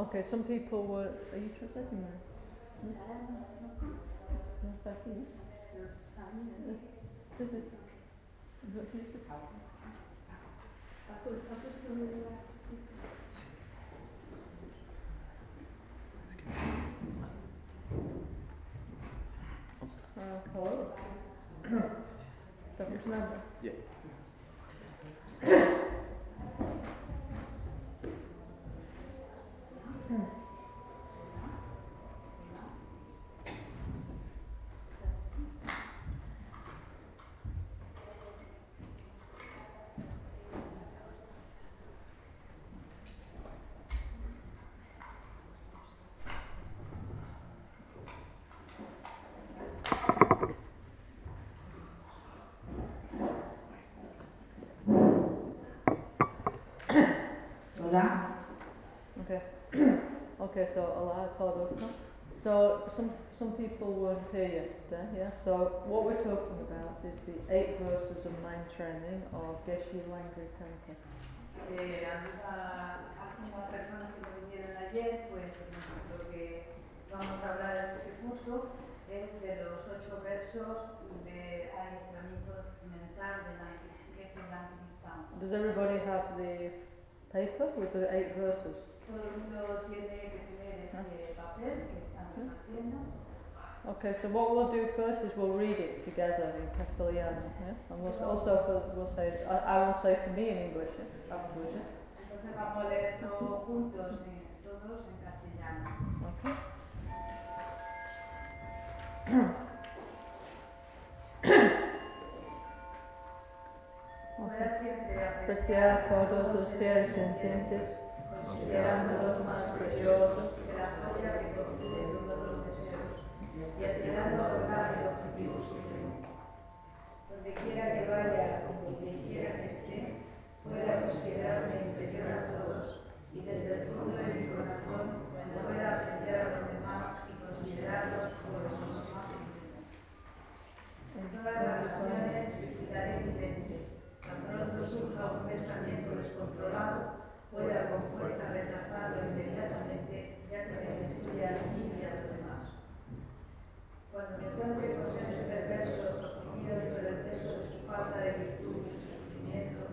Okay, some people were. Are you translating there? Hello? Yeah. Okay, so Allah told us. So some people weren't here yesterday, yeah? So what we're talking about is the 8 verses of mind training of Geshe Langri Tangpa. Hace una persona que me vinieron ayer, pues lo que vamos a hablar en este curso es de los 8 versos de adiestramiento mental de Geshe Langri Tangpa. Does everybody have the paper with the 8 verses? Okay, so what we'll do first is we'll read it together in Castellano, yeah? And we'll also we'll say, I will say for me in English, yeah? Okay. Apreciar todos los seres sintientes. Considerándolos más preciosos que la joya que concede todos los deseos y aspirando a lograr el objetivo supremo. pensamiento descontrolado pueda con fuerza rechazarlo inmediatamente, ya que me destruye a mí y a los demás. Cuando me encuentre con seres perversos, miro desde el exceso de su falta de virtud y su sufrimiento,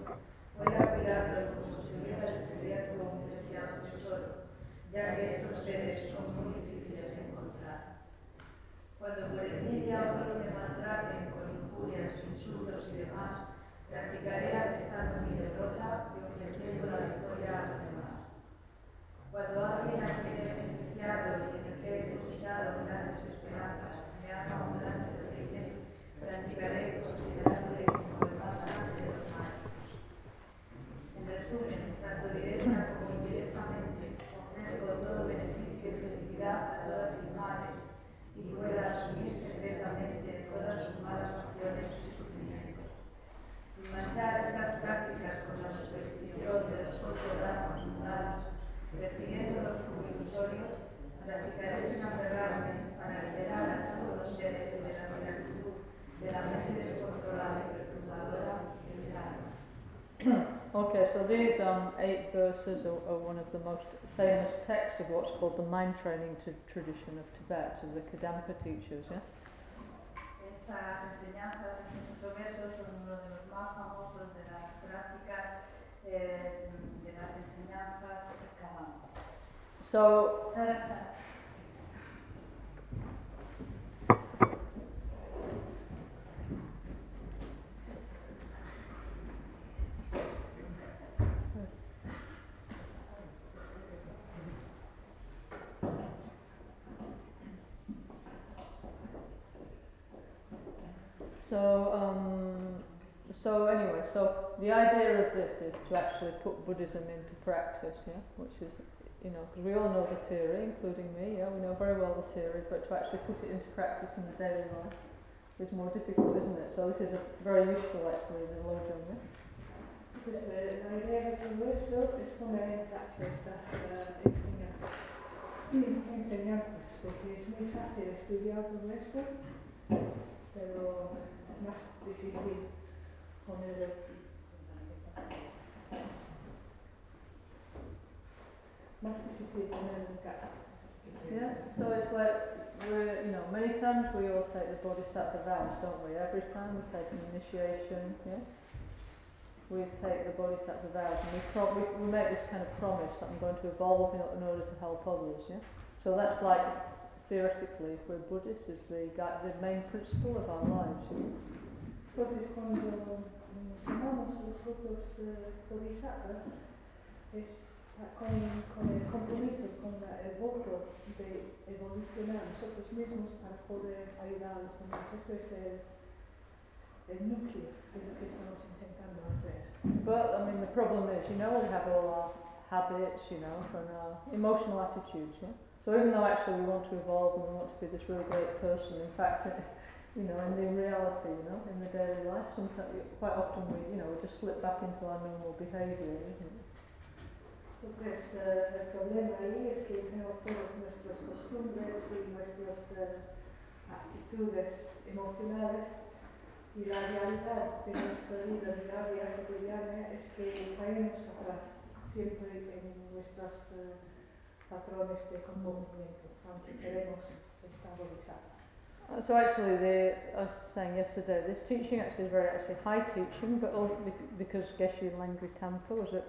pueda cuidarlos como si hubiera sufrido como un desgraciado tesoro, ya que estos seres son muy difíciles de encontrar. Cuando por envidia o por lo que maltraten con injurias, insultos y demás, practicaré aceptando mi derrota y ofreciendo la victoria a los demás. Cuando alguien a quien he beneficiado y en el que he depositado grandes esperanzas me haga un gran servicio, practicaré considerarle como el más grande de los más. En resumen, tanto directa como indirectamente, ofrezco todo beneficio y felicidad a todas mis madres y pueda asumir secretamente todas sus malas acciones y sufrimientos. Sin manchar estas prácticas con la superstición de los 8 danos mundanos, recibiendo los compulsorios, practicaré sin aferrarme para liberar a todos los seres de la virtud, de la mente descontrolada y perturbadora del alma. Okay, so these 8 verses are one of the most famous texts of what's called the mind training tradition of Tibet, of the Kadampa teachers, yeah? Estas enseñanzas, estos versos son uno de los más famosos de las prácticas, de las enseñanzas de Kadampa. So, So the idea of this is to actually put Buddhism into practice, yeah, which is, you know, because we all know the theory, including me, yeah, we know very well the theory, but to actually put it into practice in the daily life is more difficult, isn't it? So this is a very useful, actually, the Lojong, yeah? Because l'idea di questo è fondamentale insegnare questo, che è molto facile studiare questo, però è più difficile. Yeah, so it's like we're, you know, many times we all take the bodhisattva vows, don't we? Every time we take an initiation, yeah, we take the bodhisattva vows and we make this kind of promise that I'm going to evolve in order to help others, yeah. So that's like theoretically, if we're Buddhists, is the main principle of our lives. Yeah? Entonces, cuando tomamos los votos bodhisattva, es con el compromiso, con el voto de evolucionar nosotros mismos para poder ayudar a los demás. Eso es el núcleo de lo que estamos intentando hacer. But, I mean, the problem is, you know, we have all our habits, you know, and our emotional attitudes, yeah? So even though actually we want to evolve and we want to be this really great person, in fact, you know, in reality, you know, in the daily life, sometimes, quite often we, you know, we just slip back into our normal behaviour, isn't it? Entonces, el problema ahí es que tenemos todas nuestras costumbres y nuestras actitudes emocionales y la realidad de nuestra vida diaria cotidiana es que caemos atrás siempre en nuestros patrones de comportamiento, aunque queremos estabilizar. So actually, I was saying yesterday, this teaching actually is very high teaching, but also because Geshe Langri Tangpa was a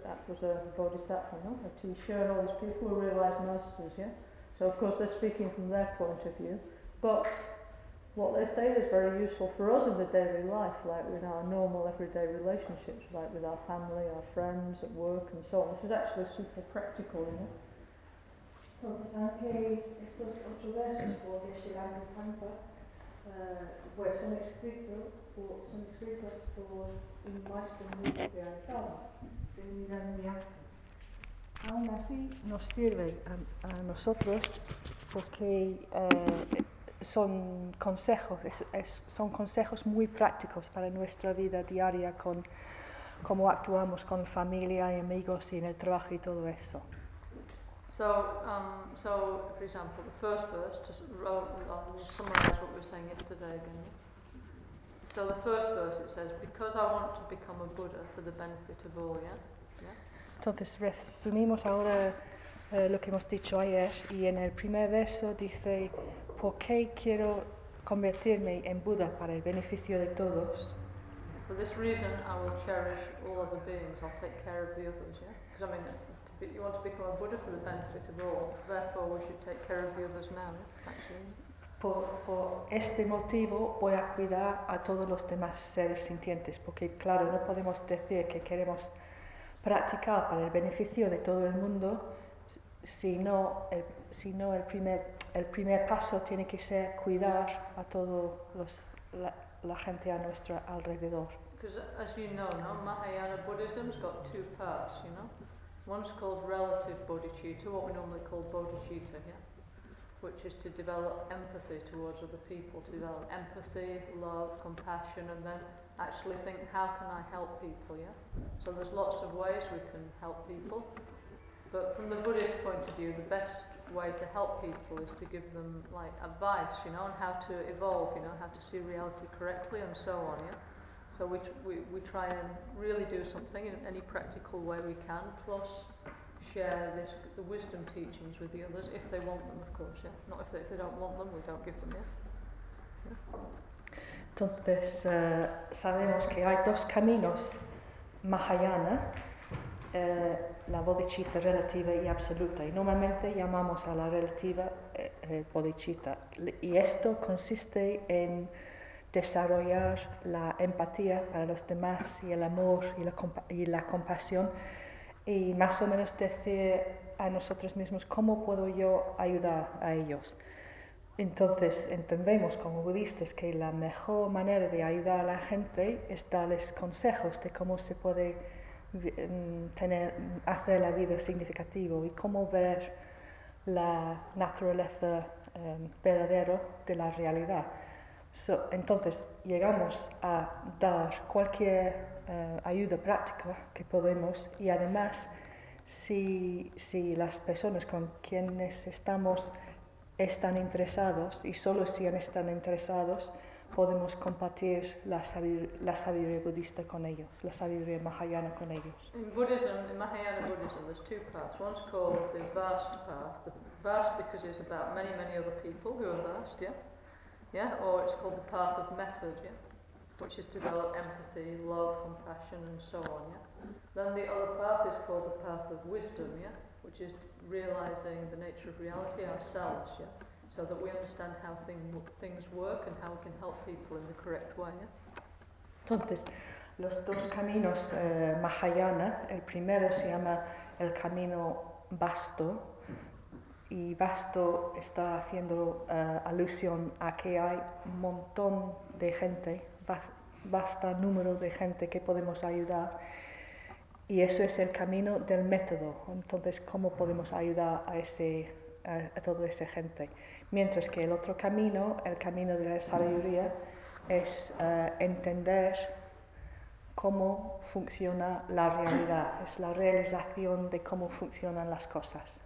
bodhisattva, no? Atisha and all these people were realized masters, yeah? So of course they're speaking from their point of view, but what they say is very useful for us in the daily life, like with our normal everyday relationships, like with our family, our friends, at work and so on. This is actually super practical, you know? Entonces, aunque estos 8 versos por Geshe Langri Tangpa son escritos por un maestro muy realizado, aún así nos sirven a nosotros porque son consejos muy prácticos para nuestra vida diaria, con cómo actuamos con familia y amigos y en el trabajo y todo eso. So, for example, the first verse, to summarize what we were saying yesterday again. So the first verse it says, because I want to become a Buddha for the benefit of all, yeah? Yeah? Entonces resumimos ahora lo que hemos dicho ayer, y en el primer verso dice, ¿por qué quiero convertirme en Buda para el beneficio de todos? For this reason, I will cherish all other beings. I'll take care of the others, yeah? Because I mean, you want to become a Buddha for the benefit of all. Therefore, we should take care of the others now, yeah? Actually. Por este motivo voy a cuidar a todos los demás seres sintientes, porque claro, no podemos decir que queremos practicar para el beneficio de todo el mundo, sino el primer paso tiene que ser cuidar a todos la gente a nuestro alrededor. Because as you know, no, Mahayana Buddhism's got two parts, you know. One's called relative bodhicitta, what we normally call bodhicitta, yeah. Which is to develop empathy towards other people, to develop empathy, love, compassion, and then actually think, how can I help people, yeah? So there's lots of ways we can help people, but from the Buddhist point of view, the best way to help people is to give them, like, advice, you know, on how to evolve, you know, how to see reality correctly, and so on, yeah? So we try and really do something in any practical way we can, plus share the wisdom teachings with the others if they want them, of course, yeah. Not if they don't want them, we don't give them, yeah. Yeah. Entonces sabemos que hay dos caminos Mahayana, la bodhicitta relativa y absoluta, y normalmente llamamos a la relativa bodhicitta, y esto consiste en desarrollar la empatía para los demás y el amor y la compasión, y más o menos decir a nosotros mismos cómo puedo yo ayudar a ellos. Entonces entendemos como budistas que la mejor manera de ayudar a la gente es darles consejos de cómo se puede hacer la vida significativa y cómo ver la naturaleza verdadera de la realidad. Entonces llegamos a dar cualquier ayuda práctica que podemos, y además si las personas con quienes estamos están interesados, y solo si están interesados, podemos compartir la sabiduría budista con ellos, la sabiduría mahayana con ellos. In Buddhism, in Mahayana Buddhism, there's two paths. One's called the vast path, the vast because it's about many, many other people who are vast, yeah? Yeah, or it's called the path of method, yeah? Which is develop empathy, love, compassion, and so on, yeah? Then the other path is called the path of wisdom, yeah? Which is realizing the nature of reality ourselves, yeah? So that we understand how things work and how we can help people in the correct way, yeah? Entonces, los dos caminos Mahayana, el primero se llama el camino vasto, y vasto está haciendo alusión a que hay un montón de gente, basta número de gente que podemos ayudar, y eso es el camino del método. Entonces, ¿cómo podemos ayudar a toda esa gente? Mientras que el otro camino, el camino de la sabiduría, es entender cómo funciona la realidad, es la realización de cómo funcionan las cosas.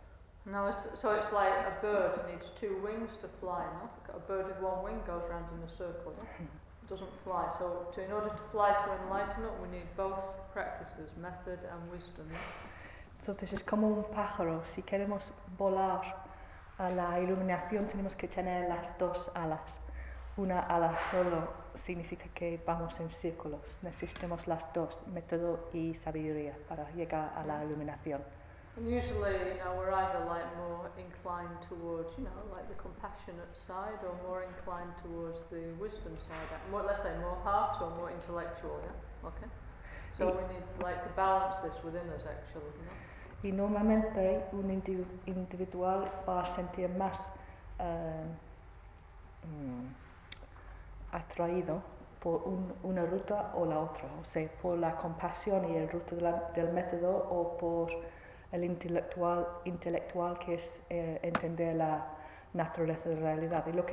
No, so it's like a bird needs two wings to fly, no? A bird with one wing goes round in a circle, no? Doesn't fly. So in order to fly to enlightenment, we need both practices, method and wisdom. Entonces es como un pájaro. Si queremos volar a la iluminación, tenemos que tener las dos alas. Una ala solo significa que vamos en círculos. Necesitamos las dos, método y sabiduría, para llegar a la iluminación. And usually, you know, we're either like more inclined towards, you know, like the compassionate side, or more inclined towards the wisdom side. More, let's say, more heart or more intellectual, yeah? Okay? So we need like to balance this within us, actually, you know? Y normalmente un individual va a sentir más atraído por una ruta o la otra, o sea, por la compasión y el ruta del método, o por el intelectual que es entender la naturaleza de la realidad. Y lo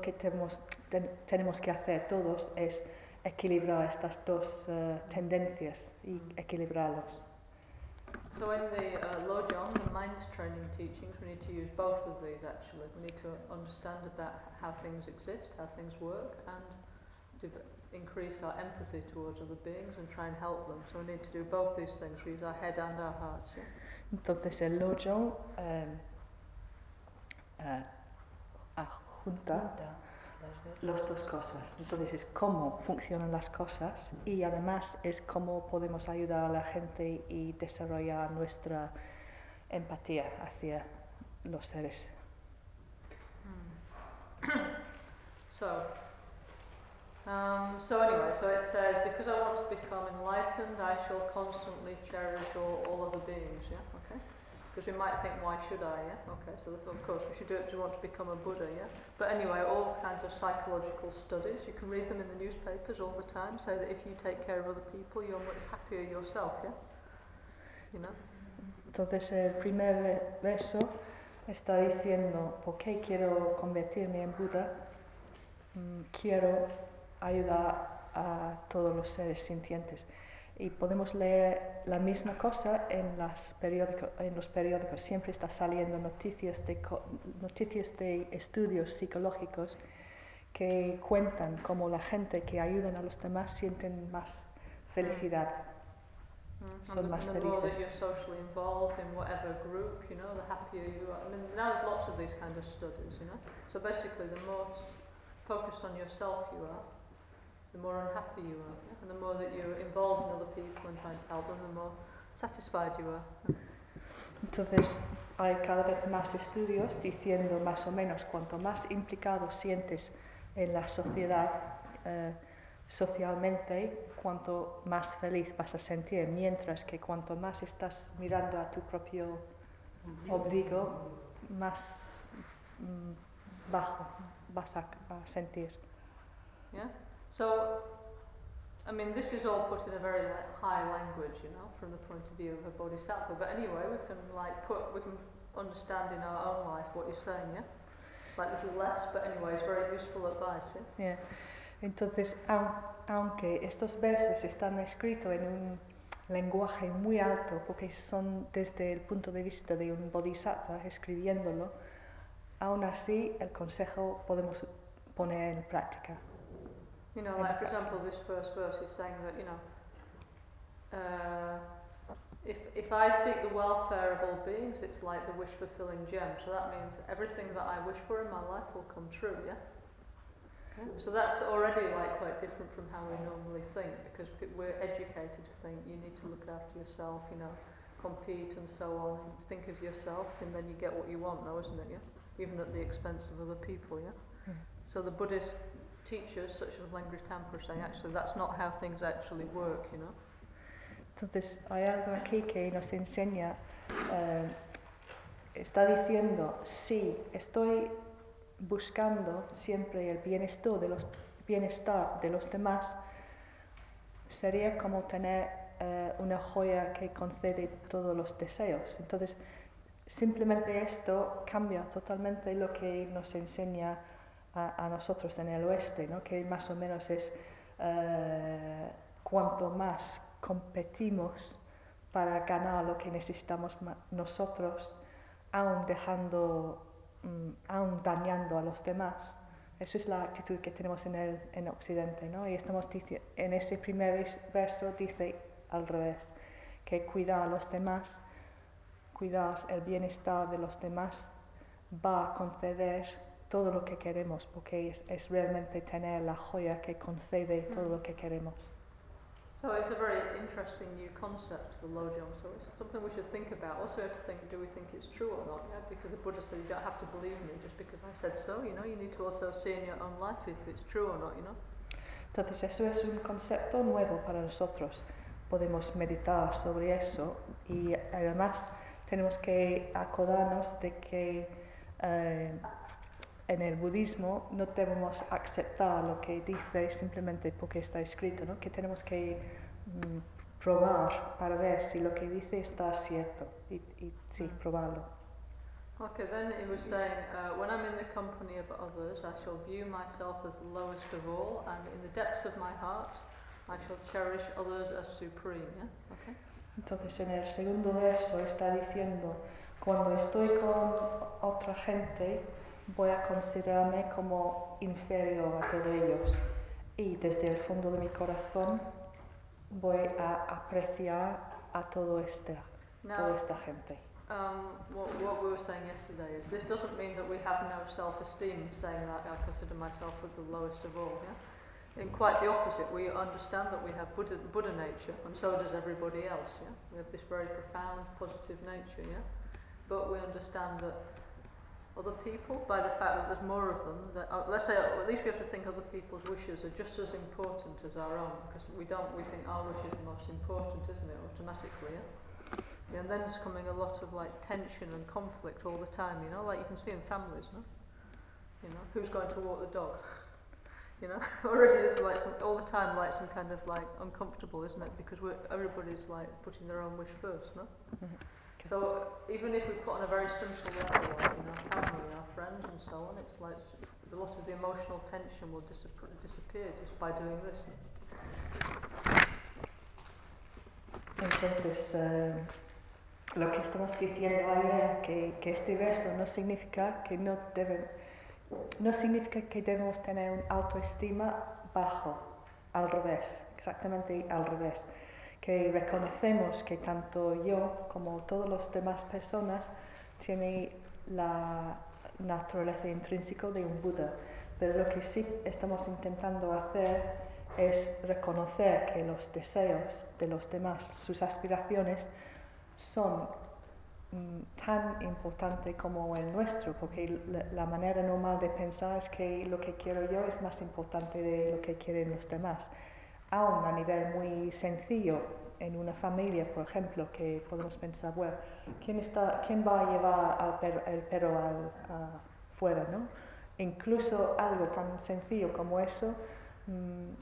que tenemos que hacer todos es equilibrar estas dos tendencias y equilibrarlos. So in the Lojong, the mind training teachings, we need to use both of these actually. We need to understand about how things exist, how things work, and increase our empathy towards other beings and try and help them. So we need to do both these things. We use our head and our hearts. Yeah? Entonces el Lojong junta las dos cosas. Entonces es cómo funcionan las cosas y además es cómo podemos ayudar a la gente y desarrollar nuestra empatía hacia los seres. So it says, because I want to become enlightened, I shall constantly cherish all other beings, yeah, okay? Because we might think, why should I, yeah? Okay, so of course we should do it if you want to become a Buddha, yeah? But anyway, all kinds of psychological studies, you can read them in the newspapers all the time, say that if you take care of other people, you're much happier yourself, yeah? You know? Entonces el primer verso está diciendo, ¿por qué quiero convertirme en Buda? Quiero ayudar a todos los seres sintientes. Y podemos leer la misma cosa en los periódicos. Siempre está saliendo noticias de estudios psicológicos que cuentan cómo la gente que ayudan a los demás sienten más felicidad. Son más felices. The more that you're socially involved in whatever group, you know, the happier you are. I mean, now there's lots of these kind of studies, you know. So basically, the more focused on yourself you are, the more unhappy you are, yeah? And the more that you're involved in other people and trying to help them, the more satisfied you are. Yeah? Entonces, hay cada vez más estudios diciendo más o menos cuanto más implicado sientes en la sociedad, socialmente, cuanto más feliz vas a sentir, mientras que cuanto más estás mirando a tu propio ombligo, más bajo vas a sentir. Yeah? So, I mean, this is all put in a very high language, you know, from the point of view of a bodhisattva. But anyway, we can understand in our own life what he's saying, yeah? Like a little less, but anyway, it's very useful advice, yeah? Yeah. Entonces, aunque estos versos están escritos en un lenguaje muy alto, porque son desde el punto de vista de un bodhisattva escribiéndolo, aún así el consejo podemos poner en práctica. You know, like for example, this first verse is saying that, you know, if I seek the welfare of all beings, it's like the wish-fulfilling gem. So that means everything that I wish for in my life will come true, yeah? Okay. So that's already like quite different from how we normally think, because we're educated to think you need to look after yourself, you know, compete and so on, and think of yourself, and then you get what you want now, isn't it, yeah? Even at the expense of other people, yeah? Mm. So the Buddhist teachers such as Langri Tangpa say, actually, that's not how things actually work, you know. Entonces, hay algo aquí que nos enseña, está diciendo, sí, estoy buscando siempre el bienestar de los demás, sería como tener una joya que concede todos los deseos. Entonces, simplemente esto cambia totalmente lo que nos enseña a nosotros en el oeste, ¿no? Que más o menos es cuanto más competimos para ganar lo que necesitamos nosotros, aún dañando a los demás. Eso es la actitud que tenemos en Occidente, ¿no? Y en ese primer verso dice al revés, que cuidar a los demás, cuidar el bienestar de los demás va a conceder todo lo que queremos, porque es realmente tener la joya que concede todo lo que queremos. So it's a very interesting new concept, the Lojong. So it's something we should think about. Also have to think, do we think it's true or not? Yeah? Because the Buddha said, you don't have to believe me just because I said so. You know, you need to also see in your own life if it's true or not, you know. Entonces eso es un concepto nuevo para nosotros. Podemos meditar sobre eso y además tenemos que acordarnos de que en el budismo no debemos aceptar lo que dice simplemente porque está escrito, ¿no? Que tenemos que probar para ver si lo que dice está cierto y sí, probarlo. Okay, then he was saying, when I'm in the company of others, I shall view myself as the lowest of all, and in the depths of my heart, I shall cherish others as supreme. Yeah? Okay. Entonces, en el segundo verso está diciendo, cuando estoy con otra gente, voy a considerarme como inferior a todos ellos y desde el fondo de mi corazón voy a apreciar a todo toda esta gente. What we were saying yesterday is this doesn't mean that we have no self-esteem, saying that I consider myself as the lowest of all. Yeah? And quite the opposite, we understand that we have Buddha nature, and so does everybody else. Yeah? We have this very profound, positive nature, yeah? But we understand that other people, by the fact that there's more of them, that, let's say at least we have to think other people's wishes are just as important as our own, because we think our wish is the most important, isn't it, automatically, yeah? And then there's coming a lot of like tension and conflict all the time, you know, like you can see in families, no? You know, who's going to walk the dog? You know, already it's like all the time like some kind of like uncomfortable, isn't it? Because everybody's like putting their own wish first, no? Mm-hmm. So even if we put on a very simple level, like in our family, our friends and so on, it's like a lot of the emotional tension will disappear just by doing this, no? Entonces, lo que estamos diciendo ahí es que este verso no significa que debemos tener un autoestima bajo, al revés, exactamente al revés. Que reconocemos que tanto yo como todas las demás personas tienen la naturaleza intrínseca de un Buda. Pero lo que sí estamos intentando hacer es reconocer que los deseos de los demás, sus aspiraciones, son tan importantes como el nuestro, porque la manera normal de pensar es que lo que quiero yo es más importante de lo que quieren los demás. Aún a nivel muy sencillo, en una familia, por ejemplo, que podemos pensar, bueno, ¿quién va a llevar el perro afuera, ¿no? Incluso algo tan sencillo como eso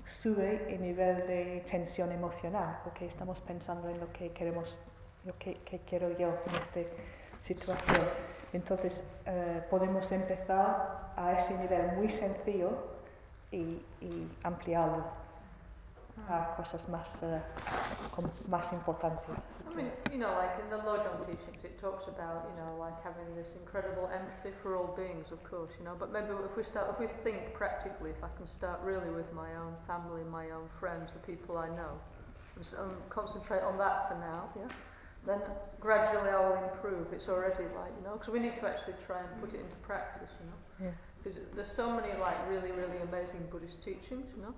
sube el nivel de tensión emocional, porque estamos pensando en lo que queremos, lo que quiero yo en esta situación. Entonces podemos empezar a ese nivel muy sencillo y ampliarlo a cosas más más importantes. I mean, you know, like in the Lojong teachings, it talks about, you know, like having this incredible empathy for all beings, of course, you know. But maybe if we think practically, if I can start really with my own family, my own friends, the people I know, and concentrate on that for now, yeah. Then gradually I will improve. It's already like, you know, because we need to actually try and put it into practice, you know. Yeah. Because there's so many like really, really amazing Buddhist teachings, you know.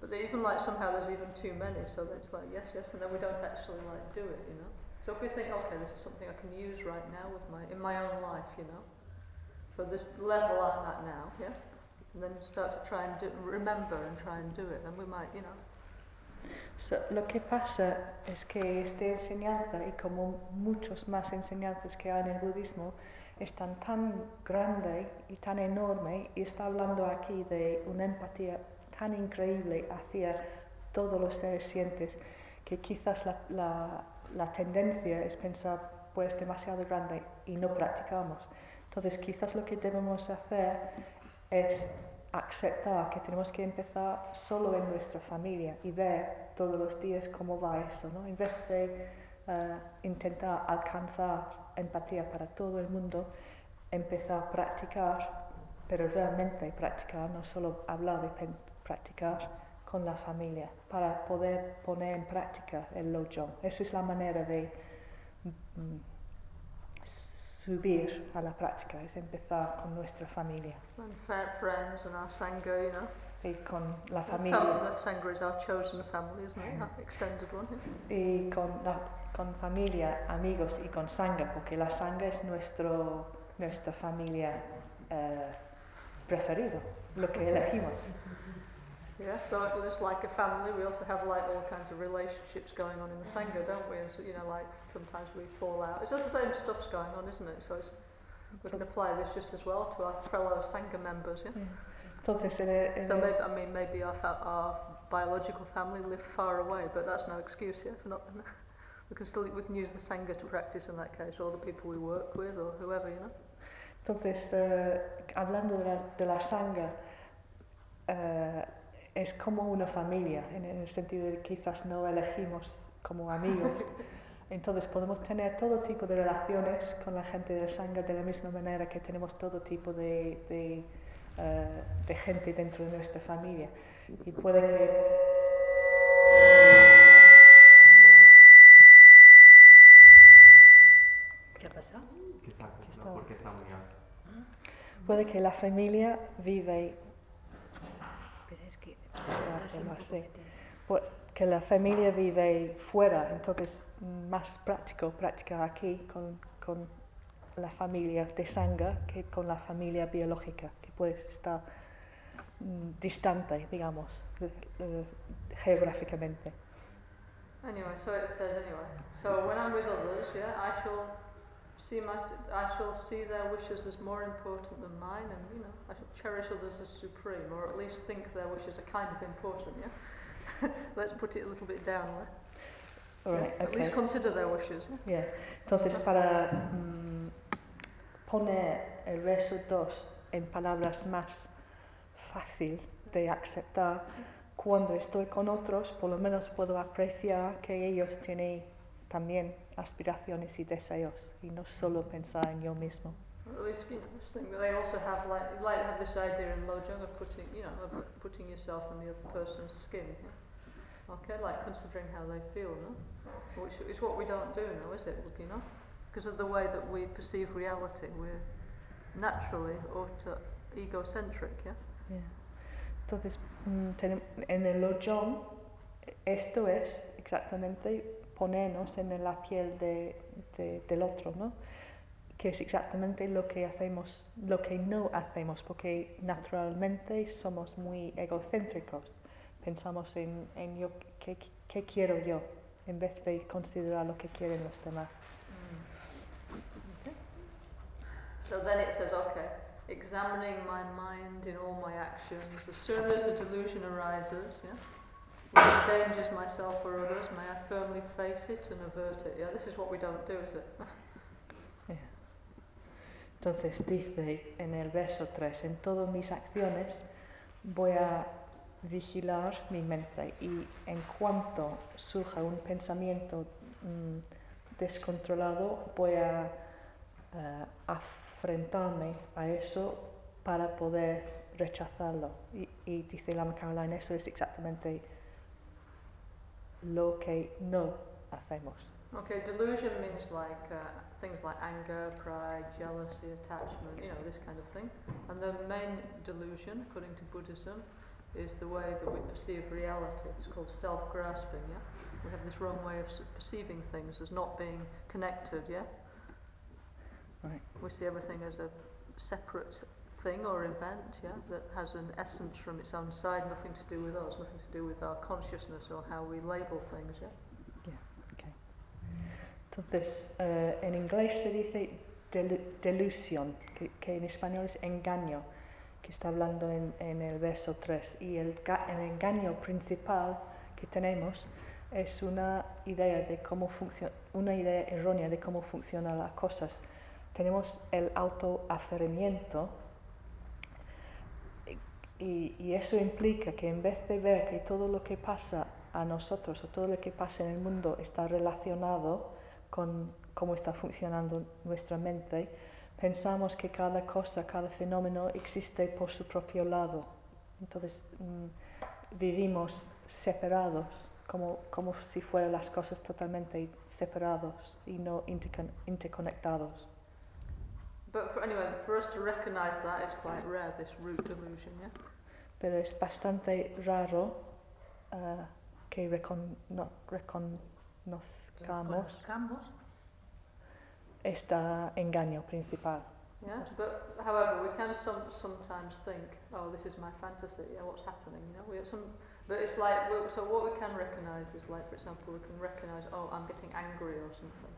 But they even like somehow there's even too many, so it's like yes, yes, and then we don't actually like do it, you know. So if we think, okay, this is something I can use right now in my own life, you know, for this level I'm at now, yeah, and then start to try and remember and try and do it, then we might, you know. So, lo que pasa es que esta enseñanza y como muchos más enseñanzas que hay en el budismo están tan grande y tan enorme y está hablando aquí de una empatía tan increíble hacia todos los seres sientes que quizás la tendencia es pensar pues demasiado grande y no practicamos. Entonces quizás lo que debemos hacer es aceptar que tenemos que empezar solo en nuestra familia y ver todos los días cómo va eso, ¿no? En vez de intentar alcanzar empatía para todo el mundo, empezar a practicar, pero realmente practicar, no solo hablar de practicar con la familia, para poder poner en práctica el Lojong. Esa es la manera de subir a la práctica, es empezar con nuestra familia. And friends and our Sangha, you know. Y con la familia. The Sangha is our chosen family, isn't it? That extended one. Y con familia, amigos y con Sangha, porque la Sangha es nuestra familia preferido, lo que elegimos. Yeah, so just like a family, we also have like all kinds of relationships going on in the Sangha, don't we? And so, you know, like sometimes we fall out. It's just the same stuff's going on, isn't it? So we can apply this just as well to our fellow Sangha members, yeah? Entonces, so maybe our biological family live far away, but that's no excuse, yeah? We can use the Sangha to practice in that case, or the people we work with, or whoever, you know? Entonces, hablando de la Sangha, es como una familia, en el sentido de que quizás no elegimos como amigos. Entonces podemos tener todo tipo de relaciones con la gente del Sangha de la misma manera que tenemos todo tipo de gente dentro de nuestra familia. e puede que... ¿Qué ha pasado? Que saco, ¿no? Porque está muy alto. Puede que la familia viva ahí. Pero es que... Gracias, que la familia vive fuera, entonces más práctico practicar aquí con la familia de Sangha que con la familia biológica, que puede estar distante, digamos, geográficamente. Anyway, so it says anyway. So when I'm with others, yeah, I shall see their wishes as more important than mine, and you know, I shall cherish others as supreme, or at least think their wishes are kind of important, yeah. Let's put it a little bit down there. All right, yeah, okay. At least consider their wishes. Yeah. Entonces, para poner el verso 2 en palabras más fácil de aceptar, cuando estoy con otros, por lo menos puedo apreciar que ellos tienen también aspiraciones y deseos, y no solo pensar en yo mismo. Or at least, you know, just think that they also have like have this idea in Lojong of putting, you know, of putting yourself in the other person's skin. Yeah? Okay, like considering how they feel, no? Which is what we don't do now, is it? You know, because of the way that we perceive reality, we're naturally auto-egocentric. Yeah. Yeah. Entonces, en el Lojong, esto es exactamente ponernos en la piel del otro, ¿no? Que es exactamente lo que hacemos, lo que no hacemos, porque naturalmente somos muy egocéntricos. Pensamos en yo, qué quiero yo, en vez de considerar lo que quieren los demás. Okay. So then it says, okay, examining my mind in all my actions, as soon as a delusion arises, yeah, which endangers myself or others, may I firmly face it and avert it. Yeah, this is what we don't do, is it? Entonces dice en el verso 3, en todas mis acciones voy a vigilar mi mente y en cuanto surja un pensamiento descontrolado voy a afrentarme a eso para poder rechazarlo. Y dice Lama Caroline, eso es exactamente lo que no hacemos. Okay, delusion means like things like anger, pride, jealousy, attachment, you know, this kind of thing. And the main delusion, according to Buddhism, is the way that we perceive reality. It's called self-grasping, yeah? We have this wrong way of perceiving things as not being connected, yeah? Right. We see everything as a separate thing or event, yeah, that has an essence from its own side, nothing to do with us, nothing to do with our consciousness or how we label things, yeah? Entonces, en inglés se dice delusión, que en español es engaño, que está hablando en el verso 3. Y el engaño principal que tenemos es una idea errónea de cómo funcionan las cosas. Tenemos el autoaferramiento y eso implica que en vez de ver que todo lo que pasa a nosotros o todo lo que pasa en el mundo está relacionado con cómo está funcionando nuestra mente, pensamos que cada cosa, cada fenómeno existe por su propio lado. Entonces vivimos separados, como si fueran las cosas totalmente separados y no interconectados. But for us to recognize that is quite rare, this root delusion, yeah? Pero es bastante raro que reconozcamos este engaño principal. Yeah, but however, we can sometimes think, oh, this is my fantasy. Yeah, what's happening? You know, we have but it's like, so what we can recognize is like, for example, we can recognize, oh, I'm getting angry or something,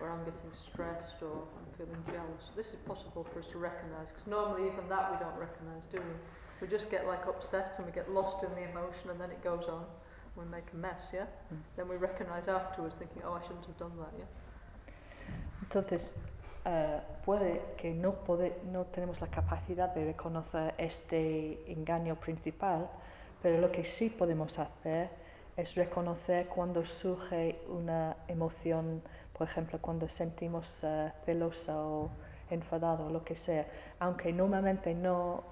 or I'm getting stressed, or I'm feeling jealous. This is possible for us to recognize, because normally even that we don't recognize, do we? We just get like upset and we get lost in the emotion, and then it goes on. We make a mess, yeah? Then we recognize afterwards, thinking, oh, I shouldn't have done that, yeah? Entonces, puede que no tenemos la capacidad de reconocer este engaño principal, pero lo que sí podemos hacer es reconocer cuando surge una emoción, por ejemplo, cuando sentimos celosa o enfadado, lo que sea. Aunque normalmente no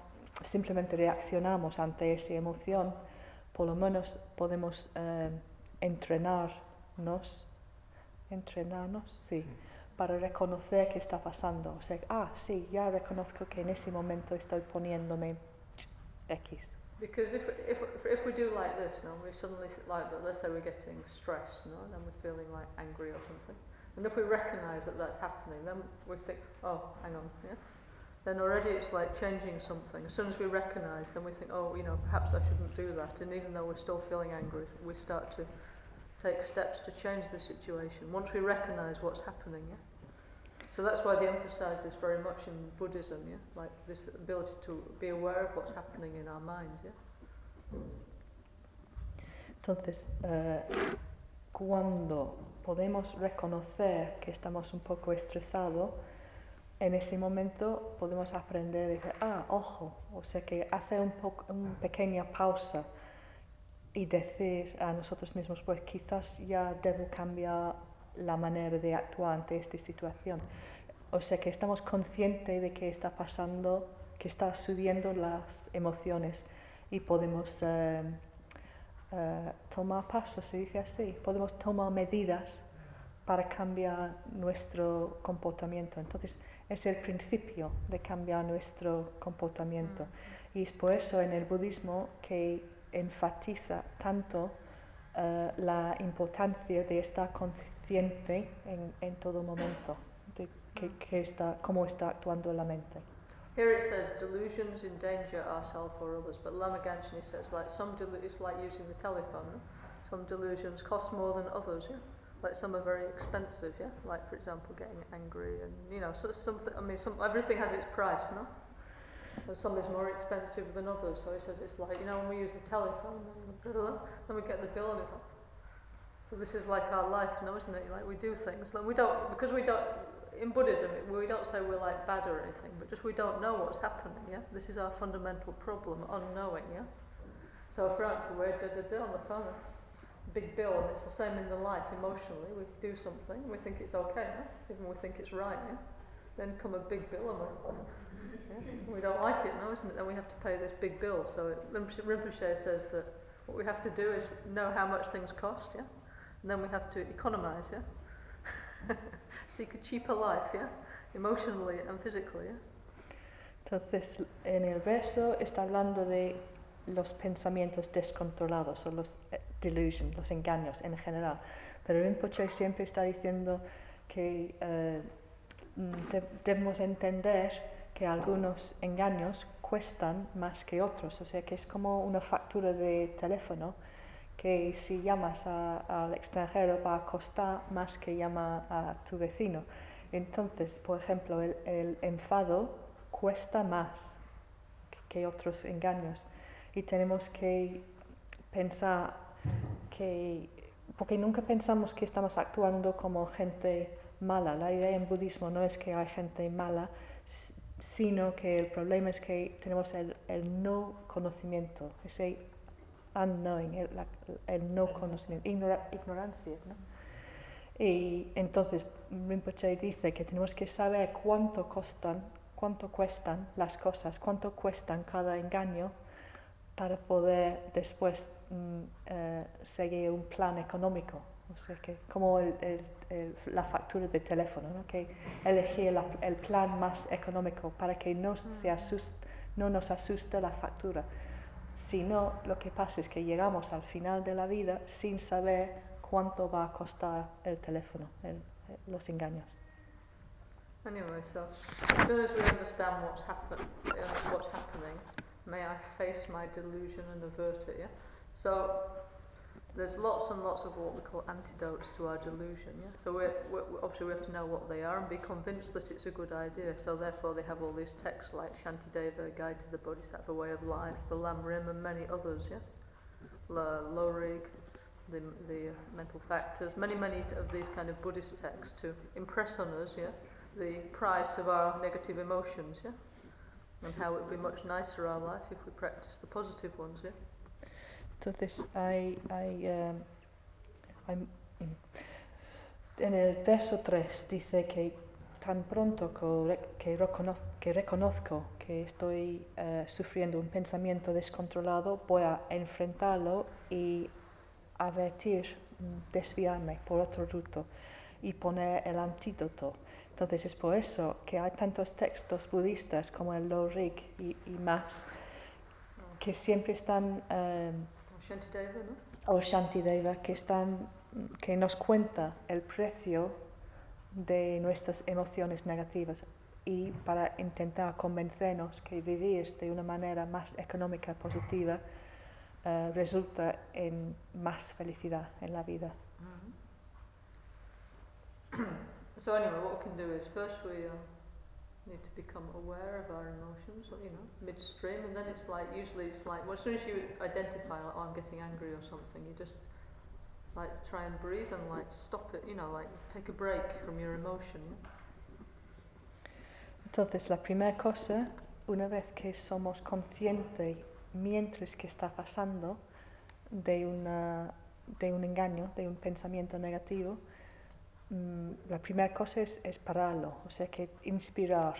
simplemente reaccionamos ante esa emoción, por lo menos podemos entrenarnos, sí, para reconocer qué está pasando. O sea, sí, ya reconozco que en ese momento estoy poniéndome X. Because if we do like this, no, we suddenly like that. Let's say we're getting stressed, no, and then we're feeling like angry or something. And if we recognise that that's happening, then we think, oh, hang on, yeah. Then already it's like changing something. As soon as we recognise, then we think, oh, you know, perhaps I shouldn't do that. And even though we're still feeling angry, we start to take steps to change the situation. Once we recognise what's happening, yeah. So that's why they emphasise this very much in Buddhism, yeah, like this ability to be aware of what's happening in our mind, yeah. Entonces, cuando podemos reconocer que estamos un poco estresados, en ese momento podemos aprender a decir, ojo, o sea que hacer una pequeña pausa y decir a nosotros mismos, pues quizás ya debo cambiar la manera de actuar ante esta situación. O sea que estamos conscientes de que está pasando, que está subiendo las emociones y podemos tomar pasos, se dice así, podemos tomar medidas para cambiar nuestro comportamiento. Entonces, es el principio de cambiar nuestro comportamiento. Y es por eso en el budismo que enfatiza tanto la importancia de estar consciente en todo momento de cómo está actuando la mente. Here it says delusions endanger ourselves or others, but Lama Gangchen says like it's like using the telephone. Some delusions cost more than others. Yeah? Like some are very expensive. Yeah, like for example getting angry and you know so something. I mean, everything has its price, no? And some is more expensive than others, so he says it's like, you know, when we use the telephone, then we get the bill and it's like, so this is like our life now, isn't it? Like we do things, like because we don't, in Buddhism, we don't say we're like bad or anything, but just we don't know what's happening, yeah? This is our fundamental problem, unknowing, yeah? So for example, we're on the phone, big bill, and it's the same in the life, emotionally, we do something, we think it's okay, yeah? Even we think it's right, yeah? Then come a big bill and we're like, yeah, we don't like it now, isn't it? Then we have to pay this big bill. So Rinpoche says that what we have to do is know how much things cost, yeah? And then we have to economise, yeah? Seek a cheaper life, yeah? Emotionally and physically, yeah? Entonces, en el verso está hablando de los pensamientos descontrolados, o los delusions, los engaños en general. Pero Rinpoche siempre está diciendo que debemos entender que algunos engaños cuestan más que otros, o sea que es como una factura de teléfono que si llamas al extranjero va a costar más que llama a tu vecino. Entonces, por ejemplo, el enfado cuesta más que otros engaños y tenemos que pensar que, porque nunca pensamos que estamos actuando como gente mala, la idea en budismo no es que hay gente mala, sino que el problema es que tenemos el no conocimiento, ese unknowing, el no conocimiento, ignorancia, ¿no? Y entonces Rinpoche dice que tenemos que saber cuánto cuestan las cosas, cuánto cuestan cada engaño para poder después seguir un plan económico. O sea, que como la factura de teléfono, ¿no? Que elegir el plan más económico para que no nos asuste la factura. Si no, lo que pasa es que llegamos al final de la vida sin saber cuánto va a costar el teléfono, los engaños. Anyway, so as soon as we understand what's happening, may I face my delusion and avert it, yeah? So there's lots and lots of what we call antidotes to our delusion, yeah? So obviously we have to know what they are and be convinced that it's a good idea. So therefore they have all these texts like Shantideva, Guide to the Bodhisattva Way of Life, the Lamrim and many others, yeah? Lorig, the Mental Factors, many of these kind of Buddhist texts to impress on us, yeah? The price of our negative emotions, yeah? And how it would be much nicer our life if we practice the positive ones, yeah? Entonces, en el verso 3 dice que tan pronto que reconozco que estoy sufriendo un pensamiento descontrolado, voy a enfrentarlo y advertir, desviarme por otro ruto y poner el antídoto. Entonces es por eso que hay tantos textos budistas como el Lojong y más, que siempre están... Shantideva, ¿no? O Shantideva, que nos cuenta el precio de nuestras emociones negativas y para intentar convencernos que vivir de una manera más económica, positiva, resulta en más felicidad en la vida. Mm-hmm. So anyway, what we can do is first we need to become aware of our emotions, you know, midstream, and then it's like, usually it's like, well, as soon as you identify, like, oh, I'm getting angry or something, you just like try and breathe and like stop it, you know, like take a break from your emotion. Entonces, la primera cosa, una vez que somos conscientes mientras que está pasando de un engaño, de un pensamiento negativo, la primera cosa es pararlo, o sea que inspirar,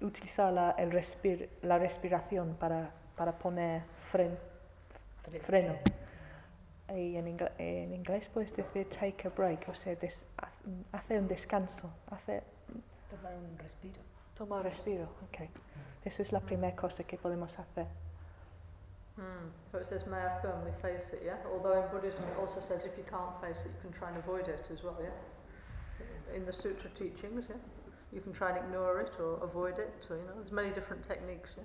utilizar la respiración para poner freno. Y en inglés puedes decir take a break, o sea, hacer un descanso, tomar un respiro. Tomar respiro, ok. Eso es la primera cosa que podemos hacer. So it says, may I firmly face it, yeah? Although in Buddhism it also says if you can't face it, you can try and avoid it as well, yeah? In the sutra teachings, yeah? You can try and ignore it or avoid it, so, you know, there's many different techniques, yeah?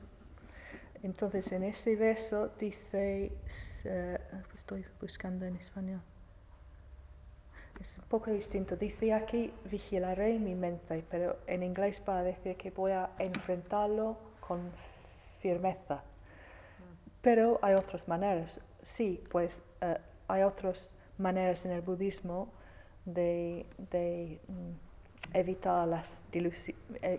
Entonces, en este verso dice, estoy buscando en español, es un poco distinto, dice aquí, vigilaré mi mente, pero en inglés va a decir que voy a enfrentarlo con firmeza. Pero hay otras maneras, sí, pues hay otras maneras en el budismo de evitar los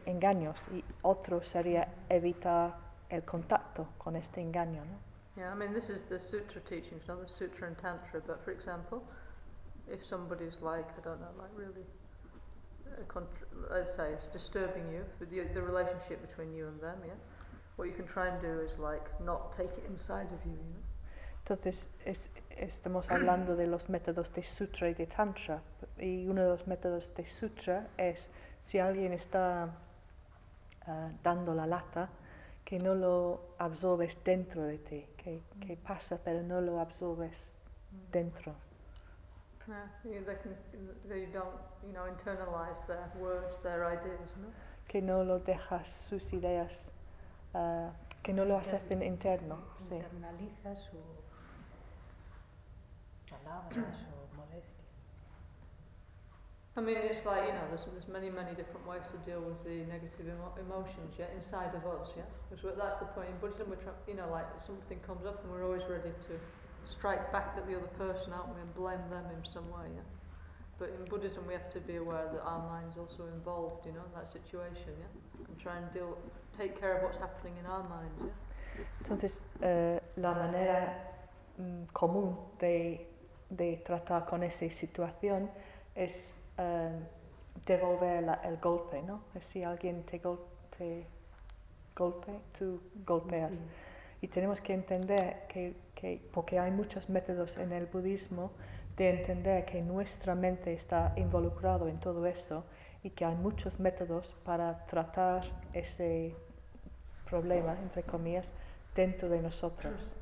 engaños, y otro sería evitar el contacto con este engaño, ¿no? Yeah, I mean, this is the sutra teachings, not the sutra and tantra, but for example, if somebody's like, I don't know, like really, let's say it's disturbing you, with the relationship between you and them, yeah? What you can try and do is like not take it inside of you, you know? Entonces estamos hablando de los métodos de sutra y de tantra, y uno de los métodos de sutra es si alguien está dando la lata, que no lo absorbes dentro de ti, que pasa pero no lo absorbes dentro. They don't, you know, internalize their words, their ideas, no? Que no lo dejas sus ideas. Que no lo hacen interno. Internaliza sí. Su palabra, su molestia. I mean, it's like, you know, there's many different ways to deal with the negative emotions, yeah, inside of us, yeah. Because that's the point in Buddhism. We're you know, like something comes up, and we're always ready to strike back at the other person, aren't we, and blame them in some way, yeah. But in Buddhism, we have to be aware that our mind's also involved, you know, in that situation, yeah, and try and take care of what's happening in our mind, yeah. Entonces, la manera común de tratar con esa situación es devolver el golpe, ¿no? Si alguien te golpea, tú golpeas. Mm-hmm. Y tenemos que entender que porque hay muchos métodos en el budismo, de entender que nuestra mente está involucrada en todo eso y que hay muchos métodos para tratar ese problema, entre comillas, dentro de nosotros.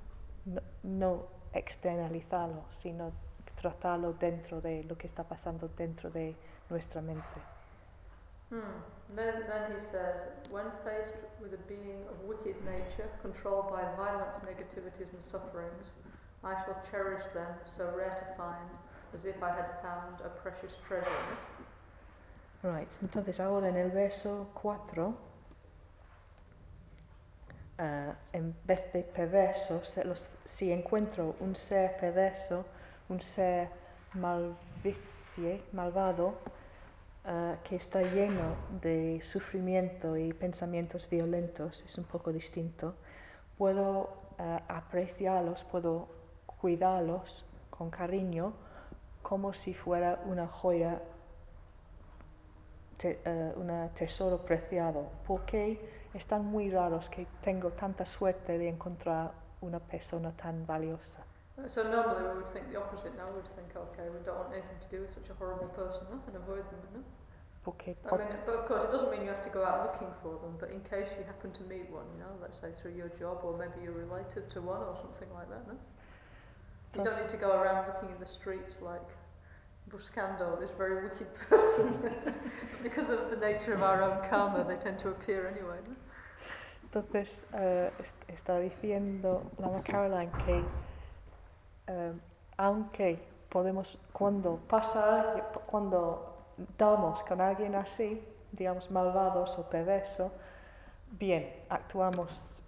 No externalizarlo, sino tratarlo dentro de lo que está pasando dentro de nuestra mente. Then he says, when faced with a being of wicked nature, controlled by violent negativities and sufferings, I shall cherish them, so rare to find, as if I had found a precious treasure. Right, entonces ahora en el verso 4, en vez de perverso, si encuentro un ser perverso, un ser malvado, que está lleno de sufrimiento y pensamientos violentos, es un poco distinto, puedo apreciarlos, puedo cuidarlos con cariño como si fuera una joya un tesoro preciado, porque están muy raros que tengo tanta suerte de encontrar una persona tan valiosa. So normally we would think the opposite. Now we would think, okay, we don't want anything to do with such a horrible person, no? And avoid them, no? Okay. I mean, but of course it doesn't mean you have to go out looking for them, but in case you happen to meet one, you know, let's say through your job or maybe you're related to one or something like that, no? So you don't need to go around looking in the streets like buscando this very wicked person. Because of the nature of our own karma, they tend to appear anyway, no? Entonces, está diciendo Lama Caroline que aunque podemos, cuando damos con alguien así, digamos malvados o perverso, bien, actuamos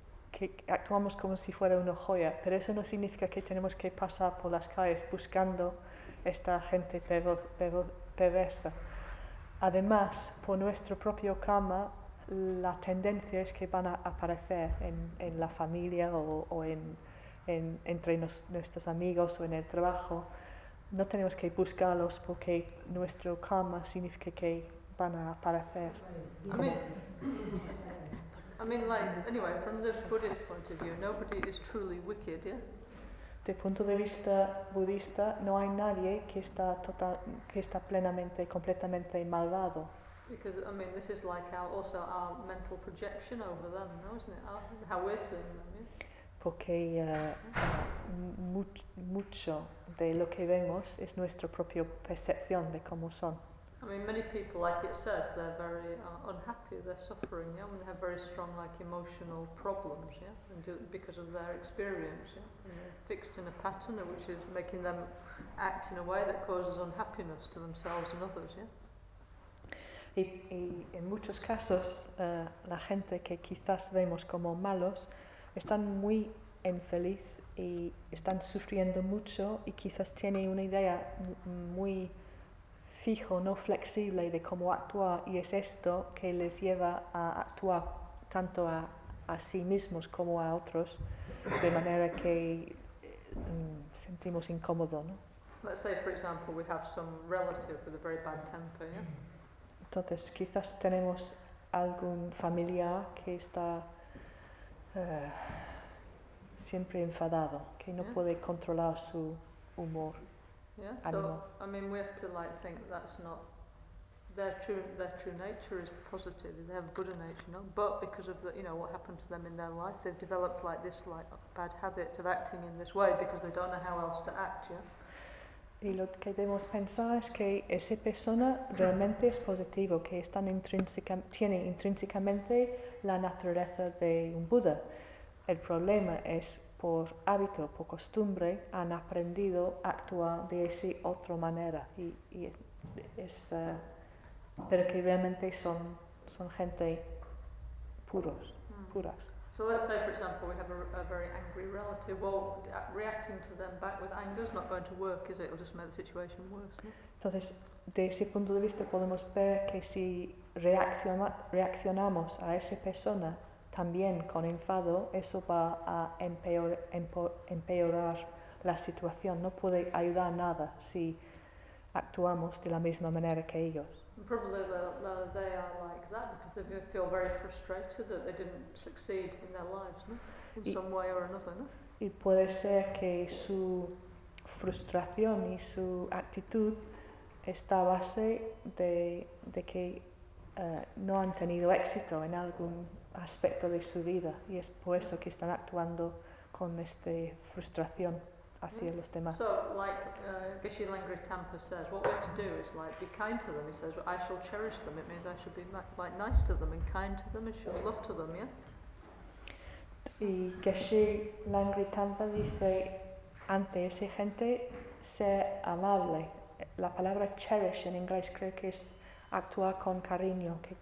como si fuera una joya, pero eso no significa que tenemos que pasar por las calles buscando esta gente perversa. Además, por nuestro propio karma, la tendencia es que van a aparecer en la familia o entre nuestros amigos o en el trabajo. No tenemos que buscarlos porque nuestro karma significa que van a aparecer. I mean, like, anyway, from this Buddhist point of view, nobody is truly wicked, yeah? De punto de vista budista, no hay nadie que está plenamente, completamente malvado. Because, I mean, this is like also our mental projection over them, no, isn't it? How we're seeing them, yeah? Porque mucho de lo que vemos es nuestra propia percepción de cómo son. I mean, many people, like it says, they're very unhappy, they're suffering, yeah? And they have very strong, like, emotional problems, yeah? And because of their experience, yeah? And they're fixed in a pattern which is making them act in a way that causes unhappiness to themselves and others, yeah? Y en muchos casos, la gente que quizás vemos como malos están muy infeliz y están sufriendo mucho y quizás tienen una idea muy fijo, no flexible de cómo actuar, y es esto que les lleva a actuar tanto a sí mismos como a otros de manera que sentimos incómodo, ¿no? Let's say, for example, we have some relative with a very bad temper, yeah? Entonces, quizás tenemos algún familiar que está siempre enfadado, que no puede controlar su humor. Yeah, so, I mean, we have to, like, think that's not... Their true nature is positive, they have Buddha nature, no? But because of the, you know, what happened to them in their life, they've developed, like, this, like, bad habit of acting in this way because they don't know how else to act, yeah? Y lo que debemos pensar es que esa persona realmente es positivo, que tiene intrínsecamente la naturaleza de un Buda. El problema es por hábito, por costumbre, han aprendido a actuar de esa otra manera. Pero que realmente son gente puras. So let's say, for example, we have a very angry relative. Well, reacting to them back with anger is not going to work, is it? It'll just make the situation worse. No? Entonces, de ese punto de vista podemos ver que si reaccionamos a esa persona también con enfado, eso va a empeorar la situación. No puede ayudar nada si actuamos de la misma manera que ellos. Probably they are like that because they feel very frustrated that they didn't succeed in their lives, no? In some way or another, no? Y puede ser que su frustración y su actitud está a base de que no han tenido éxito en algún aspecto de su vida, y es por eso que están actuando con esta frustración hacia los demás. So, like Geshe Langri Tangpa says, what we have to do is, like, be kind to them. He says, I shall cherish them. It means I should be, like, nice to them and kind to them and show love to them, yeah? Y Geshe Langri Tangpa dice, ante esa gente, ser amable. La palabra cherish en inglés creo que es actuar con cariño. Que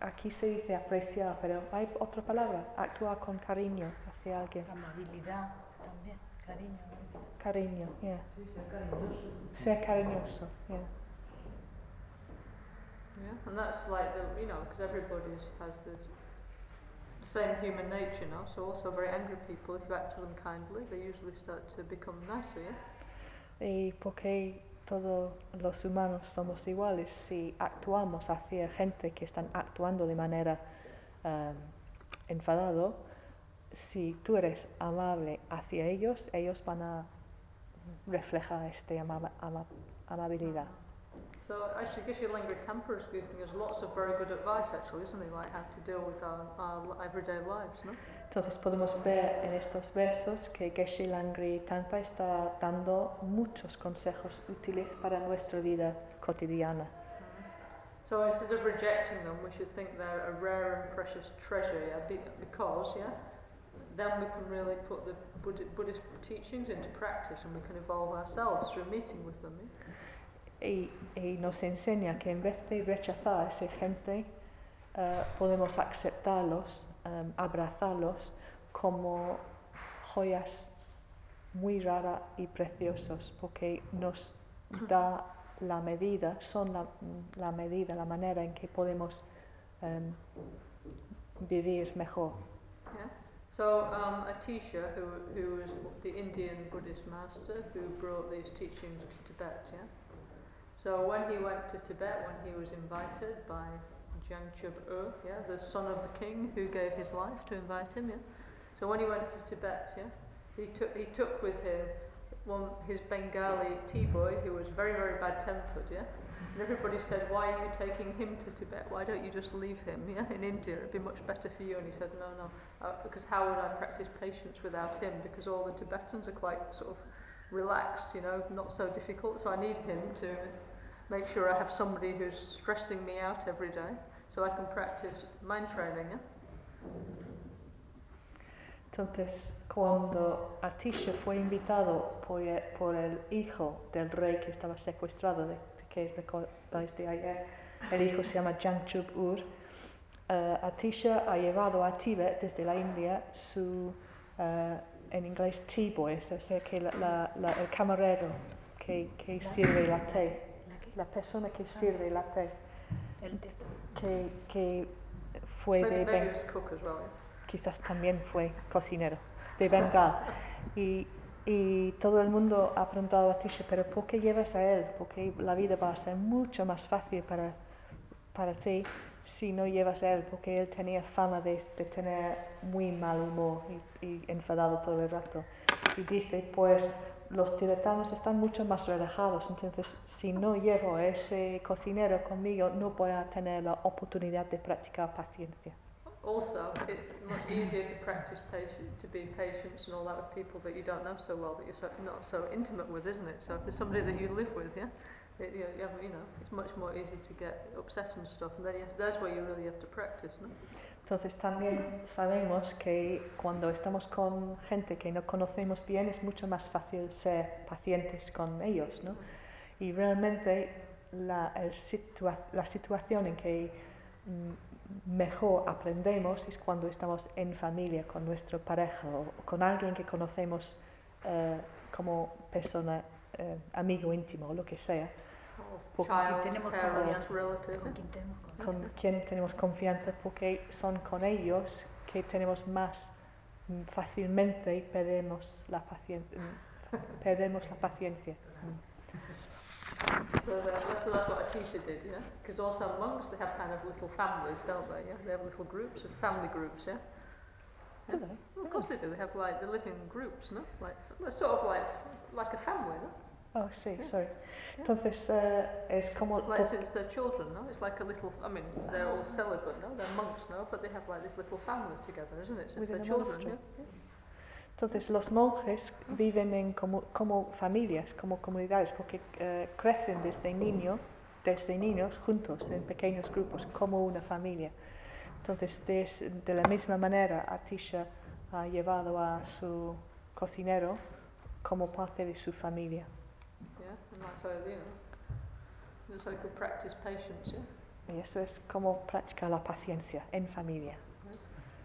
aquí se dice apreciar, pero hay otra palabra, actuar con cariño hacia alguien. Amabilidad también, cariño. Cariño, yeah. Sí, ser cariñoso. Yeah. Yeah, and that's like the, you know, because everybody has this same human nature, no? So also very angry people, if you act to them kindly, they usually start to become nicer, yeah? Y porque todos los humanos somos iguales si actuamos hacia gente que están actuando de manera enfadado. Si tú eres amable hacia ellos, ellos van a reflejar esta amabilidad. So actually, Geshe Langri Tangpa is giving us lots of very good advice, actually, isn't he? Like how to deal with our everyday lives, no? Entonces podemos ver en estos versos que Geshe Langri Tangpa está dando muchos consejos útiles para nuestra vida cotidiana. So instead of rejecting them, we should think they're a rare and precious treasure, yeah? Because, yeah, then we can really put the Buddhist teachings into practice and we can evolve ourselves through meeting with them, yeah? Y nos enseña que en vez de rechazar a esa gente, podemos aceptarlos, abrazarlos como joyas muy raras y preciosas, porque nos da la medida, son la medida, la manera en que podemos vivir mejor. Yeah. So Atisha, who was the Indian Buddhist master who brought these teachings to Tibet, yeah? So when he went to Tibet, when he was invited by Jangchub Ö, yeah, the son of the king who gave his life to invite him, yeah. So when he went to Tibet, yeah, he took with him his Bengali tea boy who was very, very bad tempered, yeah. And everybody said, "Why are you taking him to Tibet? Why don't you just leave him, yeah, in India? It'd be much better for you." And he said, "No, because how would I practice patience without him? Because all the Tibetans are quite sort of relaxed, you know, not so difficult. So I need him to make sure I have somebody who's stressing me out every day, so I can practice mind training." ¿Eh? Entonces, cuando Atisha fue invitado por el hijo del rey que estaba secuestrado, que recordáis de ayer, el hijo se llama Jangchub Ur, Atisha ha llevado a Tíbet desde la India su, en inglés, tea boy, o sea, que el camarero que sirve la té. La persona que sirve la té, que fue de Bengal, quizás también fue cocinero de Bengal, y todo el mundo ha preguntado a Tisha, pero ¿por qué llevas a él? Porque la vida va a ser mucho más fácil para ti si no llevas a él, porque él tenía fama de tener muy mal humor y enfadado todo el rato. Y dice, pues los tibetanos están mucho más relajados, entonces si no llevo a ese cocinero conmigo no voy a tener la oportunidad de practicar paciencia. Also, it's much easier to practice patience, to be patient and all that with people that you don't know so well, that you're not so intimate with, isn't it? So if there's somebody that you live with, yeah, it's much more easy to get upset and stuff, and then that's where you really have to practice, no? Entonces también sabemos que cuando estamos con gente que no conocemos bien es mucho más fácil ser pacientes con ellos, ¿no? Y realmente la situación en que mejor aprendemos es cuando estamos en familia con nuestra pareja o con alguien que conocemos como persona, amigo íntimo o lo que sea. Con quien tenemos confianza, porque son con ellos que tenemos más fácilmente perdemos la paciencia. So that's what Atisha did, yeah? Because also monks, they have kind of little families, don't they? Yeah? They have little groups, family groups, yeah? Do they? Well, of course they do. They have like, they live in groups, no? Like sort of like a family, no? Oh, sí, yeah. Sorry. Yeah. Entonces, es como... Like since they're children, no? It's like a little... I mean, they're all celibate, no? They're monks, no? But they have like this little family together, isn't it? Since they're children, yeah? Yeah. Entonces, los monjes viven en como familias, como comunidades, porque crecen desde niños juntos, en pequeños grupos, como una familia. Entonces, de la misma manera, Atisha ha llevado a su cocinero como parte de su familia. So you could practice patience, yeah? Y eso es como practicar la paciencia en familia. Yeah.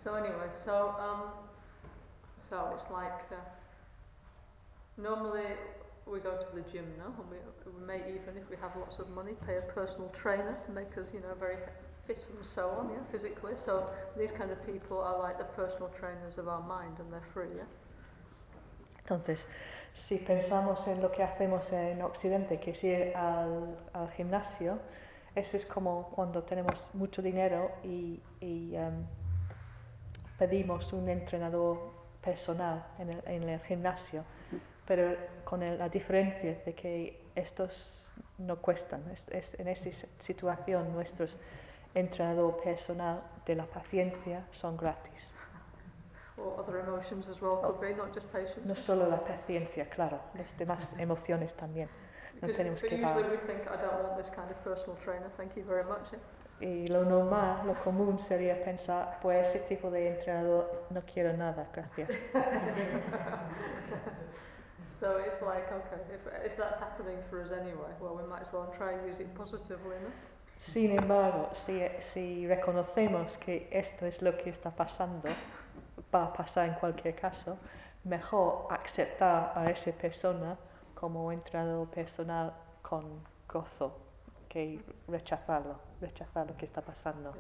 So anyway, so it's like normally we go to the gym, no? And we may even, if we have lots of money, pay a personal trainer to make us, you know, very fit and so on, yeah, physically. So these kind of people are like the personal trainers of our mind, and they're free, yeah? Entonces, Si pensamos en lo que hacemos en Occidente, que es ir al gimnasio, eso es como cuando tenemos mucho dinero y pedimos un entrenador personal en el gimnasio, pero con la diferencia de que estos no cuestan. Es en esa situación nuestros entrenador personal de la paciencia son gratis. Or other emotions as well, could be, not just patience. No solo la paciencia, claro, las demás emociones también. No tenemos que usually we think, I don't want this kind of personal trainer, thank you very much. Y lo normal, lo común sería pensar, pues ese tipo de entrenador no quiero nada, gracias. So it's like, okay, if that's happening for us anyway, well, we might as well try and use it positively, no? Sin embargo, si reconocemos que esto es lo que está pasando, va a pasar en cualquier caso, mejor aceptar a esa persona como entrenador personal con gozo que rechazar lo que está pasando.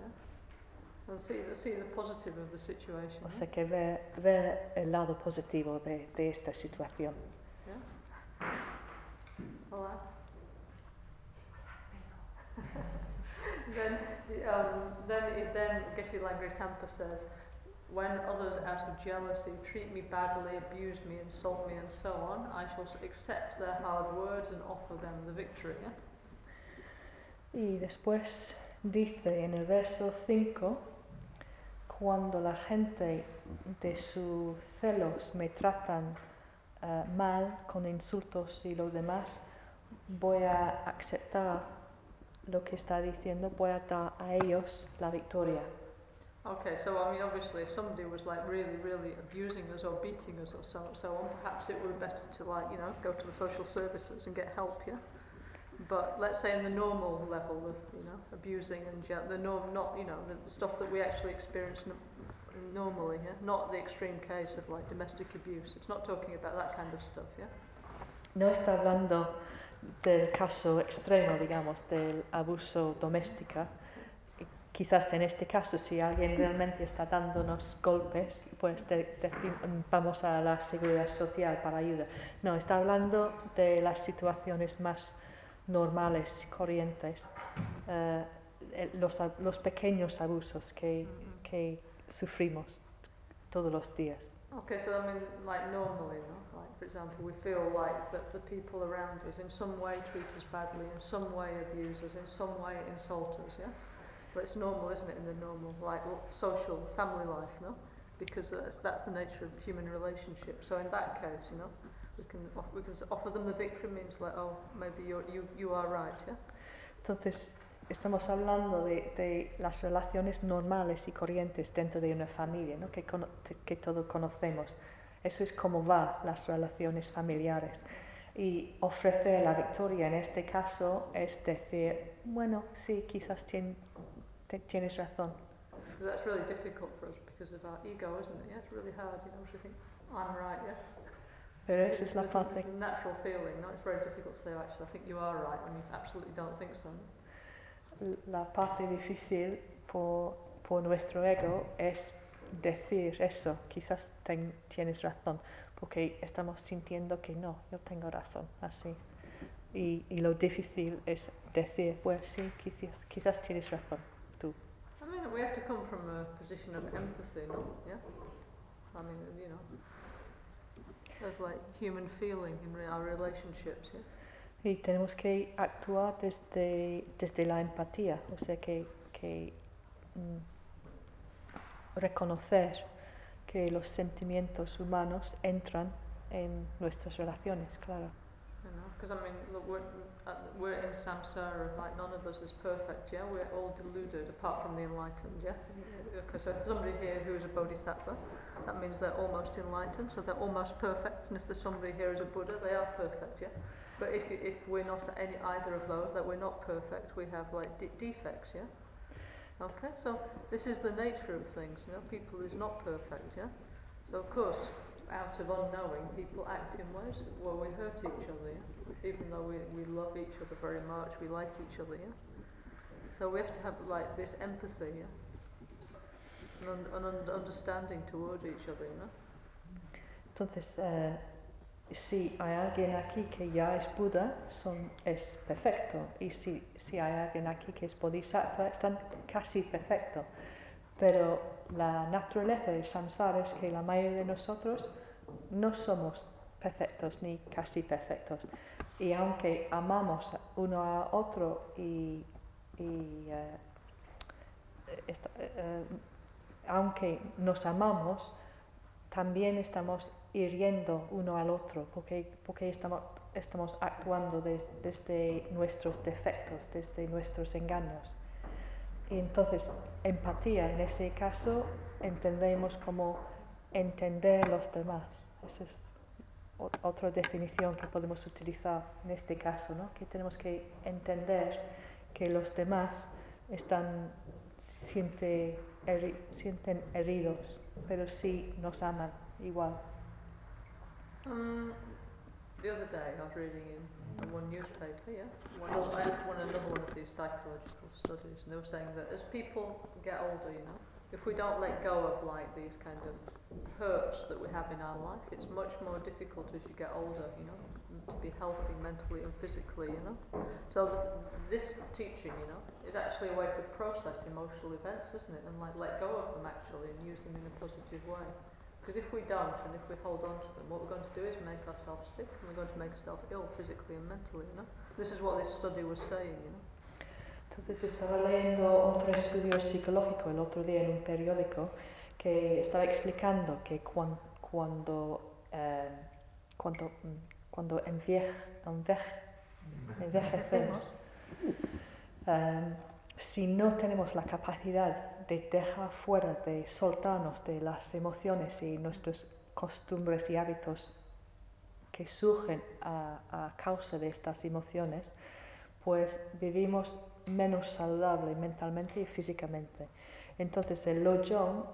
Yeah. See the positive of the situation. O sea que ver el lado positivo de esta situación. Yeah. Hola. Then Geshe Langri Tangpa says, when others out of jealousy treat me badly, abuse me, insult me, and so on, I shall accept their hard words and offer them the victory. Y después dice en el verso 5, cuando la gente de sus celos me tratan mal con insultos y lo demás, voy a aceptar lo que está diciendo, voy a dar a ellos la victoria. Okay, so I mean, obviously, if somebody was like really, really abusing us or beating us or so on, perhaps it would be better to go to the social services and get help, yeah. But let's say in the normal level of abusing and the stuff that we actually experience normally, yeah, not the extreme case of like domestic abuse. It's not talking about that kind of stuff, yeah. No está hablando del caso extremo, digamos, del abuso doméstico. Quizás en este caso, si alguien realmente está dándonos golpes, pues vamos a la seguridad social para ayuda. No, está hablando de las situaciones más normales, corrientes, los pequeños abusos que sufrimos todos los días. Okay, so I mean, like normally, no? Like for example, we feel like that the people around us in some way treat us badly, in some way abuse us, in some way insult us, yeah? But it's normal, isn't it, in the normal, like social, family life, no? Because that's the nature of human relationships. So in that case, we can offer them the victory means like, oh, maybe you are right, yeah? Entonces, estamos hablando de las relaciones normales y corrientes dentro de una familia, ¿no? que todos conocemos. Eso es como van las relaciones familiares. Y ofrecer la victoria en este caso es decir, bueno, sí, quizás tienes razón. So that's really difficult for us because of our ego, isn't it? Yeah, it's really hard, to think, I'm right, yeah. Pero esa es la parte. It's a natural feeling, no? It's very difficult to say, actually, I think you are right, and you absolutely don't think so. La parte difícil por nuestro ego es decir eso, quizás tienes razón, porque estamos sintiendo que no, yo tengo razón, así. Y lo difícil es decir, pues sí, quizás tienes razón, tú. I mean, we have to come from a position of empathy, no? Yeah? I mean, of like human feeling in our relationships, yeah? Y tenemos que actuar desde la empatía, o sea que reconocer que los sentimientos humanos entran en nuestras relaciones, claro. Because I mean, look, we're in samsara, like none of us is perfect, yeah? We're all deluded apart from the enlightened, yeah? So if somebody here who is a bodhisattva, that means they're almost enlightened, so they're almost perfect, and if there's somebody here who's a Buddha, they are perfect, yeah? But if we're not either of those, that we're not perfect, we have like defects, yeah? Okay, so this is the nature of things, people is not perfect, yeah? So of course, out of unknowing, people act in ways where we hurt each other, yeah? Even though we love each other very much, we like each other, yeah? So we have to have like this empathy, yeah? And understanding towards each other, Entonces, si hay alguien aquí que ya es Buda, es perfecto. Y si hay alguien aquí que es Bodhisattva, están casi perfectos. Pero la naturaleza del samsara es que la mayoría de nosotros no somos perfectos ni casi perfectos. Y aunque amamos uno a otro aunque nos amamos, también estamos hiriendo uno al otro, porque estamos actuando desde nuestros defectos, desde nuestros engaños. Y entonces, empatía, en ese caso, entendemos como entender a los demás. Esa es otra definición que podemos utilizar en este caso, ¿no? Que tenemos que entender que los demás sienten heridos, pero sí nos aman igual. The other day I was reading in one newspaper, another one of these psychological studies, and they were saying that as people get older, you know, if we don't let go of like these kind of hurts that we have in our life, it's much more difficult as you get older, you know, to be healthy mentally and physically, you know. So this teaching, you know, is actually a way to process emotional events, isn't it, and like let go of them actually and use them in a positive way. Because if we don't, and if we hold on to them, what we're going to do is make ourselves sick, and we're going to make ourselves ill physically and mentally, you know? This is what this study was saying, you know? Entonces estaba leyendo otro estudio psicológico el otro día en un periódico que estaba explicando que cuando envejecemos, si no tenemos la capacidad de dejar fuera, de soltarnos de las emociones y nuestras costumbres y hábitos que surgen a causa de estas emociones, pues vivimos menos saludable mentalmente y físicamente. Entonces el Lojong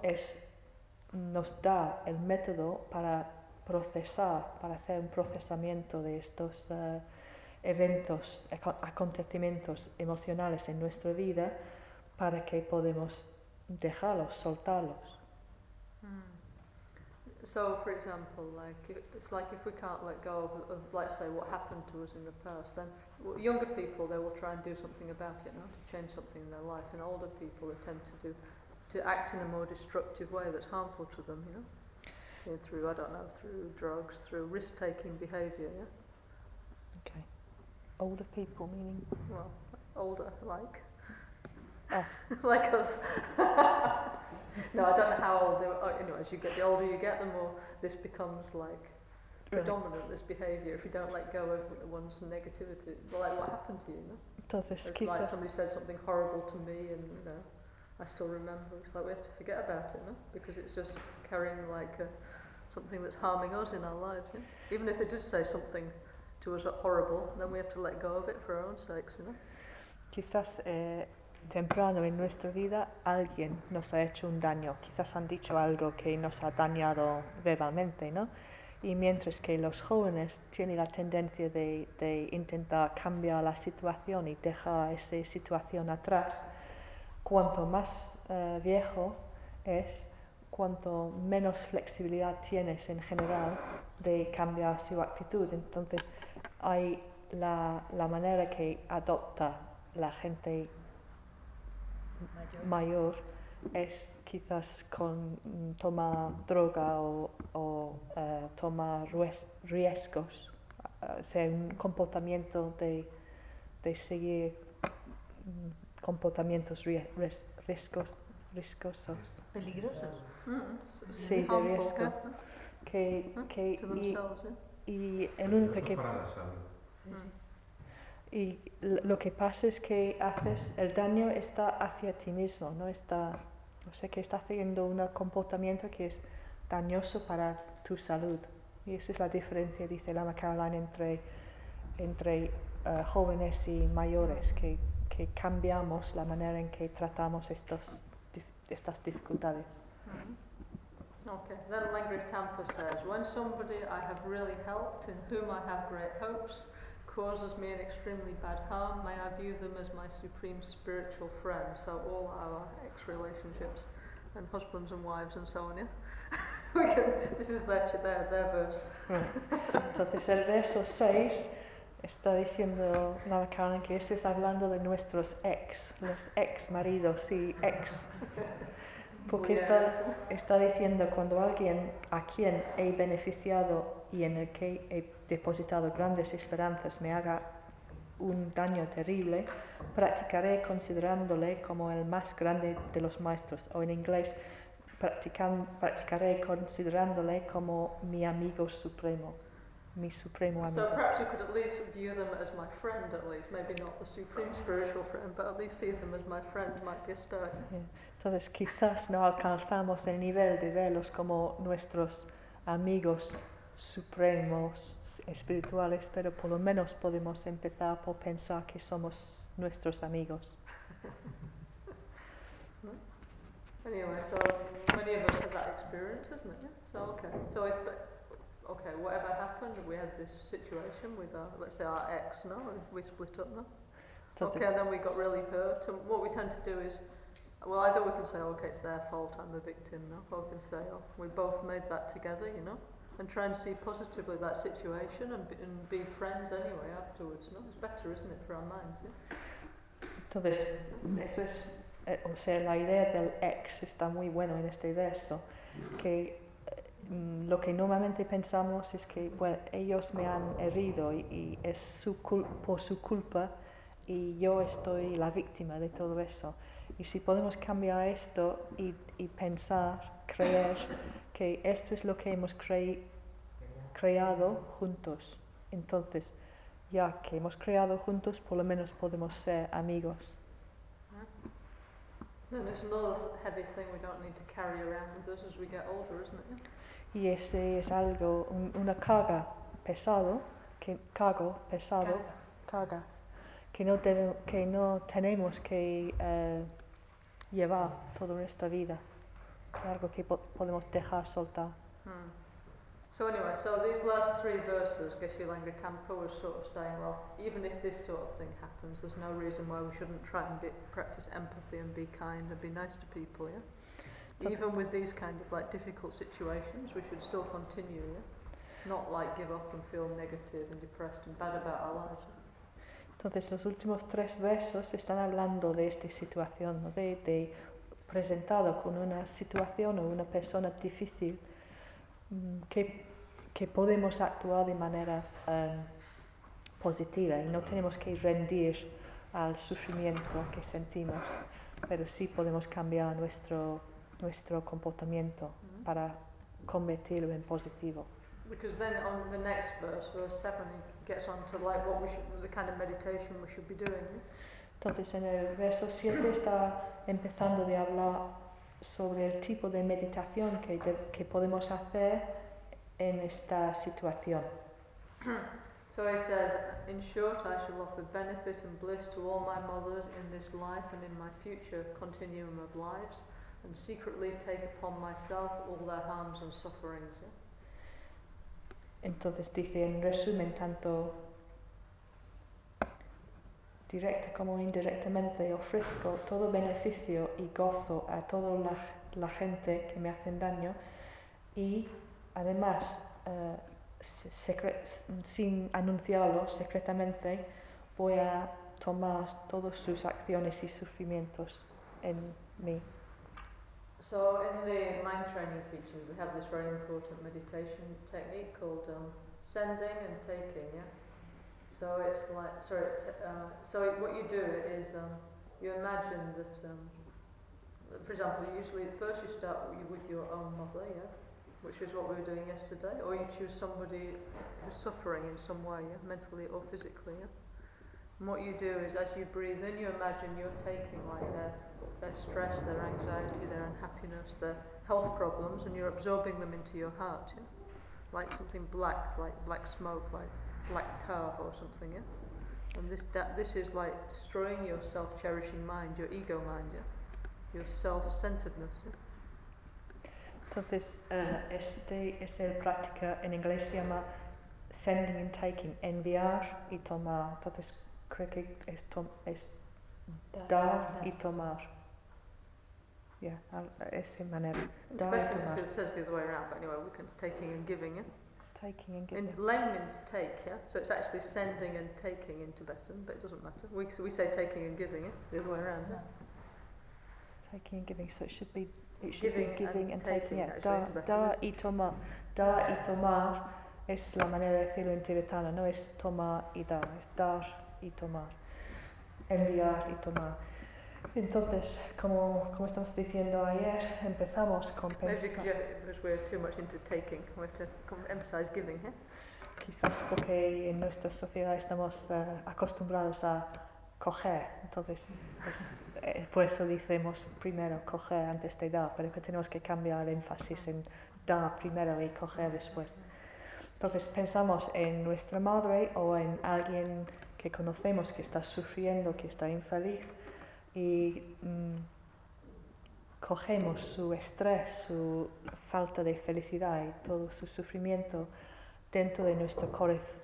nos da el método para procesar, para hacer un procesamiento de estos eventos, acontecimientos emocionales en nuestra vida, para que podemos dejarlos, soltarlos. So, for example, it's like if we can't let go of, let's say, what happened to us in the past, then younger people, they will try and do something about it, you know, to change something in their life, and older people attempt to act in a more destructive way that's harmful to them, you know, through drugs, through risk-taking behaviour, yeah? Okay. Older people meaning? Well, older, like us. Like us. No, I don't know how old they were. Anyway, as you get, the older you get, the more this becomes like predominant, this behaviour, if you don't let go of one's negativity, like what happened to you, no? Entonces, it's like somebody said something horrible to me and, you know, I still remember. It's like we have to forget about it, no? Because it's just carrying like something that's harming us in our lives, yeah? Even if they just say something to us horrible, then we have to let go of it for our own sakes, you know? Quizás temprano en nuestra vida alguien nos ha hecho un daño, quizás han dicho algo que nos ha dañado verbalmente, ¿no? Y mientras que los jóvenes tienen la tendencia de intentar cambiar la situación y dejar esa situación atrás, cuanto más viejo es, cuanto menos flexibilidad tienes en general de cambiar su actitud. Entonces hay la manera que adopta la gente mayor es quizás con tomar droga o tomar riesgos, o sea, un comportamiento de seguir comportamientos riesgosos. ¿Peligrosos? Sí, de riesgo. Y el único que... Y lo que pasa es que haces el daño está hacia ti mismo, no está, o sea que está haciendo un comportamiento que es dañoso para tu salud. Y esa es la diferencia, dice Lama Caroline, entre jóvenes y mayores, que cambiamos la manera en que tratamos estas dificultades. Mm-hmm. Okay, then Langri Tangpa says, when somebody I have really helped, in whom I have great hopes, causes me an extremely bad harm, may I view them as my supreme spiritual friend. So all our ex-relationships and husbands and wives and so on, yeah? This is their verse. Entonces el verso 6 está diciendo Navakaran que eso es hablando de nuestros ex, los ex maridos y ex. Porque está diciendo cuando alguien a quien he beneficiado y en el que he depositado grandes esperanzas me haga un daño terrible, practicaré considerándole como el más grande de los maestros, o en inglés, practicaré considerándole como mi amigo supremo, mi supremo amigo. So perhaps you could at least view them as my friend, at least, maybe not the supreme spiritual friend, but at least see them as my friend might be a start. Yeah. Entonces quizás no alcanzamos el nivel de verlos como nuestros amigos supremos espirituales, pero por lo menos podemos empezar por pensar que somos nuestros amigos. Anyway, so many of us have that experience, isn't it? Yeah? So whatever happened, we had this situation with our, let's say, our ex, no, and we split up, no. Okay, and then we got really hurt, and what we tend to do is, well, either we can say, okay, it's their fault, I'm the victim, no, or we can say, oh, we both made that together, you know, and try and see positively that situation and be friends anyway afterwards, no? It's better, isn't it, for our minds, yeah? Entonces, eso es. O sea, la idea del ex está muy buena en este verso, que lo que normalmente pensamos es que bueno, ellos me han herido y es por su culpa y yo estoy la víctima de todo eso. Y si podemos cambiar esto y pensar, creer que esto es lo que hemos creado juntos, entonces ya que hemos creado juntos, por lo menos podemos ser amigos. Then it's another heavy thing we don't need to carry around with us as we get older, isn't it? Y ese es algo, una carga pesada, que no tenemos que llevar toda nuestra vida. Es algo que podemos dejar soltar. So anyway, so these last three verses, Geshe Langri Tangpa was sort of saying, well, even if this sort of thing happens, there's no reason why we shouldn't try and practice empathy and be kind and be nice to people, yeah? Even with these kind of like difficult situations, we should still continue, yeah? Not like give up and feel negative and depressed and bad about our lives. Entonces, los últimos tres versos están hablando de esta situación, ¿no? De presentado con una situación o una persona difícil, que podemos actuar de manera positiva y no tenemos que rendir al sufrimiento que sentimos, pero sí podemos cambiar nuestro comportamiento para convertirlo en positivo. Because then on the next verse 7, it gets on to like what we should, the kind of meditation we should be doing. Entonces en el verso 7 está empezando de hablar sobre el tipo de meditación que podemos hacer en esta situación. So he says, in short, I shall offer benefit and bliss to all my mothers in this life and in my future continuum of lives, and secretly take upon myself all their harms and sufferings. Yeah? Entonces dice, en resumen, tanto directa como indirectamente, ofrezco todo beneficio y gozo a toda la gente que me hacen daño y además, sin anunciarlo secretamente, voy a tomar todas sus acciones y sufrimientos en mí. So in the mind training teachings we have this very important meditation technique called sending and taking, yeah? So it's like, what you do is you imagine that, for example, usually at first you start with your own mother, yeah, which is what we were doing yesterday, or you choose somebody who's suffering in some way, yeah, mentally or physically. Yeah? And what you do is, as you breathe in, you imagine you're taking like their stress, their anxiety, their unhappiness, their health problems, and you're absorbing them into your heart, yeah? Like something black, like black smoke, like tar or something, yeah? And this is like destroying your self-cherishing mind, your ego mind, yeah? Your self-centeredness, yeah? Entonces, este es el práctica, en inglés se llama sending and taking, enviar y tomar. Entonces, creo que es dar y tomar. Yeah, Tibetan says the other way around, but anyway, we can taking and giving, yeah? Taking and giving. And lem means take, yeah? So it's actually sending and taking in Tibetan, but it doesn't matter. We say taking and giving, yeah? The other way around, yeah? Taking and giving, so it should be giving and taking, yeah. Dar y tomar es la manera de decirlo en tibetano, no es tomar y dar, es dar y tomar, enviar y tomar. Entonces, como estamos diciendo ayer, empezamos con pensar. Quizás porque en nuestra sociedad estamos acostumbrados a coger, entonces por eso decimos primero coger antes de dar, pero que tenemos que cambiar el énfasis en dar primero y coger después. Entonces pensamos en nuestra madre o en alguien que conocemos que está sufriendo, que está infeliz, y cogemos su estrés, su falta de felicidad y todo su sufrimiento dentro de nuestro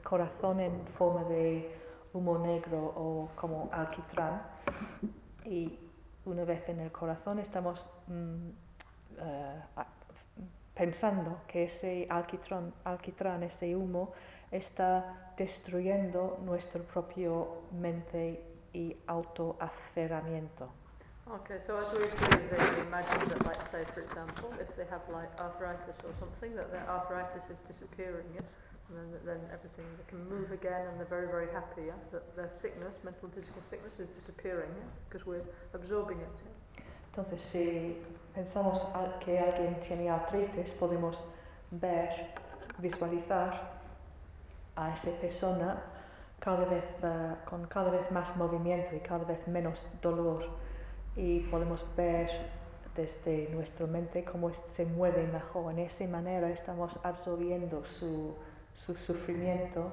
corazón en forma de humo negro o como alquitrán. Y una vez en el corazón estamos pensando que ese alquitrán, ese humo, está destruyendo nuestra propia mente y autoaferramiento. Okay, so as we do, they imagine that, like, say, for example, if they have, like, arthritis or something, that their arthritis is disappearing, yeah? And then everything, they can move again and they're very, very happy, yeah? That their sickness, mental and physical sickness, is disappearing, yeah? Because we're absorbing it, yeah? Entonces, si pensamos que alguien tiene artritis, podemos ver, visualizar a esa persona con cada vez más movimiento y cada vez menos dolor, y podemos ver desde nuestra mente cómo se mueve mejor. En esa manera estamos absorbiendo su sufrimiento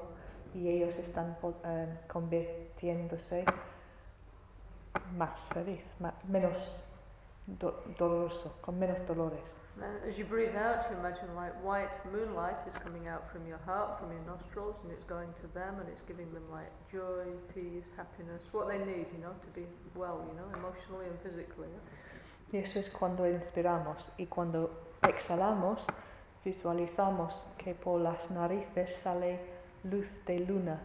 y ellos están convirtiéndose más feliz, menos doloroso, con menos dolores. And as you breathe out, you imagine, like, white moonlight is coming out from your heart, from your nostrils, and it's going to them, and it's giving them, like, joy, peace, happiness, what they need, you know, to be well, you know, emotionally and physically. Y eso es cuando inspiramos, y cuando exhalamos, visualizamos que por las narices sale luz de luna,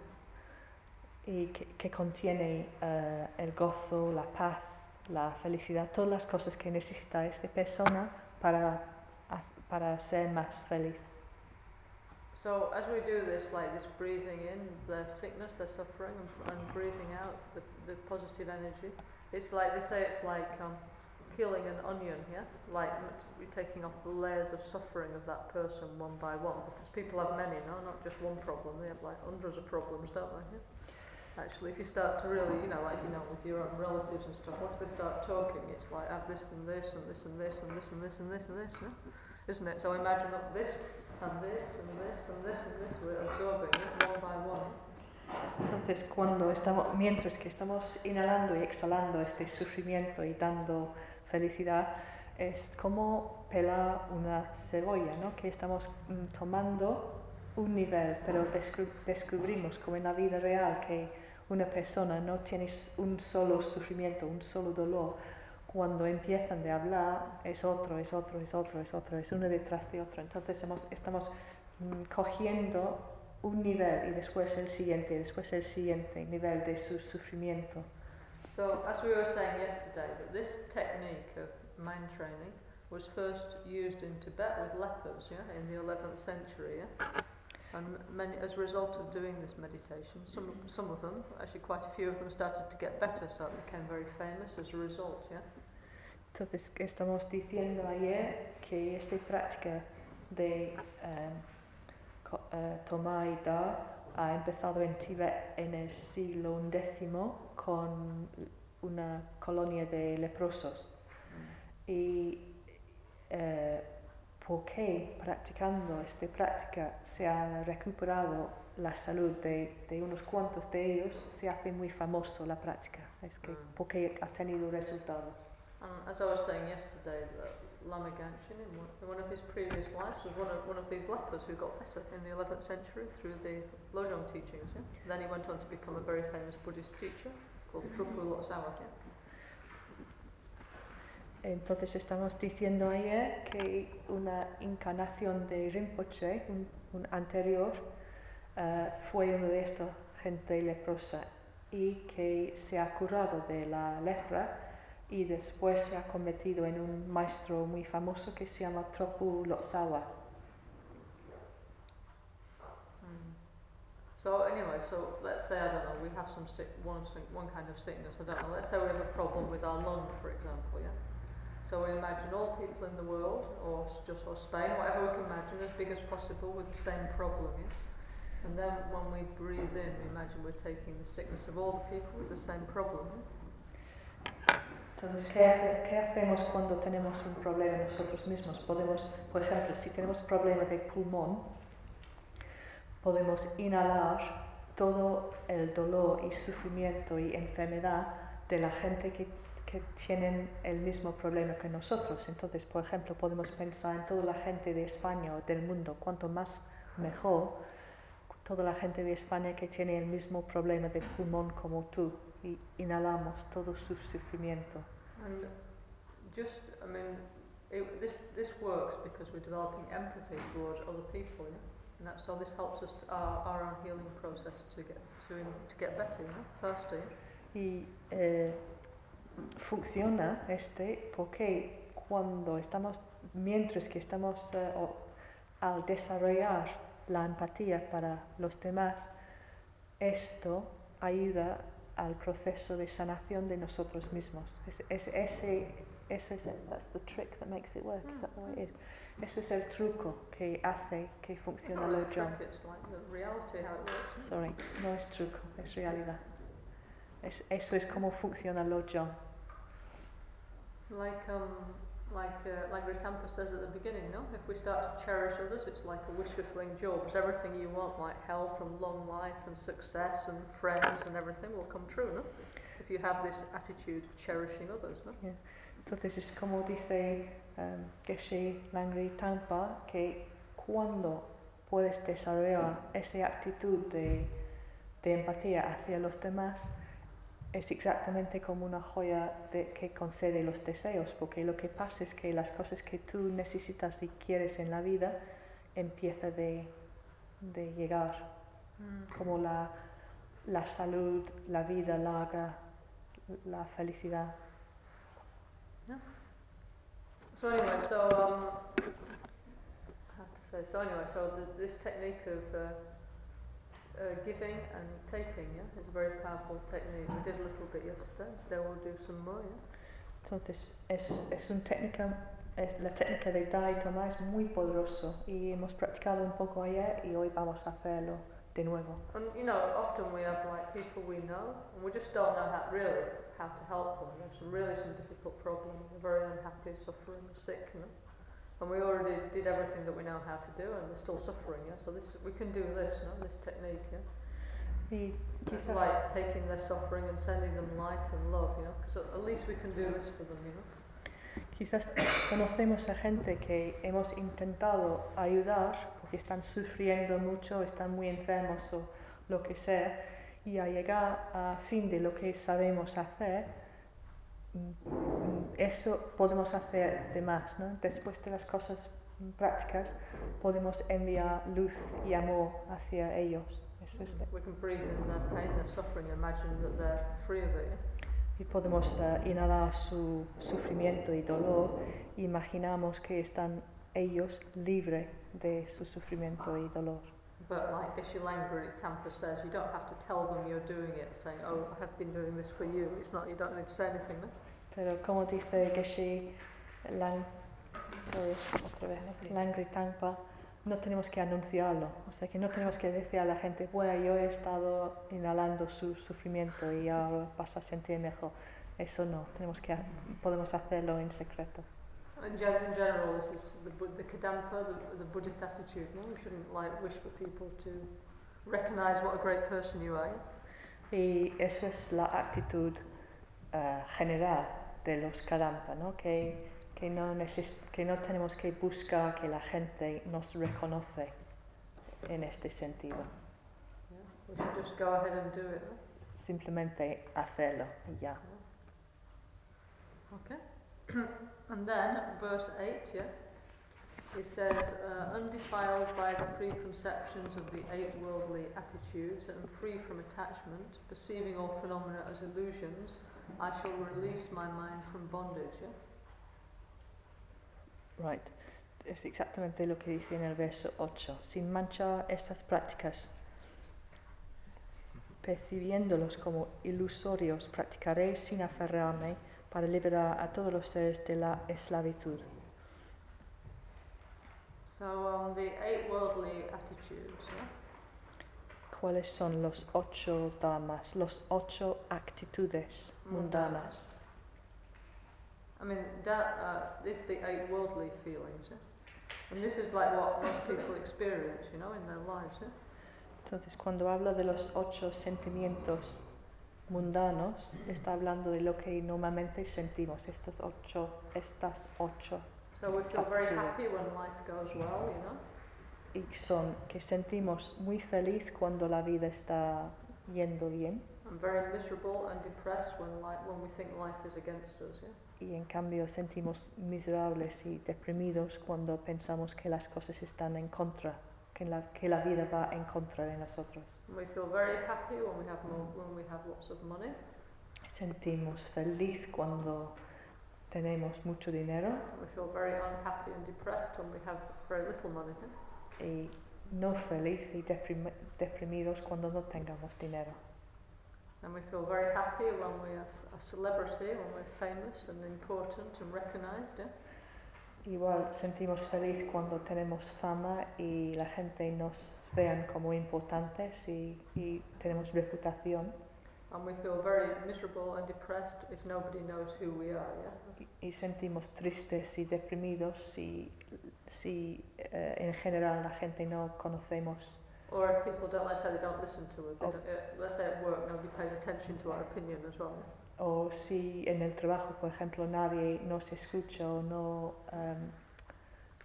y que contiene el gozo, la paz, la felicidad, todas las cosas que necesita esta persona para ser más feliz. So as we do this, like this breathing in their sickness, their suffering, and breathing out the positive energy, it's like, they say it's like peeling an onion, yeah? Like you're taking off the layers of suffering of that person one by one, because people have many, no? Not just one problem, they have like hundreds of problems, don't they? Yeah? Actually, if you start to really, you know, like, you know, with your own relatives and stuff, once they start talking, it's like, I have this and this and this and this and this and this and this and this, yeah? Isn't it? So imagine up this and this and this and this and this, we're absorbing it one by one. Entonces, mientras que estamos inhalando y exhalando este sufrimiento y dando felicidad, es como pelar una cebolla, ¿no? Que estamos tomando un nivel, pero descubrimos, como en la vida real, que una persona no tiene un solo sufrimiento, un solo dolor. Cuando empiezan a hablar, es otro, es uno detrás de otro. Entonces estamos cogiendo un nivel y después el siguiente nivel de su sufrimiento. So, as we were saying yesterday, that this technique of mind training was first used in Tibet with lepers, yeah, in the 11th century, yeah? And many, as a result of doing this meditation, some of them, actually quite a few of them, started to get better, so it became very famous as a result, yeah? Entonces, estamos diciendo ayer que esa práctica de tomar y dar ha empezado en Tibet en el siglo XI con una colonia de leprosos. Y porque practicando esta práctica se ha recuperado la salud de unos cuantos de ellos, se hace muy famoso la práctica, es que porque ha tenido resultados. As I was saying yesterday, Lama Gangchen, in one of his previous lives, was one of these lepers who got better in the 11th century through the Lojong teachings. Yeah? Then he went on to become a very famous Buddhist teacher called Drupulot Sawa. Entonces estamos diciendo ayer que una encarnación de Rinpoche, un anterior, fue uno de estos gente leprosa y que se ha curado de la lepra y después se ha convertido en un maestro muy famoso que se llama Drupulot Sawa. So anyway, so let's say, I don't know, we have some one kind of sickness, I don't know, let's say we have a problem with our lung, for example, yeah? So we imagine all people in the world, or just or Spain, whatever we can imagine, as big as possible with the same problem, yeah? And then when we breathe in, we imagine we're taking the sickness of all the people with the same problem. Entonces, ¿qué hacemos cuando tenemos un problema nosotros mismos? Podemos, por ejemplo, si tenemos problema de pulmón, podemos inhalar todo el dolor y sufrimiento y enfermedad de la gente que tienen el mismo problema que nosotros. Entonces, por ejemplo, podemos pensar en toda la gente de España o del mundo, cuanto más mejor, toda la gente de España que tiene el mismo problema de pulmón como tú, y inhalamos todo su sufrimiento. And just, I mean, this works because we're developing empathy towards other people, yeah? And that's how this helps us to our own healing process to get better, yeah? Faster. Yeah? Y funciona porque mientras que estamos al desarrollar la empatía para los demás, esto ayuda al proceso de sanación de nosotros mismos. Eso es el truco que hace que funcione Lojong. Sorry, no es truco, es realidad. Eso es como funciona Lojong. Like Ritampa says at the beginning, no? If we start to cherish others, it's like a wish-fulfilling job. It's everything you want, like health and long life and success and friends and everything will come true, no? If you have this attitude of cherishing others, no? Yeah. Entonces es como dice Geshe Langri Tangpa, que cuando puedes desarrollar esa actitud de empatía hacia los demás, es exactamente como una joya que concede los deseos, porque lo que pasa es que las cosas que tú necesitas y quieres en la vida empiezan de llegar, como la salud, la vida larga, la felicidad. Yeah. So this technique of giving and taking, yeah, is a very powerful technique. We did a little bit yesterday. Today we'll do some more, yeah. Entonces la técnica de dar y tomar es muy poderoso y hemos practicado un poco ayer y hoy vamos a hacerlo de nuevo. And you know, often we have like people we know and we just don't know how to help them. There's some difficult problem. They're very unhappy, suffering, sick, you know? And we already did everything that we know how to do, and we're still suffering, yeah? So we can do this, you know, this technique, yeah? It's like taking their suffering and sending them light and love, you know? Because at least we can do this for them, you know? Quizás conocemos a gente que hemos intentado ayudar, porque están sufriendo mucho, están muy enfermos o lo que sea, y al llegar a fin de lo que sabemos hacer, eso podemos hacer de más, ¿no? Después de las cosas prácticas, podemos enviar luz y amor hacia ellos. Eso es. Y podemos inhalar su sufrimiento y dolor. Imaginamos que están ellos libres de su sufrimiento y dolor. But like Geshe Langri Tangpa says, you don't have to tell them you're doing it, saying, oh, I have been doing this for you. It's not, you don't need to say anything, no? Pero como dice Geshe Langri Tangpa, no tenemos que anunciarlo. O sea, que no tenemos que decir a la gente, bueno, yo he estado inhalando su sufrimiento y ahora vas a sentir mejor. Eso no, podemos hacerlo en secreto. In general, this is the Kadampa, the Buddhist attitude. No? We shouldn't wish for people to recognize what a great person you are. Y eso es la actitud general de los Kadampa, ¿no? Que no tenemos que buscar que la gente nos reconoce en este sentido. Yeah. We should just go ahead and do it. No? Simplemente hacerlo y ya. Yeah. Okay. And then, verse 8, yeah, it says, undefiled by the preconceptions of the eight worldly attitudes and free from attachment, perceiving all phenomena as illusions, I shall release my mind from bondage. Yeah? Right. Es exactamente lo que dice en el verso 8. Sin manchar estas prácticas, percibiéndolos como ilusorios, practicaré sin aferrarme para liberar a todos los seres de la esclavitud. So, the eight worldly attitudes, yeah? ¿Cuáles son los ocho dharmas, los ocho actitudes mundanas? I mean, this is the eight worldly feelings, yeah? And this is like what most people experience, you know, in their lives, yeah? Entonces, cuando habla de los ocho sentimientos mundanos, está hablando de lo que normalmente sentimos, estas ocho. So we feel very happy when life goes well, you know. Y son que sentimos muy feliz cuando la vida está yendo bien. And very miserable and depressed when we think life is against us, yeah. Y en cambio sentimos miserables y deprimidos cuando pensamos que las cosas están en contra, que la vida va en contra de nosotros. We feel very happy when we have lots of money. Sentimos feliz cuando tenemos mucho dinero. We feel very unhappy and depressed when we have very little money. Y no feliz y deprimidos cuando no tengamos dinero. And we feel very happy when we have a celebrity, when we're famous and important and recognized. Yeah? Igual sentimos feliz cuando tenemos fama y la gente nos vean como importantes y tenemos reputación. And we feel very miserable and depressed if nobody knows who we are, yeah? Y sentimos tristes y deprimidos si en general la gente no conocemos. Or if people don't, let's say they don't listen to us. Let's say at work nobody pays attention to our opinion as well. O si en el trabajo, por ejemplo, nadie nos escucha o no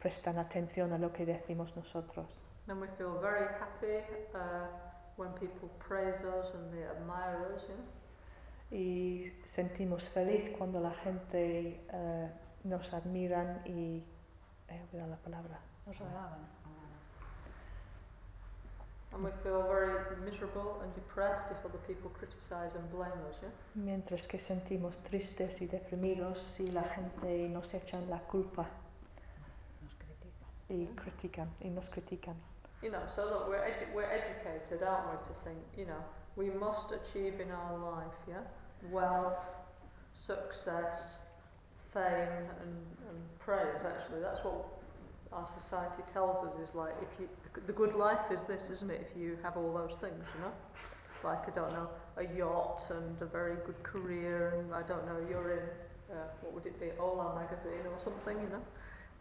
prestan atención a lo que decimos nosotros. Then we feel very happy when people praise us and they admire us. Yeah? Y sentimos feliz cuando la gente nos admiran y olvidar la palabra. Nos alaban. And we feel very miserable and depressed if other people criticize and blame us, yeah? Mientras que sentimos tristes y deprimidos si la gente nos echan la culpa. Nos critican. You know, so look, we're educated, aren't we, to think, you know, we must achieve in our life, yeah? Wealth, success, fame and praise, actually. That's what our society tells us is like, if you, the good life is this, isn't it? If you have all those things, you know, like, I don't know, a yacht and a very good career, and I don't know, you're in, what would it be, Ola magazine or something, you know,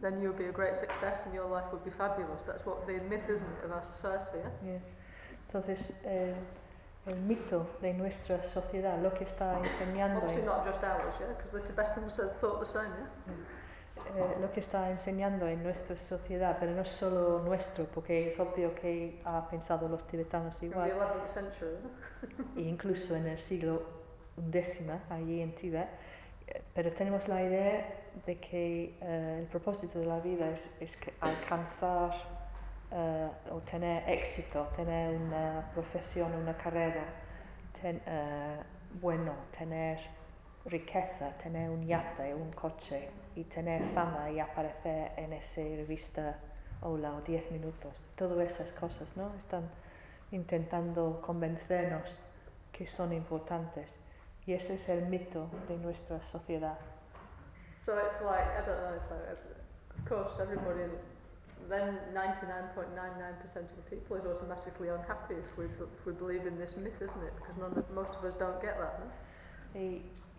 then you'll be a great success and your life would be fabulous. That's what the myth, isn't it, of our society, yeah? Yes. Entonces, el mito de nuestra sociedad, lo que está enseñando... Obviously not just ours, yeah, because the Tibetans thought the same, yeah? Mm. Lo que está enseñando en nuestra sociedad, pero no solo nuestro, porque es obvio que ha pensado los tibetanos igual. E incluso en el siglo XI, allí en Tíbet, pero tenemos la idea de que el propósito de la vida es que alcanzar o tener éxito, tener una profesión, una carrera, tener riqueza, tener un yate, un coche, y tener fama y aparecer en esa revista Hola o 10 minutos. Todas esas cosas, ¿no? Están intentando convencernos que son importantes. Y ese es el mito de nuestra sociedad. So it's like, I don't know, it's like, of course everybody, then 99.99% of the people is automatically unhappy if we believe in this myth, isn't it? Because most of us don't get that, no?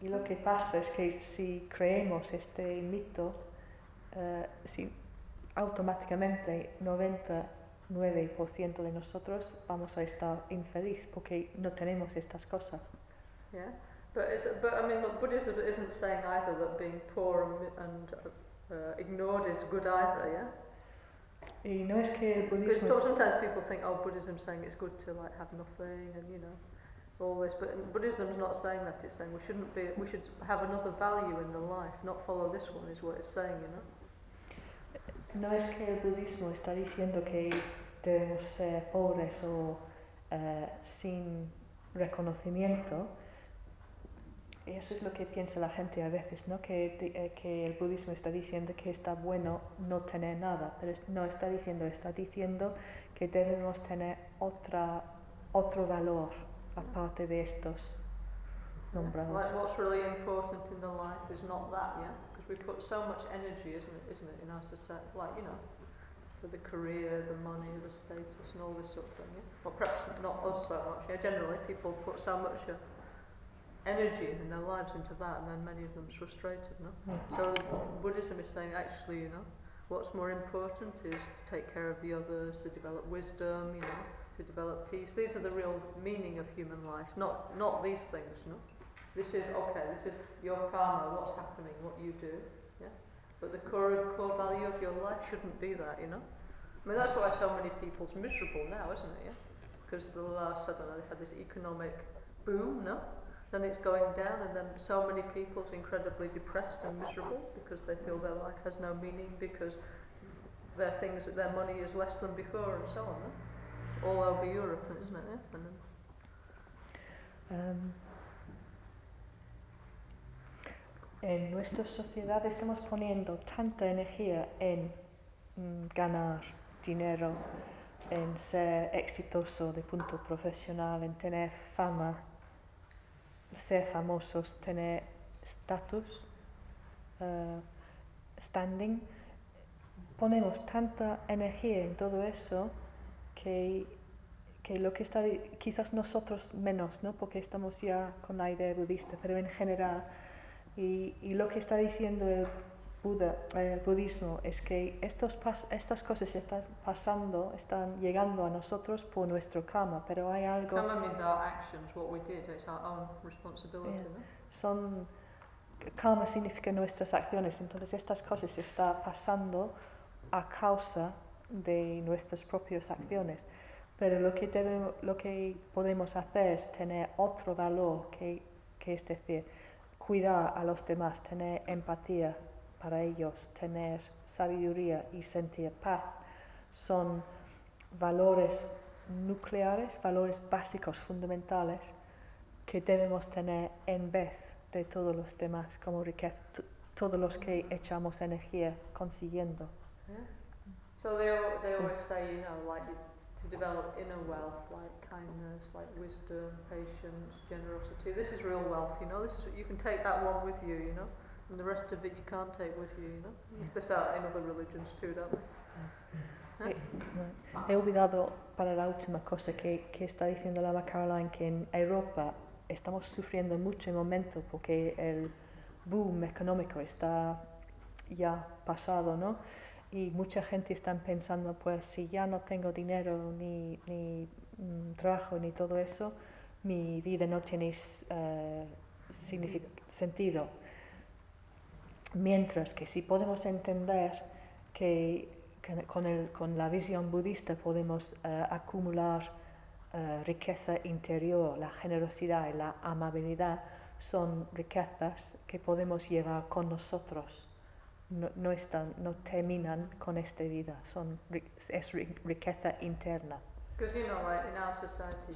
Y lo que pasa es que si creemos este mito, automáticamente 99% de nosotros vamos a estar infeliz porque no tenemos estas cosas. Yeah, but I mean, look, Buddhism isn't saying either that being poor and ignored is good either, yeah. Y no es que el budismo. Because sometimes people think, oh, Buddhism's saying it's good to like have nothing and you know. always. But Buddhism's not saying that. It's saying we shouldn't be. We should have another value in the life, not follow this one. Is what it's saying, you know. No es que el budismo está diciendo que debemos ser pobres o sin reconocimiento. Y eso es lo que piensa la gente a veces, ¿no? Que el budismo está diciendo que está bueno no tener nada, pero no está diciendo que debemos tener otro valor aparte de estos nombrados. Like what's really important in the life is not that, yeah? Because we put so much energy, isn't it, in our society, like, you know, for the career, the money, the status, and all this sort of thing, yeah? Well, perhaps not us so much, yeah? Generally, people put so much energy in their lives into that, and then many of them are frustrated, no? Mm-hmm. So Buddhism is saying, actually, you know, what's more important is to take care of the others, to develop wisdom, you know, to develop peace. These are the real meaning of human life, not these things, no? This is, okay, this is your karma, what's happening, what you do, yeah? But the core value of your life shouldn't be that, you know? I mean, that's why so many people's miserable now, isn't it, yeah? Because the last, I don't know, they had this economic boom, no? Then it's going down, and then so many people's incredibly depressed and miserable because they feel their life has no meaning, because their money is less than before, and so on. Eh? All over Europe, isn't it? Eh? And en nuestra sociedad estamos poniendo tanta energía en ganar dinero, en ser exitoso de punto profesional, en tener fama, ser famosos, tener status, standing. Ponemos tanta energía en todo eso que lo que está, quizás nosotros menos, ¿no? Porque estamos ya con la idea budista, pero en general, y lo que está diciendo el Buda, el budismo, es que estas cosas están llegando a nosotros por nuestro karma, pero hay algo. Karma means our actions, what we did, it's our own responsibility. Yeah. No? Karma significa nuestras acciones, entonces estas cosas están pasando a causa de nuestras propias acciones, pero lo que podemos hacer es tener otro valor, que es decir, cuidar a los demás, tener empatía para ellos, tener sabiduría y sentir paz. Son valores nucleares, valores básicos, fundamentales, que debemos tener en vez de todos los demás, como riqueza, todos los que echamos energía consiguiendo. Yeah. So they always say, you know, like, to develop inner wealth, like kindness, like wisdom, patience, generosity. This is real wealth, you know. This is, you can take that one with you, you know. And the rest of it you can't take with you, you know? Yeah. This out in other religions too, don't they? Yeah. He olvidado para la última cosa que está diciendo Lama Caroline, que en Europa estamos sufriendo mucho en el momento porque el boom económico está ya pasado, ¿no? Y mucha gente está pensando, pues si ya no tengo dinero ni trabajo ni todo eso, mi vida no tiene sentido. Mientras que si podemos entender que con la visión budista podemos acumular riqueza interior, la generosidad y la amabilidad son riquezas que podemos llevar con nosotros. No terminan con esta vida, es riqueza interna. Because, you know, like in our society,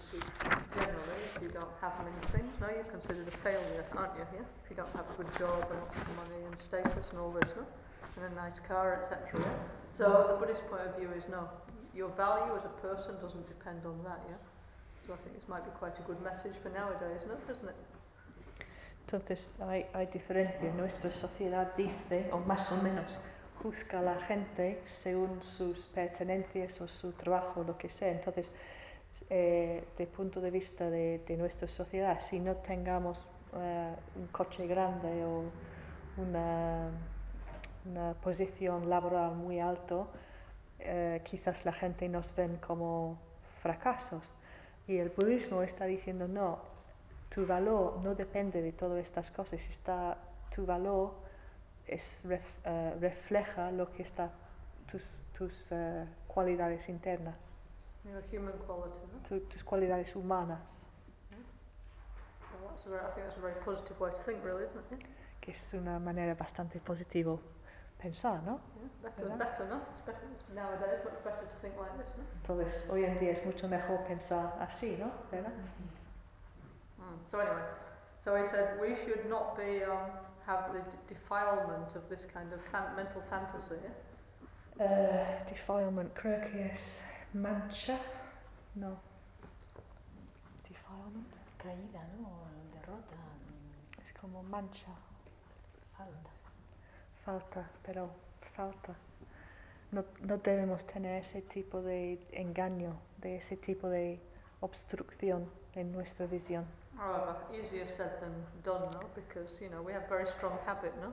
generally, if you don't have many things, no, you're considered a failure, aren't you, yeah? If you don't have a good job and lots of money and status and all this, no? And a nice car, etc. Yeah? So the Buddhist point of view is, no, your value as a person doesn't depend on that, yeah? So I think this might be quite a good message for nowadays, no, isn't it? Entonces, hay diferencia. Nuestra sociedad dice, o más o menos, juzga a la gente según sus pertenencias o su trabajo, lo que sea. Entonces, de punto de vista de nuestra sociedad, si no tengamos un coche grande o una posición laboral muy alto, quizás la gente nos ven como fracasos. Y el budismo está diciendo, no, tu valor no depende de todas estas cosas, tu valor refleja lo que está tus cualidades internas, tus cualidades humanas. Yeah. Che è una maniera abbastanza positiva pensare, no? Entonces, hoy en día es mucho mejor pensar así, ¿no? ¿Verdad? So anyway, so I said we should not be have the defilement of this kind of mental fantasy. Defilement, creo que es mancha, no. Defilement. Caída, ¿no? Derrota. Es como mancha. Falta. Falta, pero falta. No debemos tener ese tipo de engaño, de ese tipo de obstrucción en nuestra visión. However, easier said than done, no? Because, you know, we have very strong habit, no?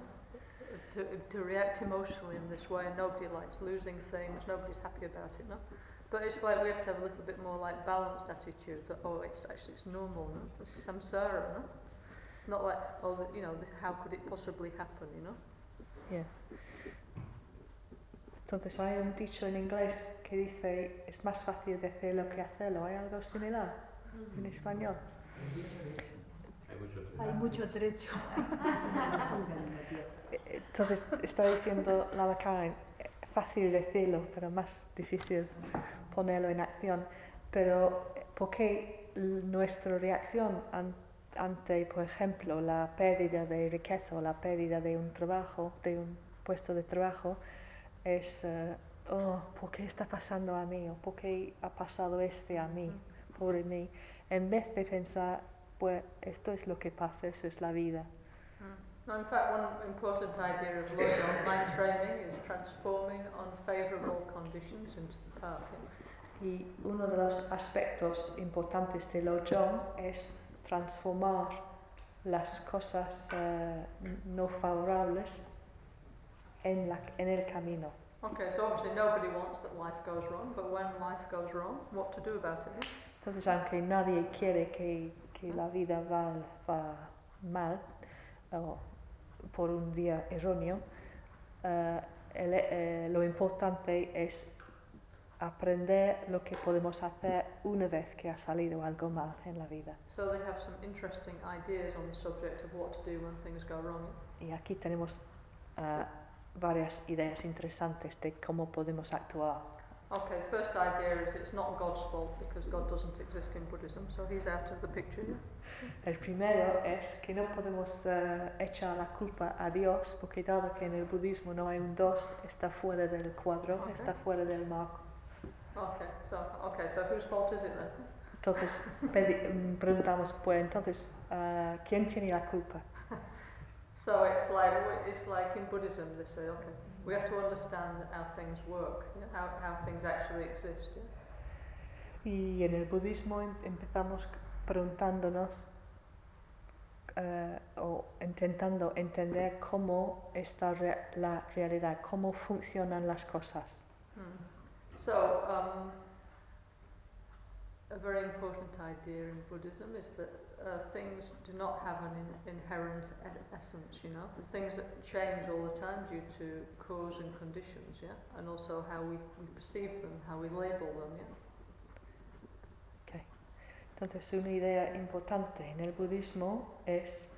To react emotionally in this way, and nobody likes losing things, nobody's happy about it, no? But it's like we have to have a little bit more like balanced attitude that, oh, it's actually, it's normal, no? It's samsara, no? Not like, oh, you know, how could it possibly happen, you know? Yeah. Entonces, hay un dicho en inglés que dice, es más fácil decirlo que hacerlo. ¿Hay algo similar en español? Hay mucho trecho. Entonces, está diciendo Lama Karen, fácil decirlo, pero más difícil ponerlo en acción. Pero, ¿por qué nuestra reacción ante, por ejemplo, la pérdida de riqueza o la pérdida de un trabajo, de un puesto de trabajo, es, oh, ¿por qué está pasando a mí? ¿O por qué ha pasado este a mí? Pobre mí. En vez de pensar, pues, esto es lo que pasa, eso es la vida. No, in fact, one important idea of Lojong mind training is transforming unfavorable conditions into the path. Y uno de los aspectos importantes de Lojong es transformar las cosas no favorables en el camino. Okay, so obviously nobody wants that life goes wrong, but when life goes wrong, what to do about it? Entonces, aunque nadie quiere que la vida va mal, o por un vía erróneo, lo importante es aprender lo que podemos hacer una vez que ha salido algo mal en la vida. So they have some interesting ideas on the subject of what to do when things go wrong. Y aquí tenemos varias ideas interesantes de cómo podemos actuar. Okay, first idea is it's not God's fault because God doesn't exist in Buddhism, so he's out of the picture. El primero es que no podemos echar la culpa a Dios porque dado que en el budismo no hay un Dios, está fuera del cuadro, okay. Está fuera del marco. Okay, so whose fault is it then? Entonces preguntamos, pues entonces, ¿quién tiene la culpa? So it's like in Buddhism they say, okay, we have to understand how things work, you know, how things actually exist. Yeah? Y en el budismo empezamos preguntándonos o intentando entender cómo está la realidad, cómo funcionan las cosas. So a very important idea in Buddhism is that things do not have an inherent essence, you know. Things change all the time due to cause and conditions, yeah, and also how we perceive them, how we label them, yeah. Okay. Entonces, una idea importante en el budismo es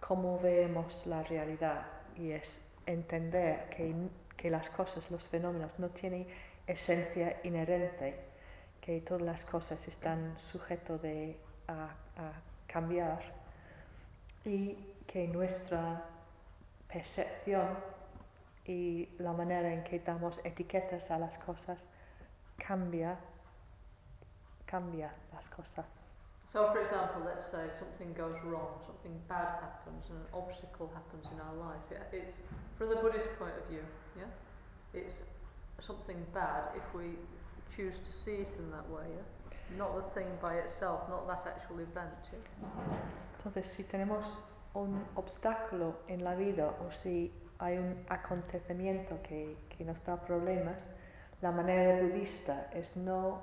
cómo vemos la realidad y es entender que las cosas, los fenómenos, no tienen esencia inherente, que todas las cosas están sujetas a cambiar y que nuestra percepción y la manera en que damos etiquetas a las cosas cambia las cosas. So for example, let's say something goes wrong, something bad happens, an obstacle happens in our life. It's from the Buddhist point of view, yeah, it's something bad if we choose to see it in that way, yeah? Not the thing by itself, not that actual event. Yeah? Entonces, si tenemos un obstáculo en la vida o si hay un acontecimiento que nos da problemas, la manera budista es no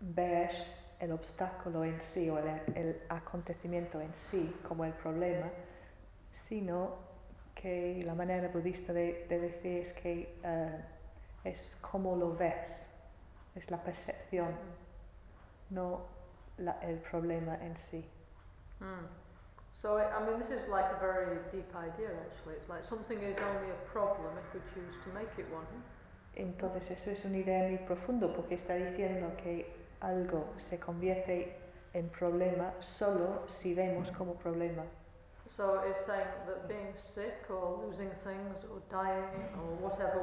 ver el obstáculo en sí o el acontecimiento en sí como el problema, sino que la manera budista de decir es que es como lo ves. Es la percepción, no el problema en sí. So, I mean, this is like a very deep idea, actually. It's like something is only a problem if we choose to make it one. Entonces, eso es una idea muy profundo porque está diciendo que algo se convierte en problema solo si vemos como problema. So it's saying that being sick or losing things or dying or whatever,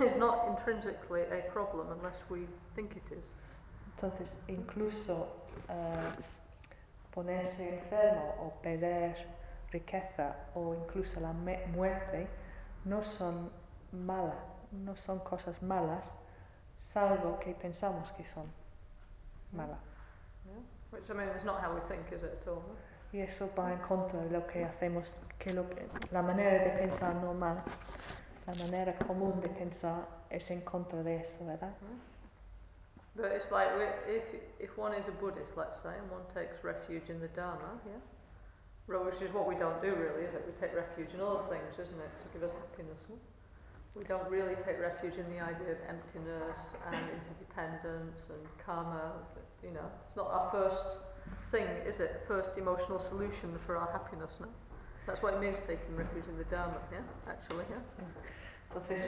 no, is not intrinsically a problem unless we think it is. Entonces, incluso ponerse enfermo o perder riqueza o incluso la muerte no son malas, no son cosas malas, salvo que pensamos que son malas. Yeah. Which, I mean, it's not how we think, is it, at all? Y eso va en contra de lo que hacemos, que la manera de pensar normal, la manera común de pensar es en contra de eso, ¿verdad? But it's like if one is a Buddhist, let's say, and one takes refuge in the Dharma, yeah, which is what we don't do really, is it? We take refuge in other things, isn't it, to give us happiness. No? We don't really take refuge in the idea of emptiness and interdependence and karma. You know, it's not our first thing, is it? First emotional solution for our happiness, no? That's what it means taking refuge in the Dharma, yeah? Actually, yeah? Entonces,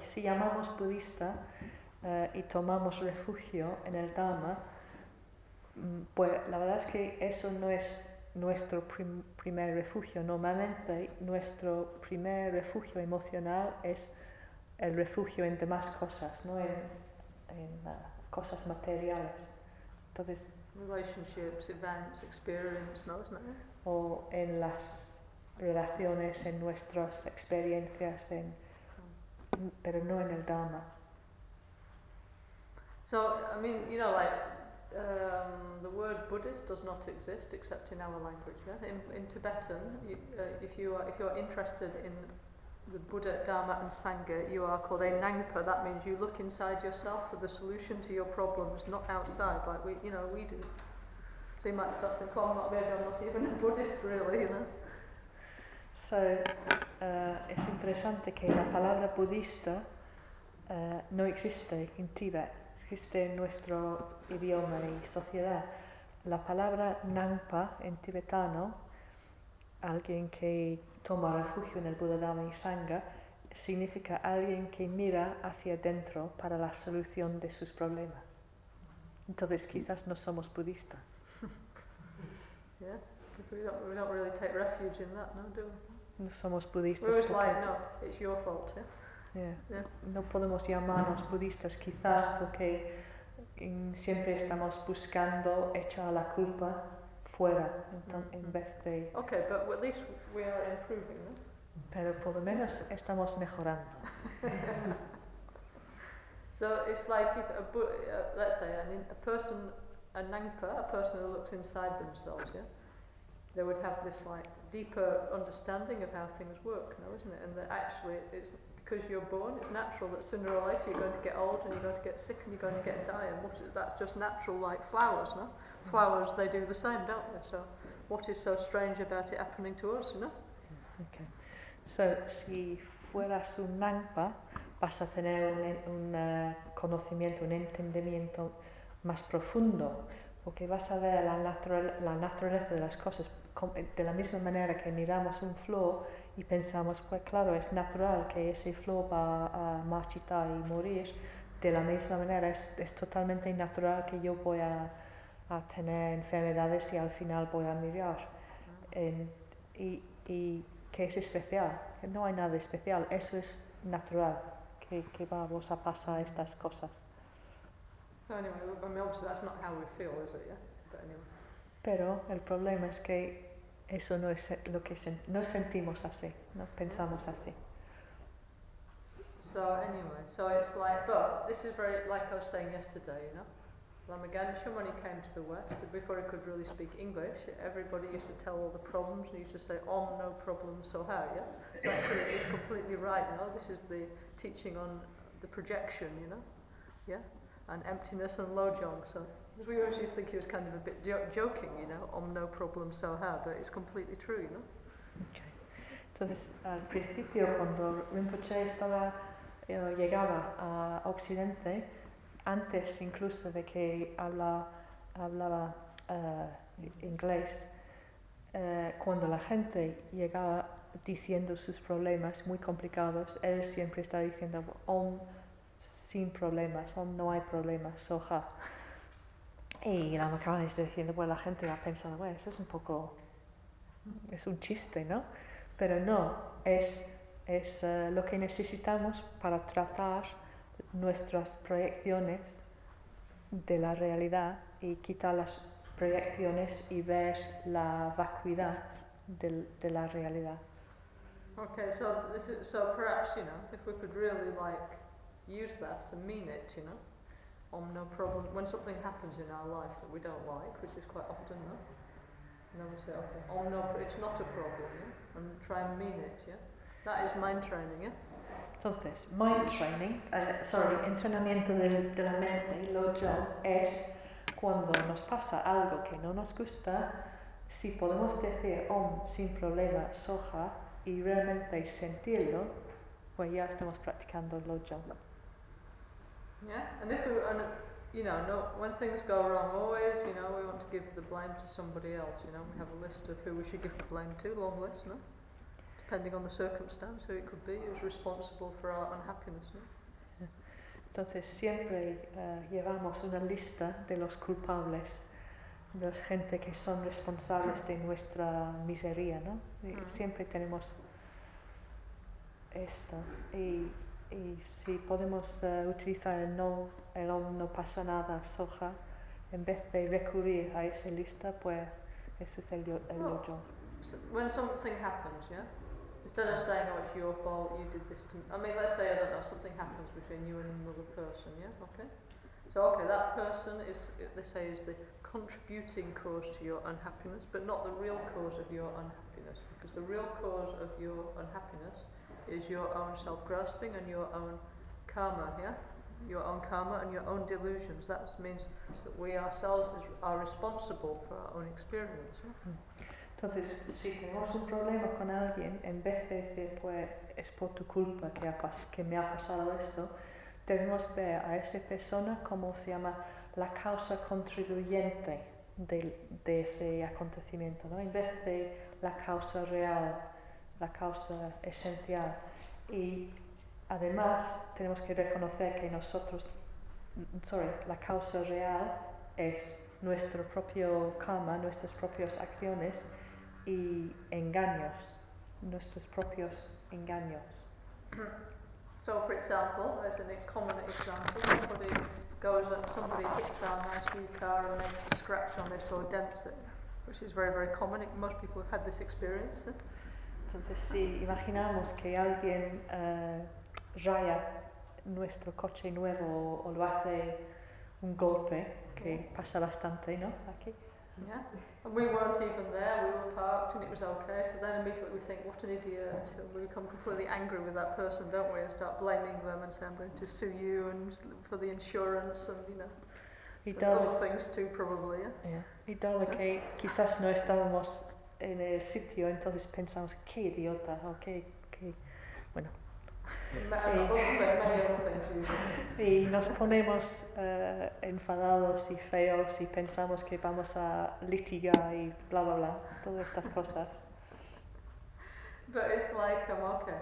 si llamamos budista y tomamos refugio en el Dharma, pues la verdad es que eso no es nuestro primer refugio. Normalmente, nuestro primer refugio emocional es el refugio en demás cosas, no en cosas materiales. Entonces, relationships, events, experience, ¿no? O en las relaciones, en nuestras experiencias, pero no en el Dharma. So, I mean, you know, like, the word Buddhist does not exist except in our language, yeah? In Tibetan, if you're interested in the Buddha, Dharma and Sangha, you are called a Nangpa. That means you look inside yourself for the solution to your problems, not outside, like we do. So you might start to think, oh, maybe I'm not even a Buddhist, really, you know. So, es interesante que la palabra budista no existe en Tíbet, existe en nuestro idioma y sociedad. La palabra Nangpa en tibetano, alguien que toma refugio en el Buda, Dhamma y Sangha, significa alguien que mira hacia adentro para la solución de sus problemas. Entonces quizás no somos budistas. Yeah, because we don't really take refuge in that, no, do we? No somos budistas. We're like, no, it's your fault, yeah? Yeah. Yeah. No podemos llamarnos budistas quizás porque siempre estamos buscando echar la culpa fuera, en vez de... Okay, but at least we are improving, no? Pero por lo menos estamos mejorando. So it's like if let's say a Nangpa, a person who looks inside themselves, yeah, they would have this like deeper understanding of how things work, no, isn't it? And that actually, it's because you're born, it's natural that sooner or later you're going to get old and you're going to get sick and you're going to get die, and that's just natural, like flowers, no? Flowers, they do the same, don't they? So what is so strange about it happening to us, no? Okay. So, si fueras un Nangpa, vas a tener un conocimiento, un entendimiento más profundo, porque vas a ver la naturaleza de las cosas de la misma manera que miramos un flor y pensamos, pues claro, es natural que ese flor va a marchitar y morir. De la misma manera es totalmente natural que yo voy a tener enfermedades y al final voy a mirar. Y que es especial, que no hay nada especial, eso es natural, que vamos a pasar estas cosas. So anyway, I mean, obviously that's not how we feel, is it, yeah? But anyway. Pero el problema es que eso no es lo que no sentimos así, no pensamos así. So anyway, so it's like, but this is very, like I was saying yesterday, you know, Lama Gangchen, when he came to the West, before he could really speak English, everybody used to tell all the problems, and he used to say, "Om no problem, so how?" Yeah, so actually it's completely right, you know. This is the teaching on the projection, you know, yeah, and emptiness and Lojong. So we always used to think he was kind of a bit joking, you know, "Om no problem, so how?" But it's completely true, you know. Okay. Entonces, al principio, cuando Rinpoche llegaba a Occidente, antes incluso de que hablaba inglés, cuando la gente llegaba diciendo sus problemas muy complicados, él siempre está diciendo, om sin problemas, om no hay problemas, soja. Y la macrona está diciendo, bueno, la gente va pensando, bueno, eso es un poco, es un chiste, ¿no? Pero no, es lo que necesitamos para tratar nuestras proyecciones de la realidad y quitar las proyecciones y ver la vacuidad de la realidad. Okay, so perhaps, you know, if we could really like use that and mean it, you know, on no problem, when something happens in our life that we don't like, which is quite often, no? And then we say, okay, oh no, it's not a problem, yeah? And try and mean it, yeah? That is mind training, yeah? Entonces, mind training, entrenamiento de la mente, Lojong, es cuando nos pasa algo que no nos gusta, si podemos decir om sin problema, soja, y realmente sentirlo, pues ya estamos practicando Lojong. Yeah, and if we, and you know, no, when things go wrong, always, you know, we want to give the blame to somebody else. You know, we have a list of who we should give the blame to, long list, no? Depending on the circumstance, who it could be, who's responsible for our unhappiness. No? Entonces siempre llevamos una lista de los culpables, de la gente que son responsables de nuestra miseria, ¿no? Y siempre tenemos esto. Y si podemos utilizar el no pasa nada, soja, en vez de recurrir a esa lista, pues eso es el Lojong. So when something happens, yeah? Instead of saying, oh, it's your fault, you did this to me. I mean, let's say, I don't know, something happens between you and another person, yeah? Okay? So, okay, that person is, they say, is the contributing cause to your unhappiness, but not the real cause of your unhappiness, because the real cause of your unhappiness is your own self-grasping and your own karma, yeah? Your own karma and your own delusions. That means that we ourselves are responsible for our own experience, yeah? Entonces, si tenemos un problema con alguien, en vez de decir, pues, es por tu culpa que me ha pasado esto, debemos ver a esa persona como se llama la causa contribuyente de ese acontecimiento, ¿no? En vez de la causa real, la causa esencial. Y además, tenemos que reconocer que la causa real es nuestro propio karma, nuestras propias acciones, y engaños, nuestros propios engaños. So, for example, there's a common example, somebody hits our nice new car and makes a scratch on it or dents it, which is very, very common. Most people have had this experience. Entonces, si imaginamos que alguien raya nuestro coche nuevo o lo hace un golpe, que pasa bastante, ¿no? Aquí. Yeah, and we weren't even there, we were parked and it was okay, so then immediately we think, what an idiot, and we become completely angry with that person, don't we, and start blaming them and say, I'm going to sue you and for the insurance and, you know, and other things too, probably, yeah? Y dado que quizás no estábamos en el sitio, entonces pensamos, qué idiota, qué, bueno. Y nos ponemos enfadados y feos y pensamos que vamos a litigar y bla bla bla, todas estas cosas. But it's like, okay,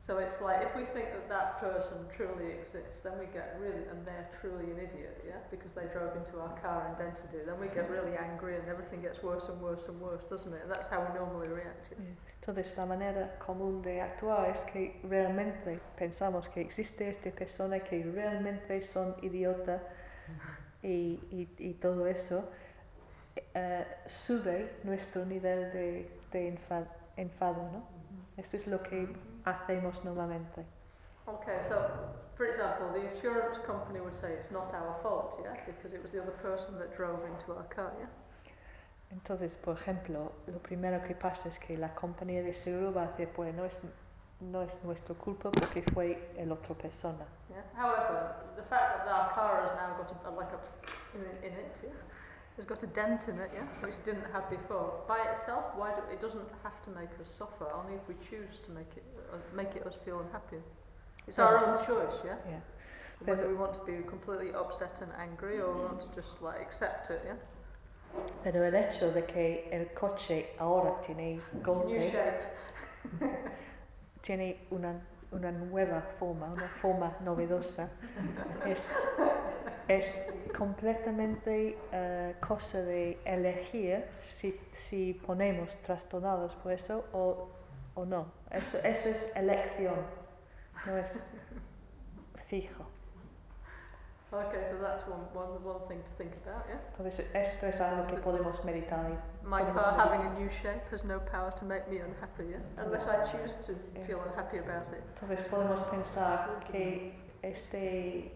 so it's like if we think that person truly exists, then we get really, and they're truly an idiot, yeah, because they drove into our car and dented it, then we get really angry and everything gets worse and worse and worse, doesn't it? And that's how we normally react. Yeah. Entonces, la manera común de actuar es que realmente pensamos que existe esta persona, que realmente son idiotas y todo eso sube nuestro nivel de enfado, ¿no? Eso es lo que hacemos normalmente. Okay, so for example, the insurance company would say it's not our fault, yeah, because it was the other person that drove into our car, yeah. Entonces, por ejemplo, lo primero que pasa es que la compañía de seguro va a decir, pues no es nuestra culpa porque fue el otra persona. Yeah. However, the fact that our car has now got has got a dent in it, yeah, which it didn't have before. By itself, it doesn't have to make us suffer. Only if we choose to make it us feel unhappy. It's our own choice, yeah. Yeah. Whether we want to be completely upset and angry or want to just like accept it, yeah. Però il fatto che il coche ora tiene golpe, tiene una nuova forma, una forma novedosa, es completamente cosa de elegir si ponemos trastornados por eso o no. Eso es elección, no es fijo. Okay, so that's one thing to think about, yeah? Entonces, esto es algo que podemos meditar. My car having a new shape has no power to make me unhappy, yeah? Unless I choose to feel unhappy about it. Entonces, podemos pensar que este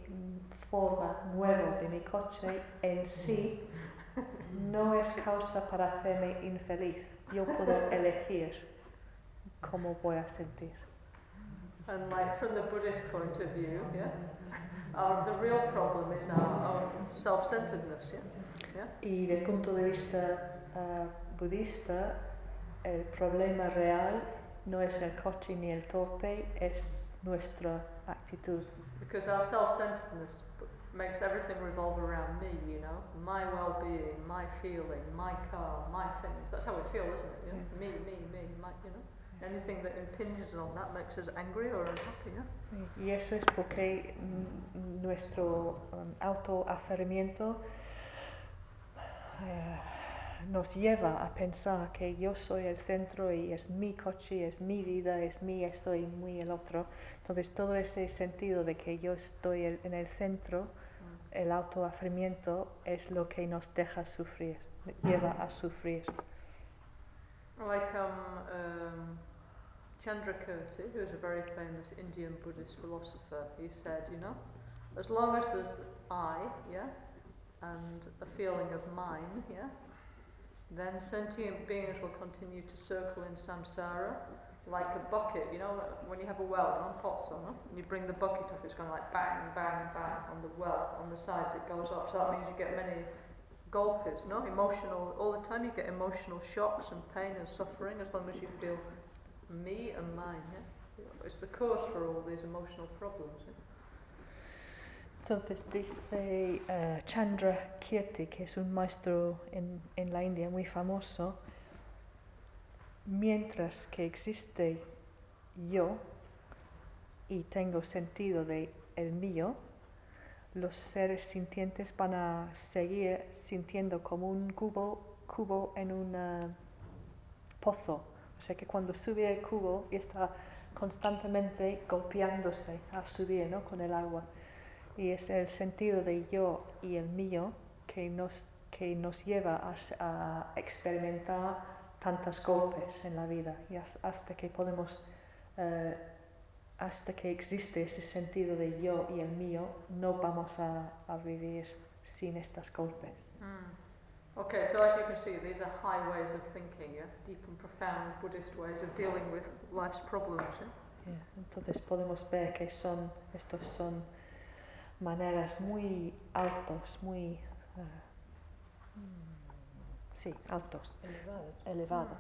forma nueva de mi coche en sí no es causa para hacerme infeliz. Yo puedo elegir cómo voy a sentir. And like from the Buddhist point of view, yeah? The real problem is our self-centeredness, yeah? Yeah? Y del punto de vista budista, el problema real no es el coche ni el torpe, es nuestra actitud. Because our self-centeredness makes everything revolve around me, you know? My well-being, my feeling, my car, my things. That's how we feel, isn't it? You know? Yeah. Me, my, you know? Anything that impinges on that makes us angry or unhappy, yeah? Y eso es porque nuestro autoaferimiento nos lleva a pensar que yo soy el centro y es mi coche, es mi vida, es mi esto y muy el otro. Entonces todo ese sentido de que yo estoy en el centro, el autoaferimiento es lo que nos deja sufrir, lleva a sufrir. Like Chandrakirti, who is a very famous Indian Buddhist philosopher, he said, you know, as long as there's I, yeah, and a feeling of mine, yeah, then sentient beings will continue to circle in samsara like a bucket, you know, when you have a well on pots on, and you bring the bucket up, it's going like bang, bang, bang on the well, on the sides it goes up, so that means you get many golpes, no? Emotional, all the time you get emotional shocks and pain and suffering as long as you feel me and mine, yeah? It's the cause for all these emotional problems, yeah? Entonces dice Chandrakirti, que es un maestro en la India muy famoso, mientras que existe yo y tengo sentido de el mío, los seres sintientes van a seguir sintiendo como un cubo en un pozo. O sea que cuando sube el cubo y está constantemente golpeándose a subir, ¿no? Con el agua. Y es el sentido de yo y el mío que nos lleva a experimentar tantos golpes en la vida y hasta que podemos... hasta que existe ese sentido de yo y el mío, no vamos a vivir sin estos golpes. Okay, so as you can see, these are high ways of thinking, yeah? Deep and profound Buddhist ways of dealing with life's problems. Yeah? Yeah, entonces podemos ver que estos son maneras muy altos, muy elevados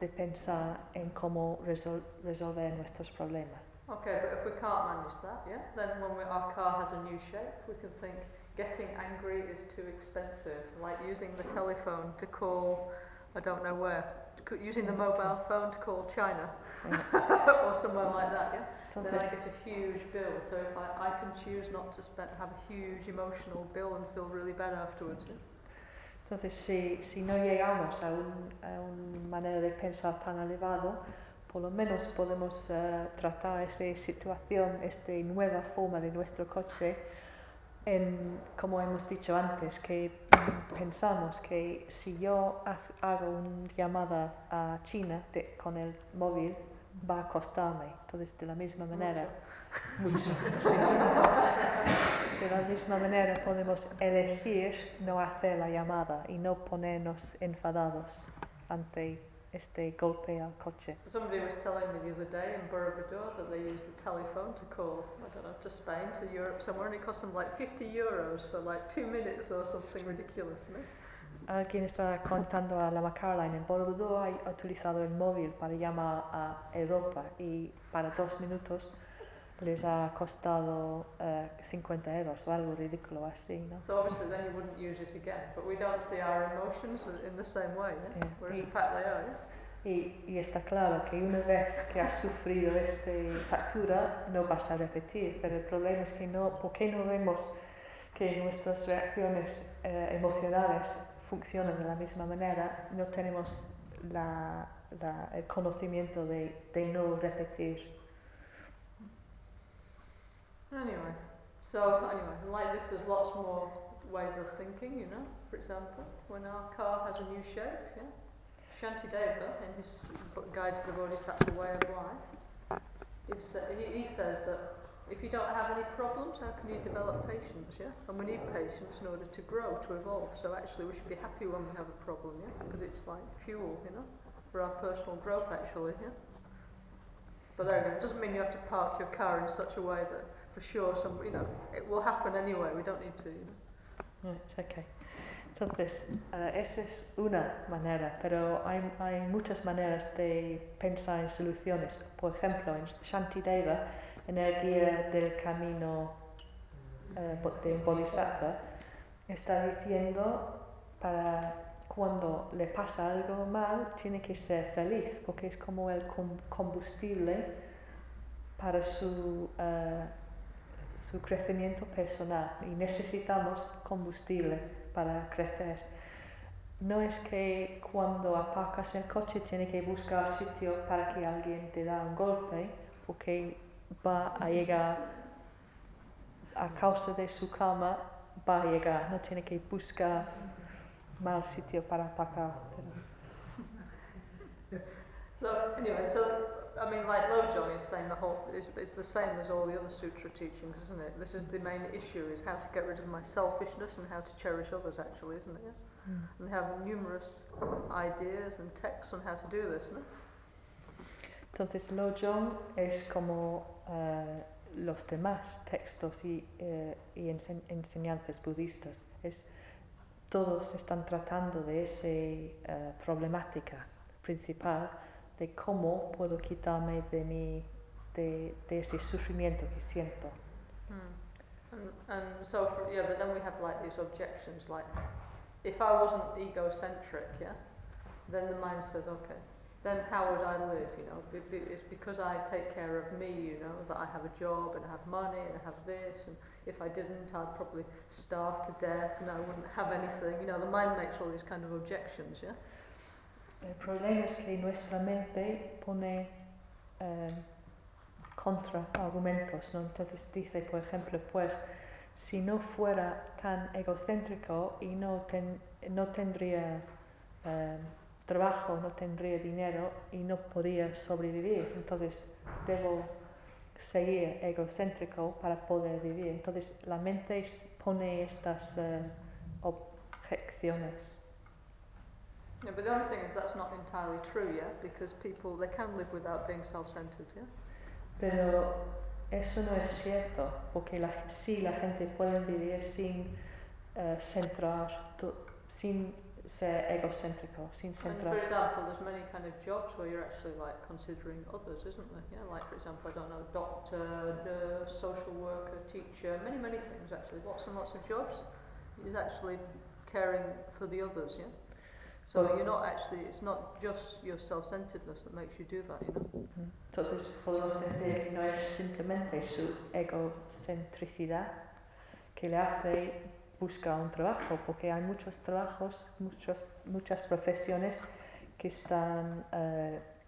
de pensar en cómo resolver nuestros problemas. Okay, but if we can't manage that, yeah, then when our car has a new shape, we can think getting angry is too expensive, like using the telephone to call, I don't know where, using the mobile phone to call China, yeah. Or somewhere like that, yeah? Entonces, then I get a huge bill, so if I can choose not to have a huge emotional bill and feel really bad afterwards. Yeah? Entonces, si no llegamos a una manera de pensar tan elevado, por lo menos podemos tratar esa situación, esta nueva forma de nuestro coche, como hemos dicho antes, que pensamos que si yo hago una llamada a China con el móvil, va a costarme. Entonces, de la misma manera, mucho, sí. De la misma manera podemos elegir no hacer la llamada y no ponernos enfadados ante este golpe al coche. Somebody was telling me the other day in Borobudur that they used the telephone to call, I don't know, to Spain, to Europe somewhere, and it cost them like 50 euros for like 2 minutes or something ridiculous, no? Alguien está contando a Lama Caroline en Borobudur ha utilizado el móvil para llamar a Europa y para 2 minutos les ha costado 50 euros o algo ridículo así, ¿no? So obviously then you wouldn't use it again, but we don't see our emotions in the same way, yeah? Yeah. Whereas in fact they are, yeah? Y está claro que una vez que has sufrido esta factura no vas a repetir, pero el problema es que no, ¿por qué no vemos que nuestras reacciones emocionales funcionan de la misma manera? No tenemos el conocimiento de no repetir. Anyway, like this there's lots more ways of thinking, you know, for example, when our car has a new shape, yeah? Shantideva, in his book Guide to the Bodhisattva Way of Life, he says that if you don't have any problems, how can you develop patience, yeah? And we need patience in order to grow, to evolve. So actually we should be happy when we have a problem, yeah? Because it's like fuel, you know, for our personal growth actually, yeah? But there again, it doesn't mean you have to park your car in such a way that for sure some, you know, it will happen anyway, we don't need to, you know. Yeah, it's okay. Entonces, eso es una manera, pero hay muchas maneras de pensar en soluciones. Por ejemplo, en Shantideva, en el guía del camino de un bodhisattva, está diciendo para cuando le pasa algo mal, tiene que ser feliz, porque es como el combustible para su crecimiento personal, y necesitamos combustible para crecer. No es que cuando aparcas el coche tienes que buscar sitio para que alguien te da un golpe, porque va a llegar, a causa de su calma va a llegar, no tiene que buscar mal sitio para aparcar. So anyway, I mean, like Lojong is saying, it's the same as all the other sutra teachings, isn't it? This is the main issue, is how to get rid of my selfishness and how to cherish others, actually, isn't it? Yeah? Mm. And they have numerous ideas and texts on how to do this, no? Entonces, Lojong es como los demás textos y enseñanzas budistas. Todos están tratando de esa problemática principal, de cómo puedo quitarme de ese sufrimiento que siento. And so, but then we have like these objections, like if I wasn't egocentric, yeah, then the mind says, okay, then how would I live, you know? It's because I take care of me, you know, that I have a job and I have money and I have this, and if I didn't, I'd probably starve to death and I wouldn't have anything, you know, the mind makes all these kind of objections, yeah? El problema es que nuestra mente pone contraargumentos, ¿no? Entonces dice, por ejemplo, pues, si no fuera tan egocéntrico y no tendría trabajo, no tendría dinero y no podría sobrevivir, entonces debo seguir egocéntrico para poder vivir. Entonces la mente pone estas objeciones. Yeah, but the only thing is that's not entirely true, yeah, because people, they can live without being self-centered, yeah? Pero eso no es cierto, porque la gente puede vivir sin sin ser egocéntrico, sin centrar. And for example, there's many kind of jobs where you're actually like considering others, isn't there? Yeah, like for example, I don't know, doctor, nurse, social worker, teacher, many, many things actually, lots and lots of jobs, is actually caring for the others, yeah? So you're not actually, it's not just your self-centeredness that makes you do that, you know? Entonces podemos decir que no es simplemente su egocentricidad que le hace buscar un trabajo, porque hay muchos trabajos, muchas profesiones que están,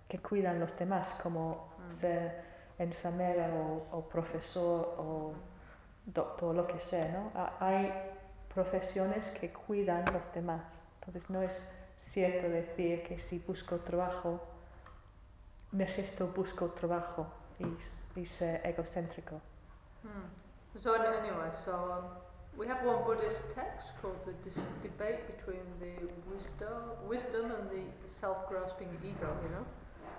que cuidan los demás, como ser enfermera o profesor o doctor, lo que sea, ¿no? Hay profesiones que cuidan los demás, entonces no es cierto decir que si busco trabajo, necesito buscar trabajo y ser egocéntrico. So anyway, we have one Buddhist text called the debate between the wisdom and the self-grasping ego, you know?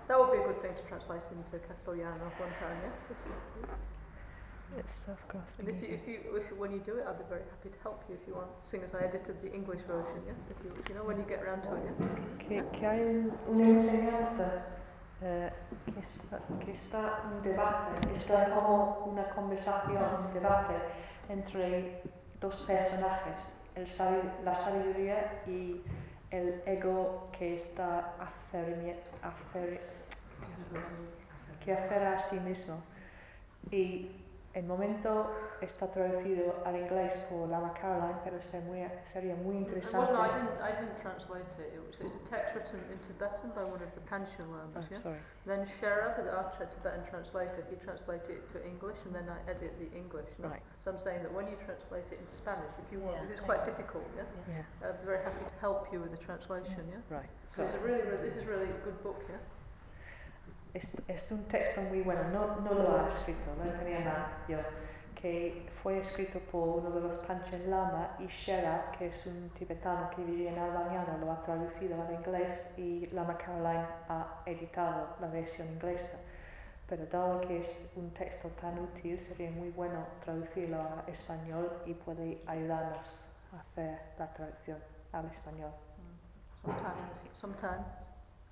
That would be a good thing to translate into Castellano one time, yeah? It's self-grasping. And when you do it, I'd be very happy to help you if you want, seeing as I edited the English version, yeah? If you know, when you get around to it, yeah? Que hay una enseñanza che sta un debate, sta como una conversación, un debate entre dos personajes, la sabiduría y el ego que está que aferra a sí mismo. Y el momento está traducido al inglés por Lama Caroline, pero sería muy interesante. Well, no, I didn't translate it. It's a text written in Tibetan by one of the Panchen Lamas. Yeah? Sorry. Then Sherab, our Tibetan translator, he translated it to English, and then I edit the English. No? Right. So I'm saying that when you translate it in Spanish, if you want, because it's quite difficult. Yeah. Yeah. I'm very happy to help you with the translation. Yeah. Right. So it's a really good book. Yeah. Es un texto muy bueno, no lo ha escrito, no tenía nada yo, que fue escrito por uno de los Panchen Lama y Sherab, que es un tibetano que vive en Albania, lo ha traducido al inglés y Lama Caroline ha editado la versión inglesa. Pero dado que es un texto tan útil, sería muy bueno traducirlo a español y puede ayudarnos a hacer la traducción al español. Sometimes,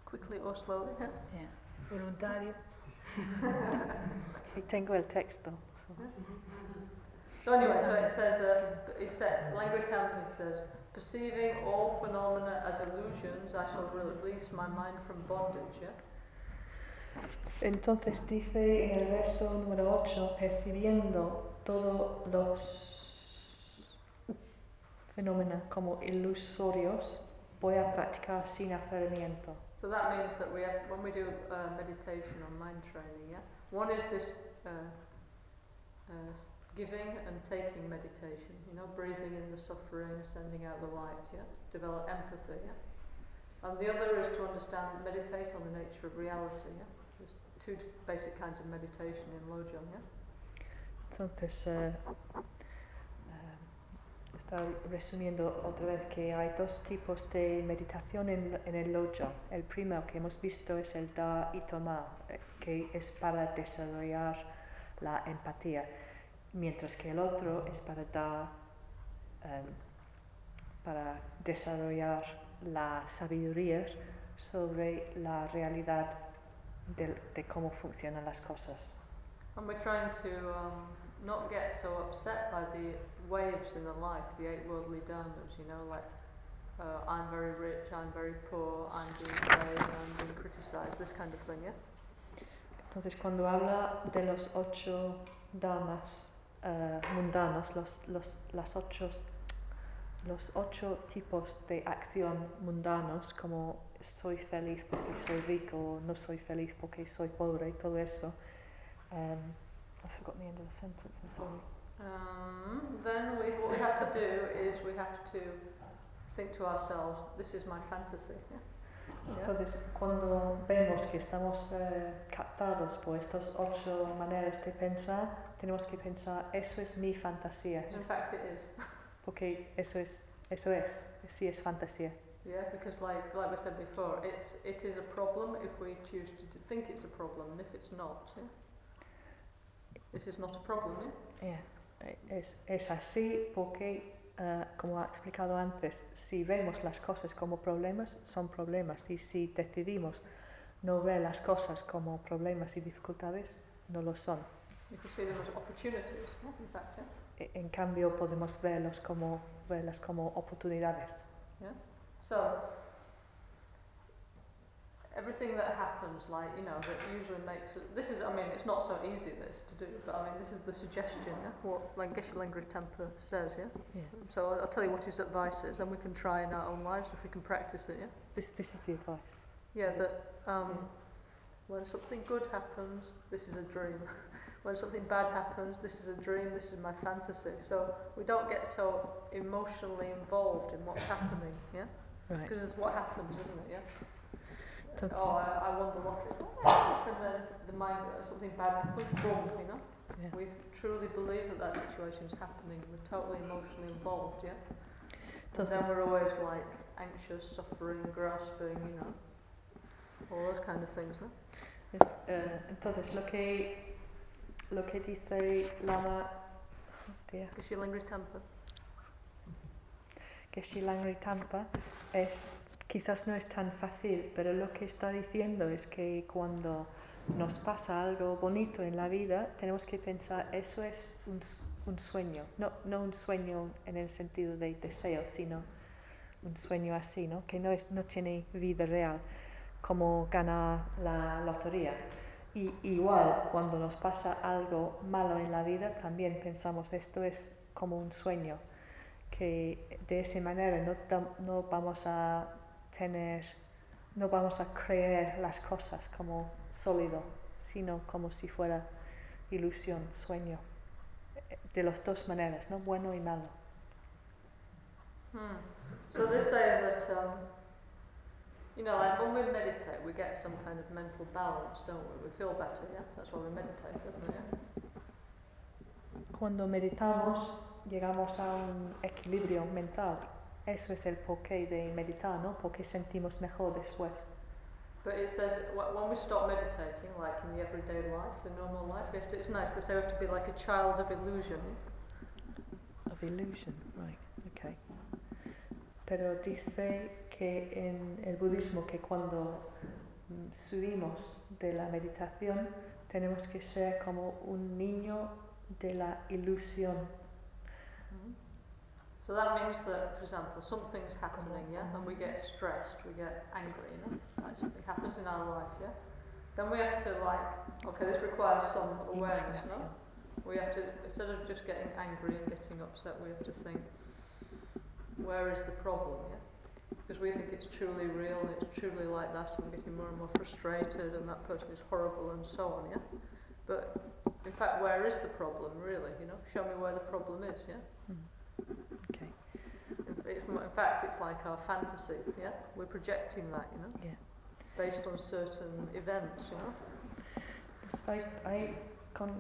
quickly or slowly. Yeah. Yeah. Voluntario. Y tengo el texto. So anyway, so it says, Langri Tangpa says, perceiving all phenomena as illusions, I shall release my mind from bondage. Yeah? Entonces dice en el verso número 8, percibiendo todos los fenómenos como ilusorios, voy a practicar sin aferramiento. So that means that we have, when we do meditation or mind training, yeah, one is this giving and taking meditation, you know, breathing in the suffering, sending out the light, yeah, to develop empathy, yeah, and the other is to understand, meditate on the nature of reality, yeah. There's two basic kinds of meditation in Lojong, yeah. Entonces, está resumiendo otra vez que hay dos tipos de meditación en el Lojong. El primero que hemos visto es el dar y tomar, que es para desarrollar la empatía, mientras que el otro es para dar, para desarrollar la sabiduría sobre la realidad de cómo funcionan las cosas. And we're trying to not get so upset by the waves in the life, the eight worldly dharmas, you know, like I'm very rich, I'm very poor, I'm being praised, I'm being criticized, this kind of thing, yeah? Entonces, cuando habla de los ocho dharmas mundanos, los ocho tipos de acción mundanos, como soy feliz porque soy rico, no soy feliz porque soy pobre, y todo eso. I forgot the end of the sentence, I'm sorry. Then what we have to do is we have to think to ourselves, this is my fantasy. Yeah? Yeah. Entonces, cuando vemos que estamos captados por estas ocho maneras de pensar, tenemos que pensar, eso es mi fantasía. In fact, it is. Porque eso es fantasía. Yeah, because like we said before, it is a problem if we choose to think it's a problem, and if it's not. Yeah? This is not a problem, yeah? Yeah. Es así porque, como ha explicado antes, si vemos las cosas como problemas, son problemas. Y si decidimos no ver las cosas como problemas y dificultades, no lo son. You can see them as opportunities, no? In fact, yeah? En cambio, podemos verlas como oportunidades. Yeah. So, everything that happens, like, you know, that usually makes it, this is, I mean, it's not so easy this to do, but I mean, this is the suggestion, yeah, what Geshe Langri Tangpa says, yeah? Yeah. So I'll tell you what his advice is, and we can try in our own lives if we can practice it, yeah? This is the advice. Yeah, that when something good happens, this is a dream. When something bad happens, this is a dream, this is my fantasy. So we don't get so emotionally involved in what's happening, yeah? Right. Because it's what happens, isn't it, yeah? Oh, I won the lottery. And then the mind, something bad happens, boom, you know? Yeah. We truly believe that situation is happening. We're totally emotionally involved, yeah? And then we're always like anxious, suffering, grasping, you know? All those kind of things, no? Yes. Entonces, lo que dice Lama... Oh dear. Geshe Langri Tangpa. Geshe Langri Tangpa es... quizás no es tan fácil, pero lo que está diciendo es que cuando nos pasa algo bonito en la vida, tenemos que pensar, eso es un sueño, no un sueño en el sentido de deseo, sino un sueño así, ¿no? Que no tiene vida real, como ganar la lotería. Y igual, cuando nos pasa algo malo en la vida, también pensamos, esto es como un sueño, que de esa manera no vamos a tener, no vamos a creer las cosas como sólido, sino como si fuera ilusión, sueño, de las dos maneras, ¿no? Bueno y malo. So they're saying that, like when we meditate, we get some kind of mental balance, don't we? We feel better, yeah? That's why we meditate, isn't it? Yeah? Cuando meditamos, llegamos a un equilibrio mental. Eso es el porqué de meditar, ¿no? Porque sentimos mejor después. But it says when we stop meditating, like in the everyday life, the normal life, we have to, it's nice, they say we have to be like a child of illusion. Of illusion, right, okay. Pero dice que en el budismo que cuando subimos de la meditación tenemos que ser como un niño de la ilusión. So that means that, for example, something's happening, yeah, and we get stressed, we get angry, you know, that something happens in our life, yeah. Then we have to like, okay, this requires some awareness, no? We have to, instead of just getting angry and getting upset, we have to think, where is the problem, yeah? Because we think it's truly real, and it's truly like that, and we're getting more and more frustrated, and that person is horrible, and so on, yeah. But in fact, where is the problem, really? You know, show me where the problem is, yeah. Okay. In fact, it's like our fantasy, yeah? We're projecting that, you know? Yeah. Based on certain events, you know?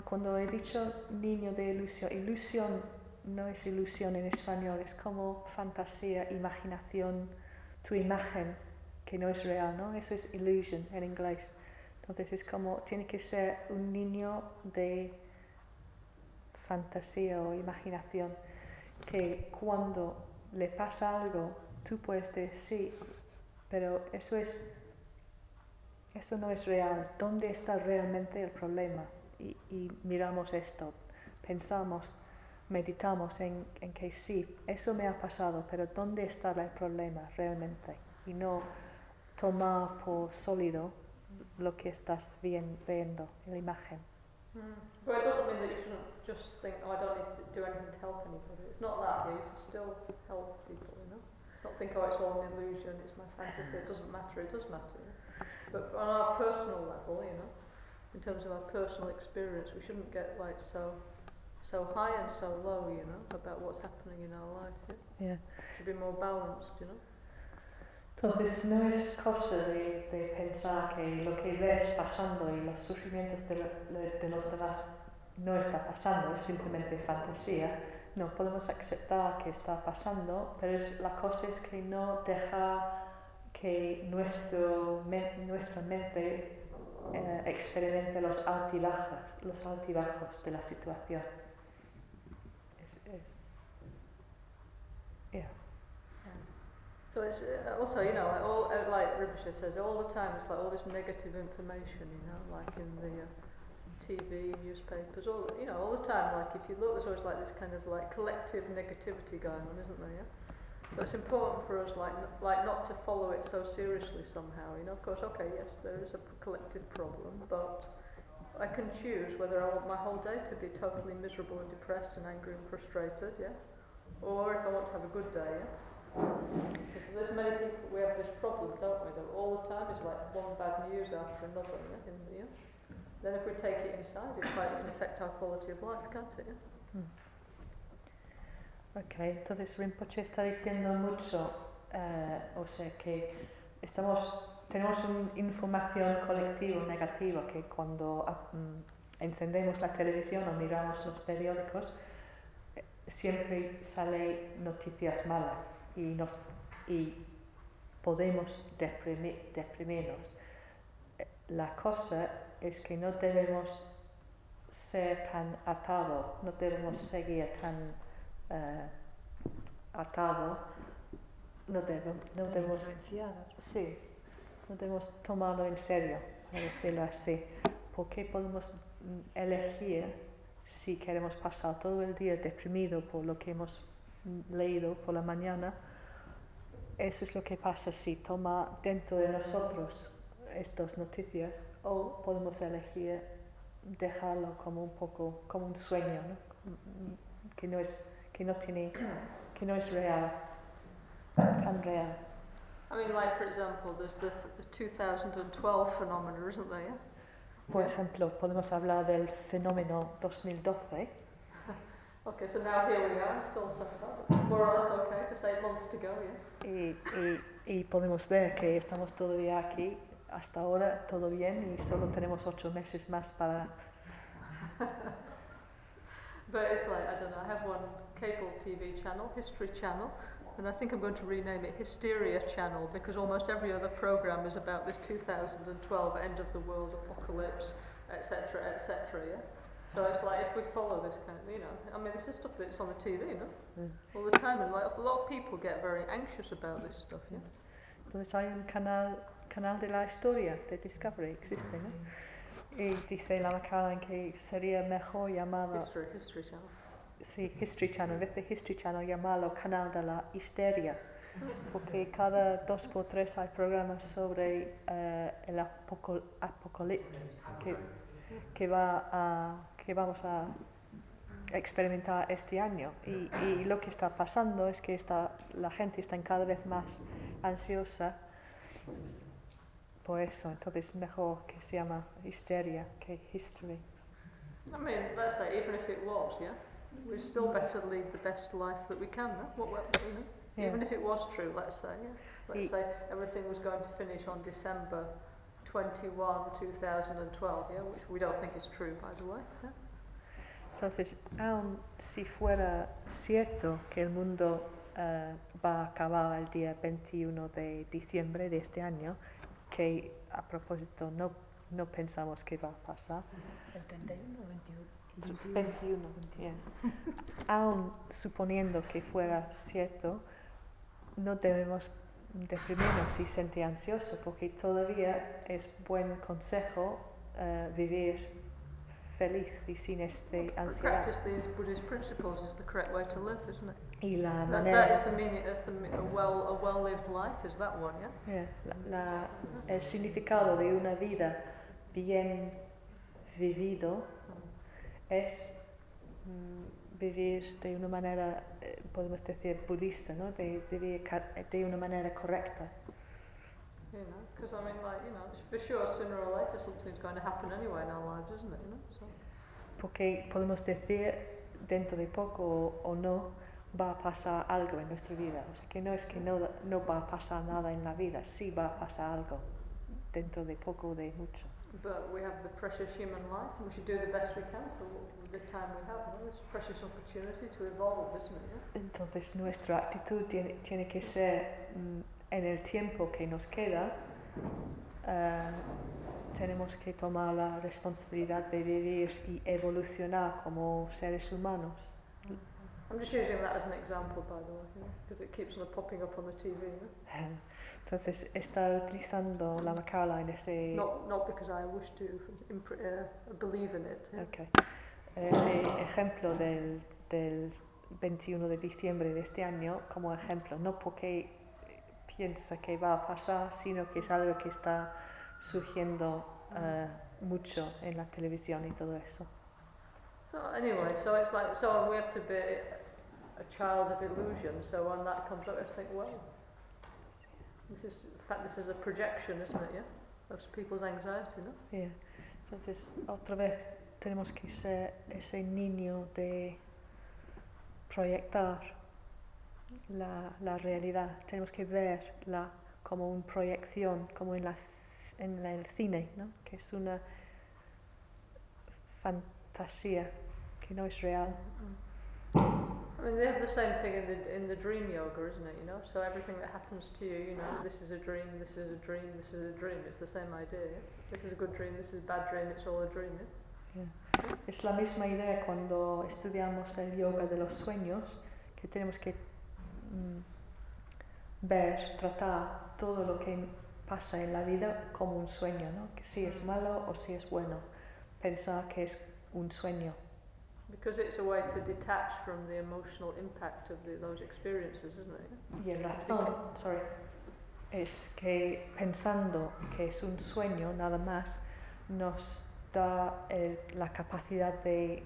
Cuando he dicho niño de ilusión, ilusión no es ilusión en español, es como fantasía, imaginación, tu imagen, que no es real, ¿no? Eso es illusion en inglés. Entonces es como, tiene que ser un niño de fantasía o imaginación. Que cuando le pasa algo, tú puedes decir, pero eso no es real. ¿Dónde está realmente el problema? Y miramos esto, pensamos, meditamos en que sí, eso me ha pasado, pero ¿dónde está el problema realmente? Y no tomar por sólido lo que estás viendo, la imagen. But it doesn't mean that you shouldn't just think, oh, I don't need to do anything to help anybody. It's not that, you should still help people, you know. Not think, oh, it's all an illusion, it's my fantasy, it doesn't matter, it does matter. But on our personal level, you know, in terms of our personal experience, we shouldn't get like so high and so low, you know, about what's happening in our life, yeah? Yeah. Should be more balanced, you know. Entonces no es cosa de pensar que lo que ves pasando y los sufrimientos de los demás no está pasando, es simplemente fantasía. No, podemos aceptar que está pasando, pero la cosa es que no dejar que nuestra mente experimente los altibajos de la situación. Yeah. So it's also, you know, like Rinpoche says, all the time it's like all this negative information, you know, like in the TV, newspapers, all the, you know, all the time. Like if you look, there's always like this kind of like collective negativity going on, isn't there? Yeah. But it's important for us, like not to follow it so seriously somehow. You know, of course, okay, yes, there is a collective problem, but I can choose whether I want my whole day to be totally miserable and depressed and angry and frustrated, yeah, or if I want to have a good day, yeah. Because there's many people, we have this problem, don't we, that all the time is like one bad news after another, yeah? Then if we take it inside, it's like it can affect our quality of life, can't it? Yeah? Okay, entonces Rinpoche está diciendo mucho, o sea que tenemos una información colectiva negativa que cuando encendemos la televisión o miramos los periódicos, siempre sale noticias malas y podemos deprimirnos. La cosa es que no debemos ser tan atados, no debemos seguir tan atados Debemos sí, debemos tomarlo en serio, por decirlo así, porque podemos elegir si queremos pasar todo el día deprimido por lo que hemos leído por la mañana. Eso es lo que pasa si toma dentro de nosotros estas noticias, o podemos elegir dejarlo como un poco como un sueño, ¿no? que no es real. Andrea. I mean, like, for example, there's the 2012 phenomenon, isn't there? Yeah? Por ejemplo, podemos hablar del fenómeno 2012. Okay, so now here we are, still suffering. More or less okay, just 8 months to go, yeah? Y podemos ver que estamos todavía aquí, hasta ahora todo bien, y solo tenemos 8 meses más para... But it's like, I don't know, I have one cable TV channel, History Channel, and I think I'm going to rename it Hysteria Channel, because almost every other program is about this 2012 end of the world apocalypse, etc., etc. Yeah? So it's like, if we follow this kind of, you know, I mean, this is stuff that's on the TV, no? Mm. All the time, and like, a lot of people get very anxious about this stuff, yeah? Entonces hay un canal de la historia, de Discovery, existe, ¿no? Y dice Lama Gangchen que sería mejor llamarlo... History Channel. Sí, History Channel, en vez de History Channel, llamarlo Canal de la Histeria, porque cada 2 por 3 hay programas sobre el apocalipsis que vamos a experimentar este año. Y lo que está pasando es que la gente está cada vez más ansiosa por eso, entonces mejor que se llama Histeria que History. I mean, let's say, even if it was, yeah? We still better lead the best life that we can, no? Yeah. Even if it was true, let's say. Yeah? Let's say everything was going to finish on December 21, 2012, yeah? Which we don't think is true, by the way. Yeah? Entonces, aun si fuera cierto que el mundo va a acabar el día 21 de diciembre de este año, que a propósito no pensamos que va a pasar. El 31 o 21. 21. Yeah. Aún suponiendo que fuera cierto, no debemos deprimirnos y sentir ansioso, porque todavía es buen consejo vivir feliz y sin este ansiedad. Practice these Buddhist principles is the correct way to live, isn't it? Y la manera, that is the meaning. That's a well-lived life is that one, yeah? Yeah. El significado de una vida bien vivido es vivir de una manera, podemos decir, budista, ¿no? De vivir de una manera correcta. You know, because I mean, like, you know, for sure, sooner or later, something's going to happen anyway in our lives, isn't it? You know, so. Porque podemos decir dentro de poco o no va a pasar algo en nuestra vida. O sea, que no es que no va a pasar nada en la vida, sí va a pasar algo dentro de poco o de mucho. But we have the precious human life, and we should do the best we can for the time we have. No? It's a precious opportunity to evolve, isn't it? Yeah? Entonces, nuestra actitud tiene que ser, en el tiempo que nos queda, tenemos que tomar la responsabilidad de vivir y evolucionar como seres humanos. I'm just using that as an example, by the way, because it keeps popping up on the TV. Yeah? Entonces está utilizando Lama Gangchen ese... Not because I wish to believe in it. Yeah? Okay. Ese ejemplo del 21 de diciembre de este año como ejemplo, no porque piensa que va a pasar, sino que es algo que está surgiendo mucho en la televisión y todo eso. So anyway, so it's like, so we have to be a child of illusion, so when that comes up, I think, well... This is a projection, isn't it, yeah? Of people's anxiety, no? Yeah. Entonces, otra vez, tenemos que ser ese niño de proyectar la realidad. Tenemos que verla como una proyección, como en el cine, ¿no? Que es una fantasía, que no es real. I mean, they have the same thing in the dream yoga, isn't it? You know, so everything that happens to you, you know, this is a dream, this is a dream, this is a dream. It's the same idea. Yeah? This is a good dream, this is a bad dream. It's all a dream. Yeah? Yeah. Es la misma idea cuando estudiamos el yoga de los sueños, que tenemos que ver, tratar todo lo que pasa en la vida como un sueño, ¿no? Que si es malo o si es bueno, pensar que es un sueño. Because it's a way to detach from the emotional impact of those experiences, isn't it? Y el razón, sorry, es que pensando que es un sueño nada más nos da la capacidad de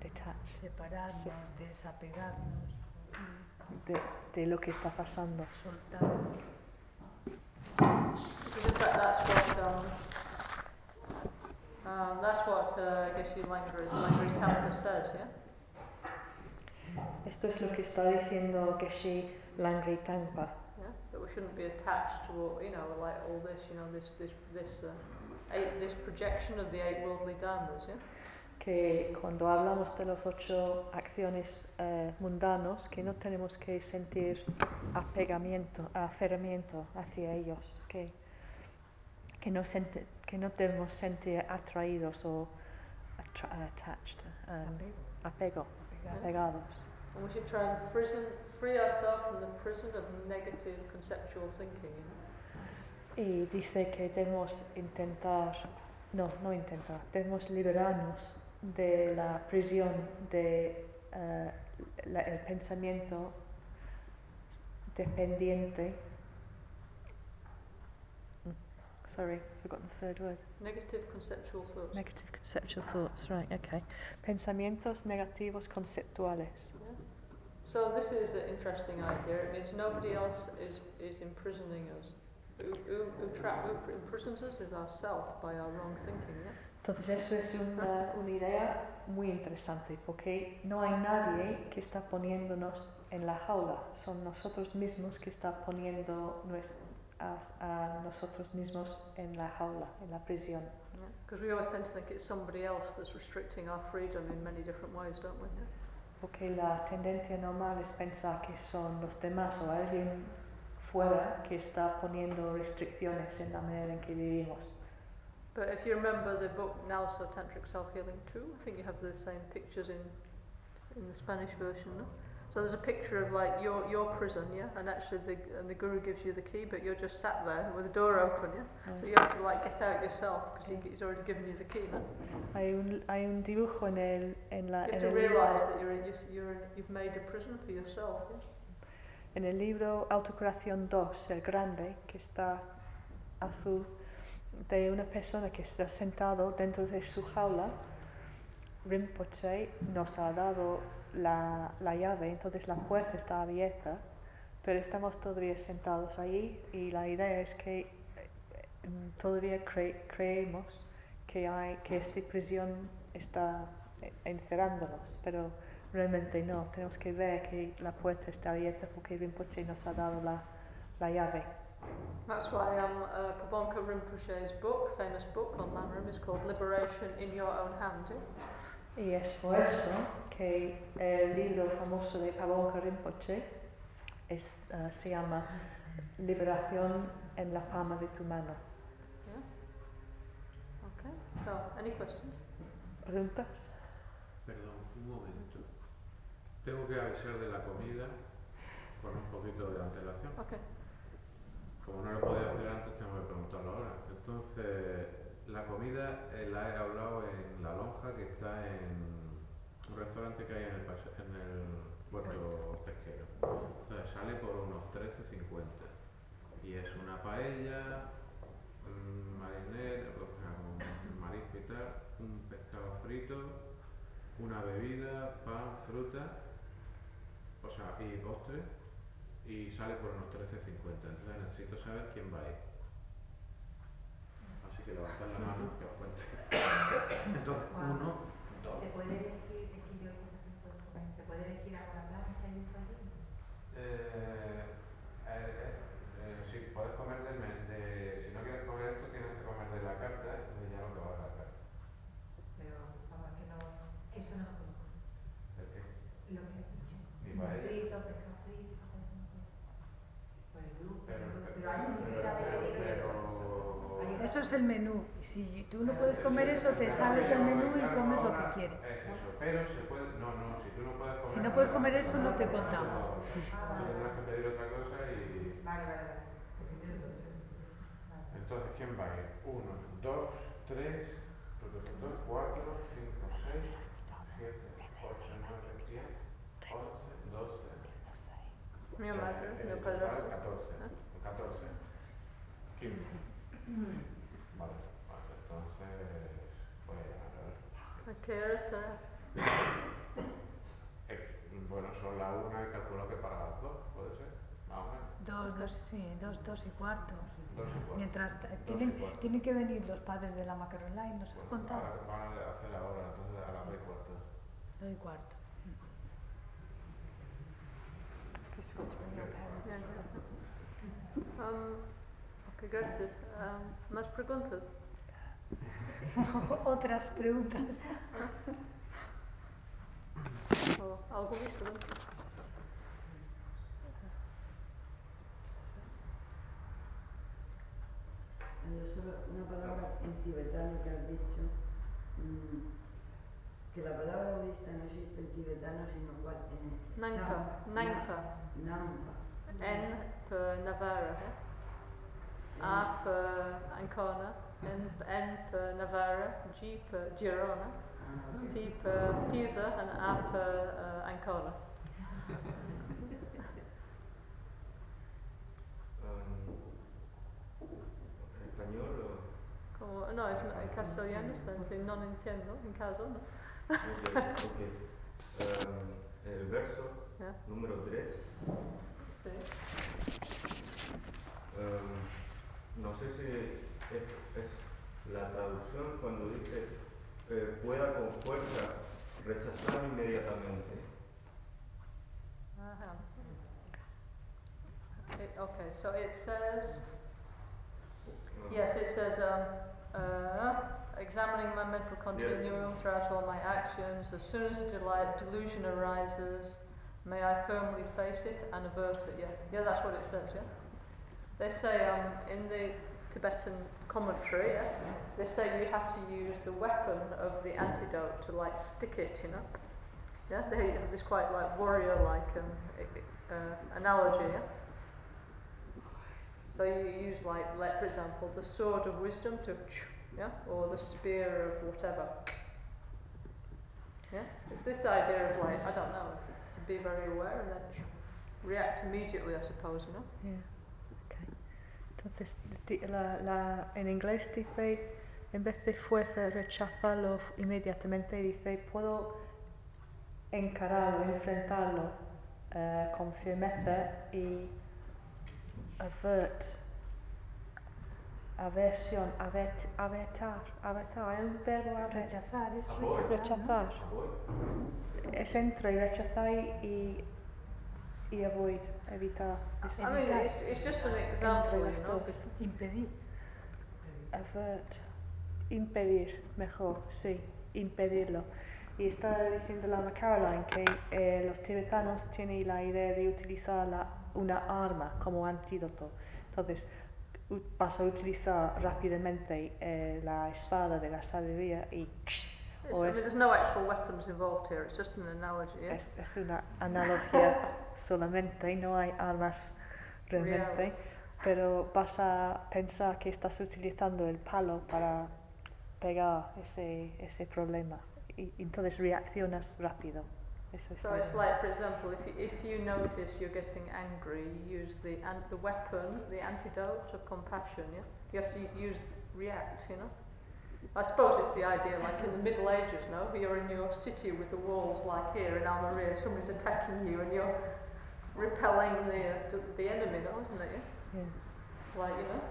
detach, separarnos, desapegarnos de lo que está pasando. Geshe Langri Tangpa says, yeah? Esto es lo que está diciendo Geshe Langri Tangpa. Yeah? That we shouldn't be attached to all, like all this, this projection of the eight worldly dharmas, yeah? Que cuando hablamos de las 8 acciones mundanos, que no tenemos que sentir aferramiento hacia ellos, que no debemos sentir atraídos o attached, apegados. And we should try and free ourselves from the prison of negative conceptual thinking. Y dice que debemos debemos liberarnos de la prisión de el pensamiento dependiente. Sorry, I forgot the third word. Negative conceptual thoughts. Negative conceptual thoughts, right, okay. Pensamientos negativos conceptuales. Yeah. So this is an interesting idea. It means nobody else is imprisoning us. Who imprisons us is ourselves by our wrong thinking, yeah? Entonces eso es una idea muy interesante, porque no hay nadie que está poniéndonos en la jaula. Son nosotros mismos que está poniendo a nosotros mismos en la jaula, en la prisión. Because we always tend to think it's somebody else that's restricting our freedom in many different ways, don't we? Yeah? Porque la tendencia normal es pensar que son los demás o alguien fuera que está poniendo restricciones en la manera en que vivimos. But if you remember the book Nalso Tantric Self-Healing 2, I think you have the same pictures in the Spanish version, no? So there's a picture of like your prison, yeah, and actually the guru gives you the key, but you're just sat there with the door open, yeah. So you have to like get out yourself because he's already given you the key, no? Hay un dibujo you have to realize that you've made a prison for yourself. Yeah? En el libro Autocuración 2, el grande, que está azul, de una persona que está sentado dentro de su jaula, Rinpoche nos ha dado la llave, entonces la puerta está abierta, pero estamos todavía sentados allí y la idea es que todavía creemos que esta prisión está encerrándonos, pero realmente no, tenemos que ver que la puerta está abierta porque Rinpoche nos ha dado la llave. That's why Pabonka Rinpoche's book, famous book on Lamrim, is called Liberation in Your Own Hand. Y es por eso que el libro famoso de Pabonka Rinpoche se llama Liberación en la palma de tu mano. Yeah. Okay. So, any questions? ¿Preguntas? Perdón, un momento. Tengo que avisar de la comida con un poquito de antelación. Okay. Como no lo podía hacer antes, tengo que preguntarlo ahora. Entonces, la comida la he hablado en la lonja que está en un restaurante que hay en el puerto pesquero. Entonces, sale por unos 13,50 y es una paella, marinero, un marisco y tal, un pescado frito, una bebida, pan, fruta, y postre, y sale por unos 13,50. Entonces, necesito saber quién va a ir. Que levantar la mano que os cuente. Entonces, uno, dos. ¿Se puede elegir alguna plancha y eso allí? Sí, puedes comer si no quieres comer esto, tienes que comer de la carta, entonces ya no te va a la carta. Pero vamos, que no, eso no lo conozco. ¿El qué? Lo que has dicho. Ni para ella. Frito, pescado frito, cosas así. Por el grupo. Pero hay posibilidad de pedir. Eso es el menú. Y si tú no puedes comer eso, te sales del menú y comes lo que quieres. Es eso, pero se puede. No, si tú no puedes comer eso, no te contamos. Tú tendrás que pedir otra cosa y. Entonces, ¿quién va a ir? 1, 2, 3, 2, 4, 5, 6, 7, 8, 9, 10, 11, 12. Mio madre, mio padre. 14. 14. 15. Vale, entonces voy a... ¿A qué hora será? Bueno, son la 1 y calculo que para las 2, ¿puede ser? Dos y cuarto. Mientras tienen que venir los padres de la Macaroline, ¿nos has contado? Van a hacer la hora, entonces a las 2 y cuarto. 2 y cuarto. Ok, gracias. ¿Más preguntas? Otras preguntas. ¿Algunas preguntas? Yo solo una palabra en tibetano que has dicho, que la palabra budista no existe en tibetano sino cual en Nangpa. N per Navara, A per Ancona, N per Navara, G per Girona, P per Pisa and A per Ancona. Como, no, es castellano, si no entiendo, en caso, ¿no? Ok. El verso número 3. Sí. No sé si es la traducción cuando dice pueda con fuerza rechazar inmediatamente. Ajá. Okay, so it says... Yes, it says, examining my mental continuum throughout all my actions, as soon as delusion arises, may I firmly face it and avert it. Yeah, that's what it says, yeah? They say in the Tibetan commentary, yeah, they say you have to use the weapon of the antidote to, like, stick it, you know? Yeah, they have this quite, like, warrior-like analogy, yeah? So you use, like, for example, the sword of wisdom to, yeah, or the spear of whatever. Yeah, it's this idea of, like, I don't know, to be very aware and then react immediately, I suppose, you know? Yeah, okay. Entonces, en inglés dice, en vez de fuerza, rechazarlo inmediatamente, dice, puedo encararlo, enfrentarlo con firmeza y... Avertar, hay un verbo rechazar, es rechazar. Es entre rechazar y avoid, evitar. I mean, it's just an example, you know. Impedir. Avert, impedir, mejor, sí, impedirlo. Y está diciendo Lama Caroline que los tibetanos tienen la idea de utilizar una arma como antídoto. Entonces, vas a utilizar rápidamente la espada de la sabiduría y... there's no actual weapons involved here, it's just an analogy. Yeah? Es una analogía solamente, no hay armas realmente, pero vas a pensar que estás utilizando el palo para pegar ese problema y entonces reaccionas rápido. So it's like, for example, if you notice you're getting angry, you use the weapon, the antidote of compassion, yeah? You have to react, you know? I suppose it's the idea, like in the Middle Ages, no? You're in your city with the walls like here in Almeria, somebody's attacking you and you're repelling the enemy, no? Isn't it? Yeah? Yeah. Like, you know?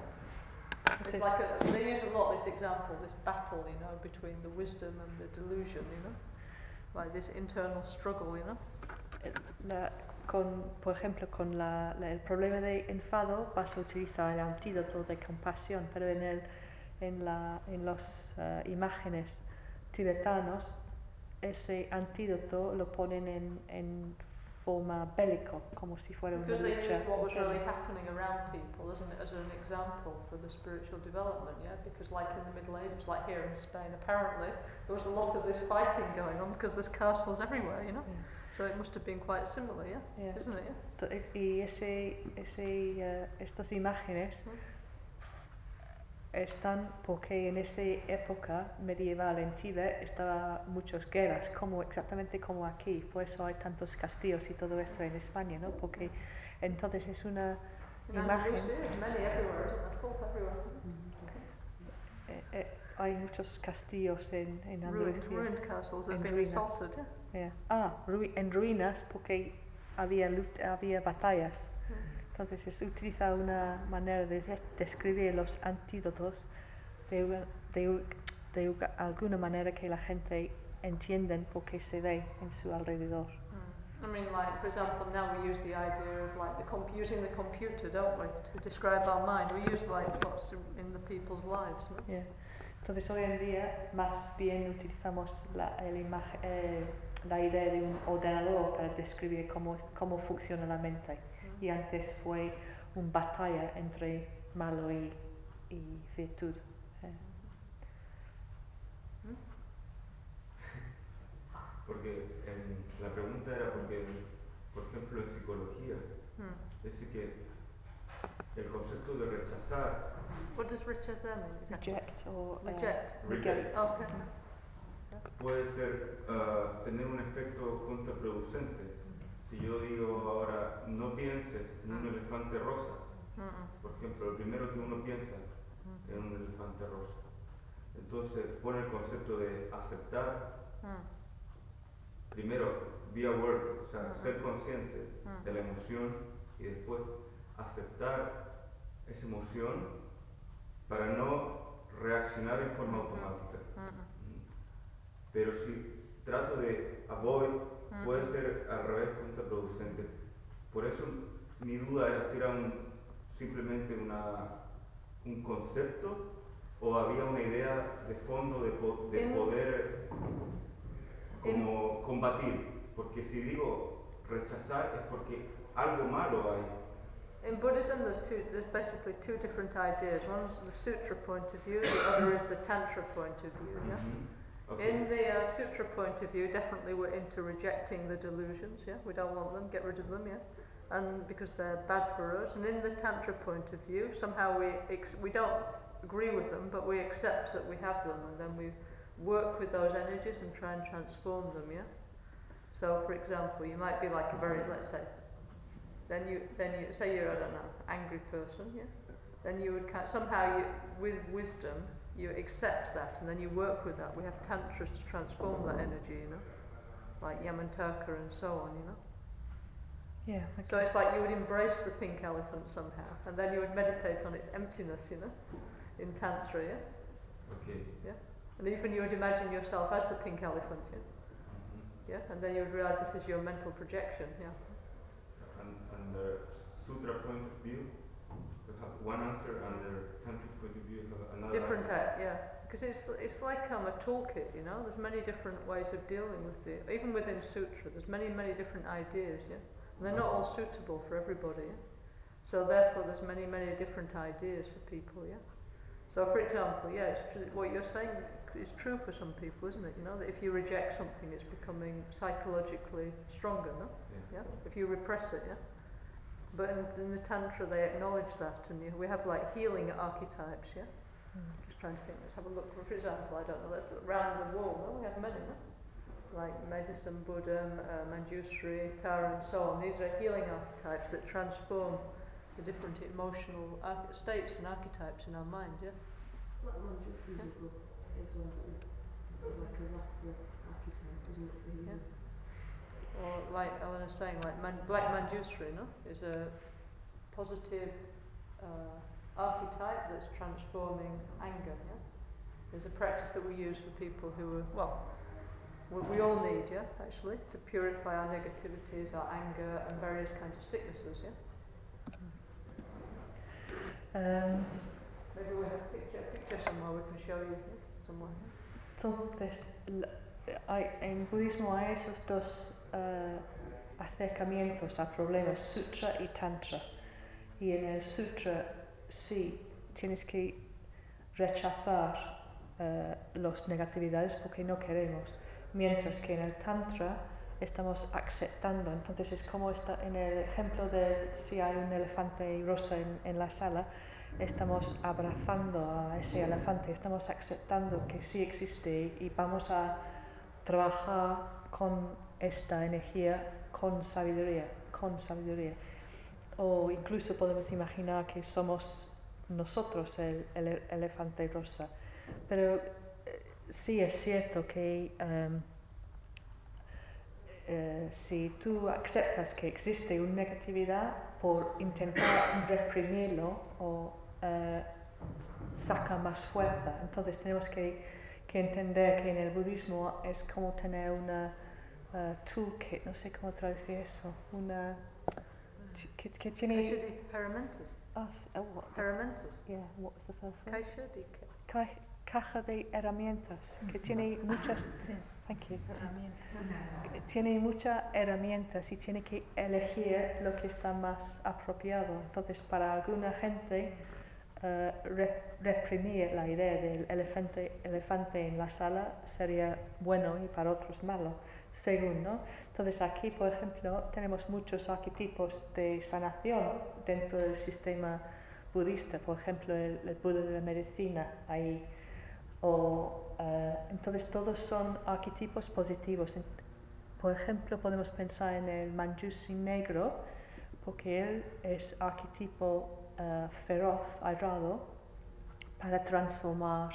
It's like they use a lot this example, this battle, you know, between the wisdom and the delusion, you know? Like this internal struggle, you know? Por ejemplo, con el problema de enfado vas a utilizar el antídoto de compasión, pero en las imágenes tibetanos ese antídoto lo ponen en forma bélico, como si fuera un lucha. Because they used what was really happening around people, isn't it, as an example for the spiritual development, yeah? Because like in the Middle Ages, like here in Spain, apparently, there was a lot of this fighting going on because there's castles everywhere, you know? Yeah. So it must have been quite similar, yeah? Yeah. Isn't it? Yeah? Y estas imágenes están porque en esa época medieval en Chile estaban muchas guerras, como exactamente como aquí, por eso hay tantos castillos y todo eso en España, ¿no? Porque entonces es una imagen. Hay muchos castillos en Andalucía. Ruined castles have been assaulted, yeah? Yeah. En ruinas porque había batallas. Entonces se utiliza una manera de describir los antídotos de alguna manera que la gente entiende porque se ve en su alrededor. I mean, like, for example, now we use the idea of like using the computer, don't we, to describe our mind. We use like what's in the people's lives. No? Yeah. Entonces hoy en día más bien utilizamos la idea de un ordenador para describir cómo funciona la mente. Y antes fue una batalla entre malo y virtud. Porque la pregunta era porque, por ejemplo, en psicología, es decir que el concepto de rechazar. What does rechazar mean? Reject or reject. Okay. Puede ser tener un efecto contraproducente. Si yo digo ahora, no pienses en un elefante rosa, por ejemplo, lo primero que uno piensa es en un elefante rosa. Entonces pone el concepto de aceptar, primero be aware, o sea, ser consciente de la emoción y después aceptar esa emoción para no reaccionar en forma automática. Pero si trato de avoid, puede ser al revés contraproducente. Por eso mi duda era si era simplemente un concepto o había una idea de fondo de poder como combatir. Porque si digo rechazar es porque algo malo hay. In Buddhism there's basically two different ideas. One's the sutra point of view, the other is the tantra point of view. Yeah? Okay. In the sutra point of view, definitely we're into rejecting the delusions, yeah? We don't want them, get rid of them, yeah? And because they're bad for us. And in the tantra point of view, somehow we don't agree with them, but we accept that we have them, and then we work with those energies and try and transform them, yeah? So, for example, you might be like a very, let's say, then you say you're, I don't know, angry person, yeah? Then you would somehow, with wisdom, you accept that and then you work with that. We have tantras to transform that energy, you know, like Yamantaka and so on, you know. Yeah. Okay. So it's like you would embrace the pink elephant somehow and then you would meditate on its emptiness, you know, in tantra, yeah? Okay. Yeah. And even you would imagine yourself as the pink elephant, yeah? Yeah, and then you would realize this is your mental projection, yeah. And the sutra point of view? Have one answer and their tantric point of view have another different type, yeah, because it's like a toolkit, you know. There's many different ways of dealing with it. Even within sutra there's many different ideas, yeah, and they're not all suitable for everybody, yeah? So therefore there's many different ideas for people, yeah. So for example, yeah, what you're saying is true for some people, isn't it, you know, that if you reject something it's becoming psychologically stronger, no? Yeah, if you repress it, yeah. But in the Tantra they acknowledge that, and we have like healing archetypes, yeah? Just trying to think, let's have a look, for example, I don't know, let's look round the wall, no? We have many, no? Like Medicine Buddha, Manjushri, Tara and so on. These are healing archetypes that transform the different emotional states and archetypes in our mind, yeah? Like Manjushri is like a wrathful archetype, isn't it? Yeah. Or like I was saying, like Black Manjushri, no, is a positive archetype that's transforming anger. Yeah, there's a practice that we use for people who are we all need, yeah, actually, to purify our negativities, our anger, and various kinds of sicknesses. Yeah. Maybe we have a picture somewhere we can show you, yeah? Somewhere. Entonces, en budismo hay esos dos acercamientos a problemas, sutra y tantra. Y en el sutra sí tienes que rechazar las negatividades porque no queremos, mientras que en el tantra estamos aceptando. Entonces es como está en el ejemplo de si hay un elefante rosa en la sala, estamos abrazando a ese elefante, estamos aceptando que sí existe y vamos a trabajar con esta energía, con sabiduría. O incluso podemos imaginar que somos nosotros el elefante rosa. Pero sí es cierto que si tú aceptas que existe una negatividad por intentar reprimirlo o saca más fuerza, entonces tenemos que entender que en el budismo es como tener una toolkit, no sé cómo traducir eso, una... que tiene... herramientas. Herramientas. Yeah, what was the first one? Caja de herramientas, que tiene muchas... Thank you. Tiene muchas herramientas y tiene que elegir lo que está más apropiado. Entonces, para alguna gente, reprimir la idea del elefante en la sala sería bueno y para otros malo, según, ¿no? Entonces, aquí, por ejemplo, tenemos muchos arquetipos de sanación dentro del sistema budista. Por ejemplo, el Buda de la medicina, ahí. Entonces todos son arquetipos positivos. Por ejemplo, podemos pensar en el Manjushri negro, porque él es arquetipo feroz, airado, para transformar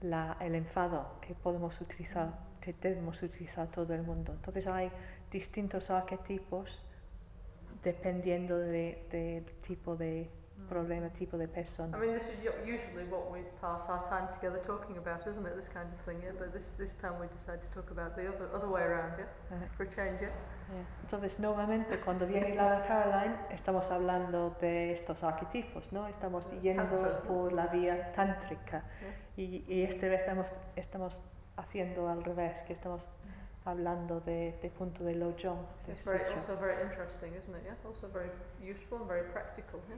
el enfado que debemos utilizar todo el mundo. Entonces hay distintos arquetipos dependiendo del tipo de problema, tipo de persona. I mean, this is usually what we pass our time together talking about, isn't it? This kind of thing, yeah. But this time we decided to talk about the other way around, yeah. For a change, yeah. Yeah. Entonces, nuevamente, cuando viene la Caroline, estamos hablando de estos arquetipos, ¿no? Estamos yendo por la vía tántrica, yeah. y esta vez estamos haciendo al revés, que estamos hablando de punto de Lojong. It's also very interesting, isn't it? Yeah. Also very useful and very practical, yeah.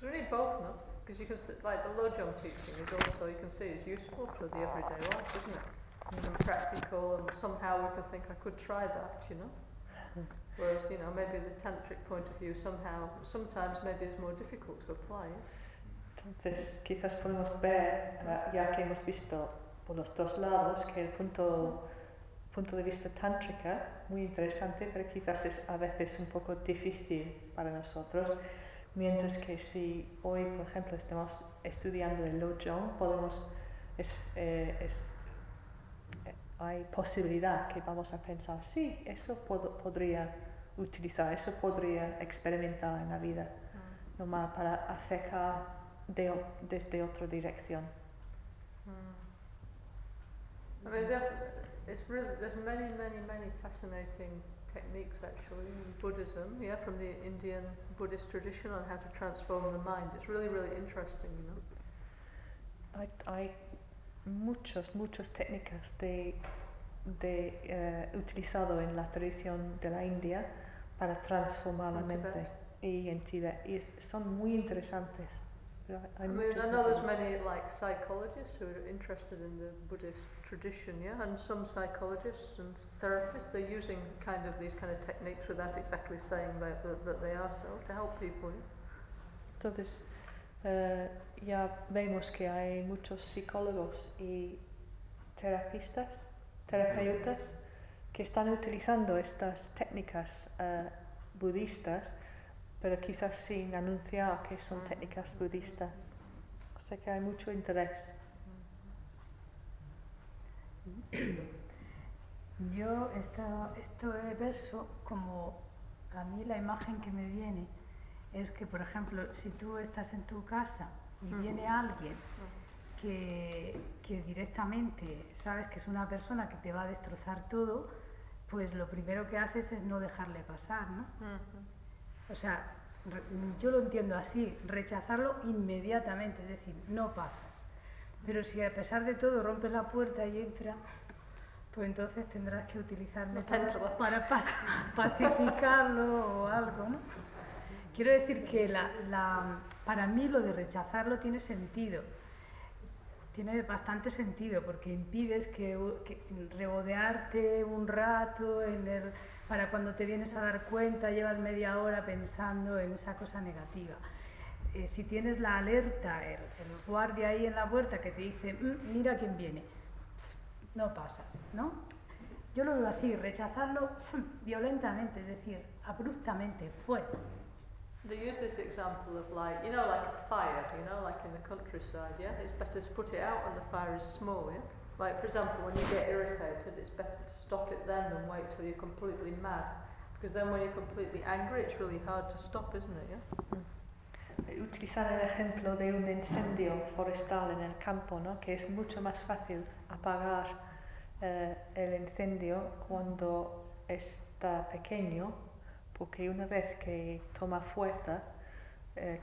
Because we need both, no? Because you can see, like the Lojong teaching is also, you can see, is useful for the everyday life, isn't it? And practical, and somehow we can think, I could try that, you know? Whereas, you know, maybe the tantric point of view sometimes maybe is more difficult to apply. Entonces, quizás podemos ver, ya que hemos visto por los dos lados, que el punto de vista tántrica, muy interesante, pero quizás es a veces un poco difícil para nosotros. Mientras que si hoy, por ejemplo, estamos estudiando el Lojong, hay posibilidad que vamos a pensar, sí, eso podría utilizar, eso podría experimentar en la vida, nomás para acercar desde otra dirección. I mean, there's many fascinating techniques actually in Buddhism, yeah, from the Indian Buddhist tradition on how to transform the mind. It's really, really interesting, you know. Hay muchas técnicas utilizado en la tradición de la India para transformar la mente y en Tibet. Y son muy interesantes. I mean, I know there's many like psychologists who are interested in the Buddhist tradition, yeah, and some psychologists and therapists, they're using kind of these kind of techniques without exactly saying that they are so, to help people. Yeah? Entonces, ya vemos que hay muchos psicólogos y terapeutas que están utilizando estas técnicas budistas, pero quizás sin anunciar que son técnicas budistas. O sea que hay mucho interés. Yo, este verso, como a mí la imagen que me viene es que, por ejemplo, si tú estás en tu casa y viene alguien que directamente sabes que es una persona que te va a destrozar todo, pues lo primero que haces es no dejarle pasar, ¿no? O sea, yo lo entiendo así, rechazarlo inmediatamente, es decir, no pasas. Pero si a pesar de todo rompes la puerta y entra, pues entonces tendrás que utilizar métodos para pacificarlo o algo, ¿no? Quiero decir que para mí lo de rechazarlo tiene sentido, Tiene bastante sentido porque impides que rebodearte un rato para cuando te vienes a dar cuenta llevas media hora pensando en esa cosa negativa. Si tienes la alerta, el guardia ahí en la puerta que te dice mira quién viene, no pasas, ¿no? Yo lo veo así, rechazarlo violentamente, es decir, abruptamente, fuera. They use this example of like a fire, like in the countryside, yeah? It's better to put it out when the fire is small, yeah? Like, for example, when you get irritated, it's better to stop it then than wait till you're completely mad. Because then when you're completely angry, it's really hard to stop, isn't it, yeah? Utilizar el ejemplo de un incendio forestal en el campo, ¿no? Que es mucho más fácil apagar el incendio cuando está pequeño. Porque una vez que toma fuerza,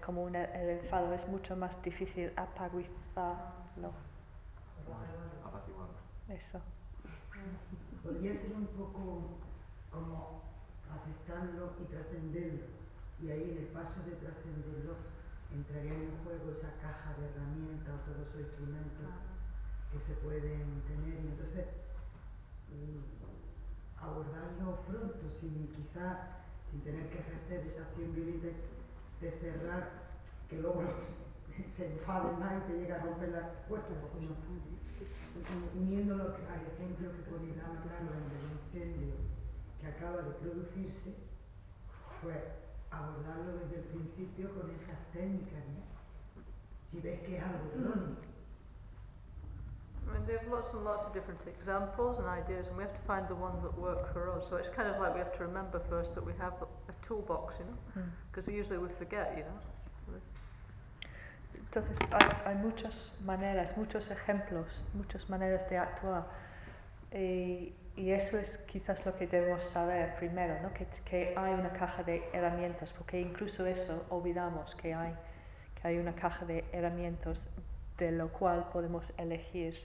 como el enfado, es mucho más difícil apaguizarlo. Eso. Podría ser un poco como aceptarlo y trascenderlo. Y ahí en el paso de trascenderlo entraría en juego esa caja de herramientas o todos esos instrumentos que se pueden tener. Y entonces abordarlo pronto, sin tener que ejercer esa acción violenta de cerrar, que luego se enfaden más y te llega a romper las puertas, sino uniéndolo al ejemplo que pone Lama del incendio que acaba de producirse, pues abordarlo desde el principio con esas técnicas, ¿no? Si ves que es algo crónico. I mean, there are lots and lots of different examples and ideas, and we have to find the one that work for us. So it's kind of like we have to remember first that we have a toolbox, because usually we forget, Entonces hay muchas maneras, muchos ejemplos, muchas maneras de actuar. Y eso es quizás lo que debemos saber primero, ¿no? Que hay una caja de herramientas, porque incluso eso olvidamos, que hay una caja de herramientas de lo cual podemos elegir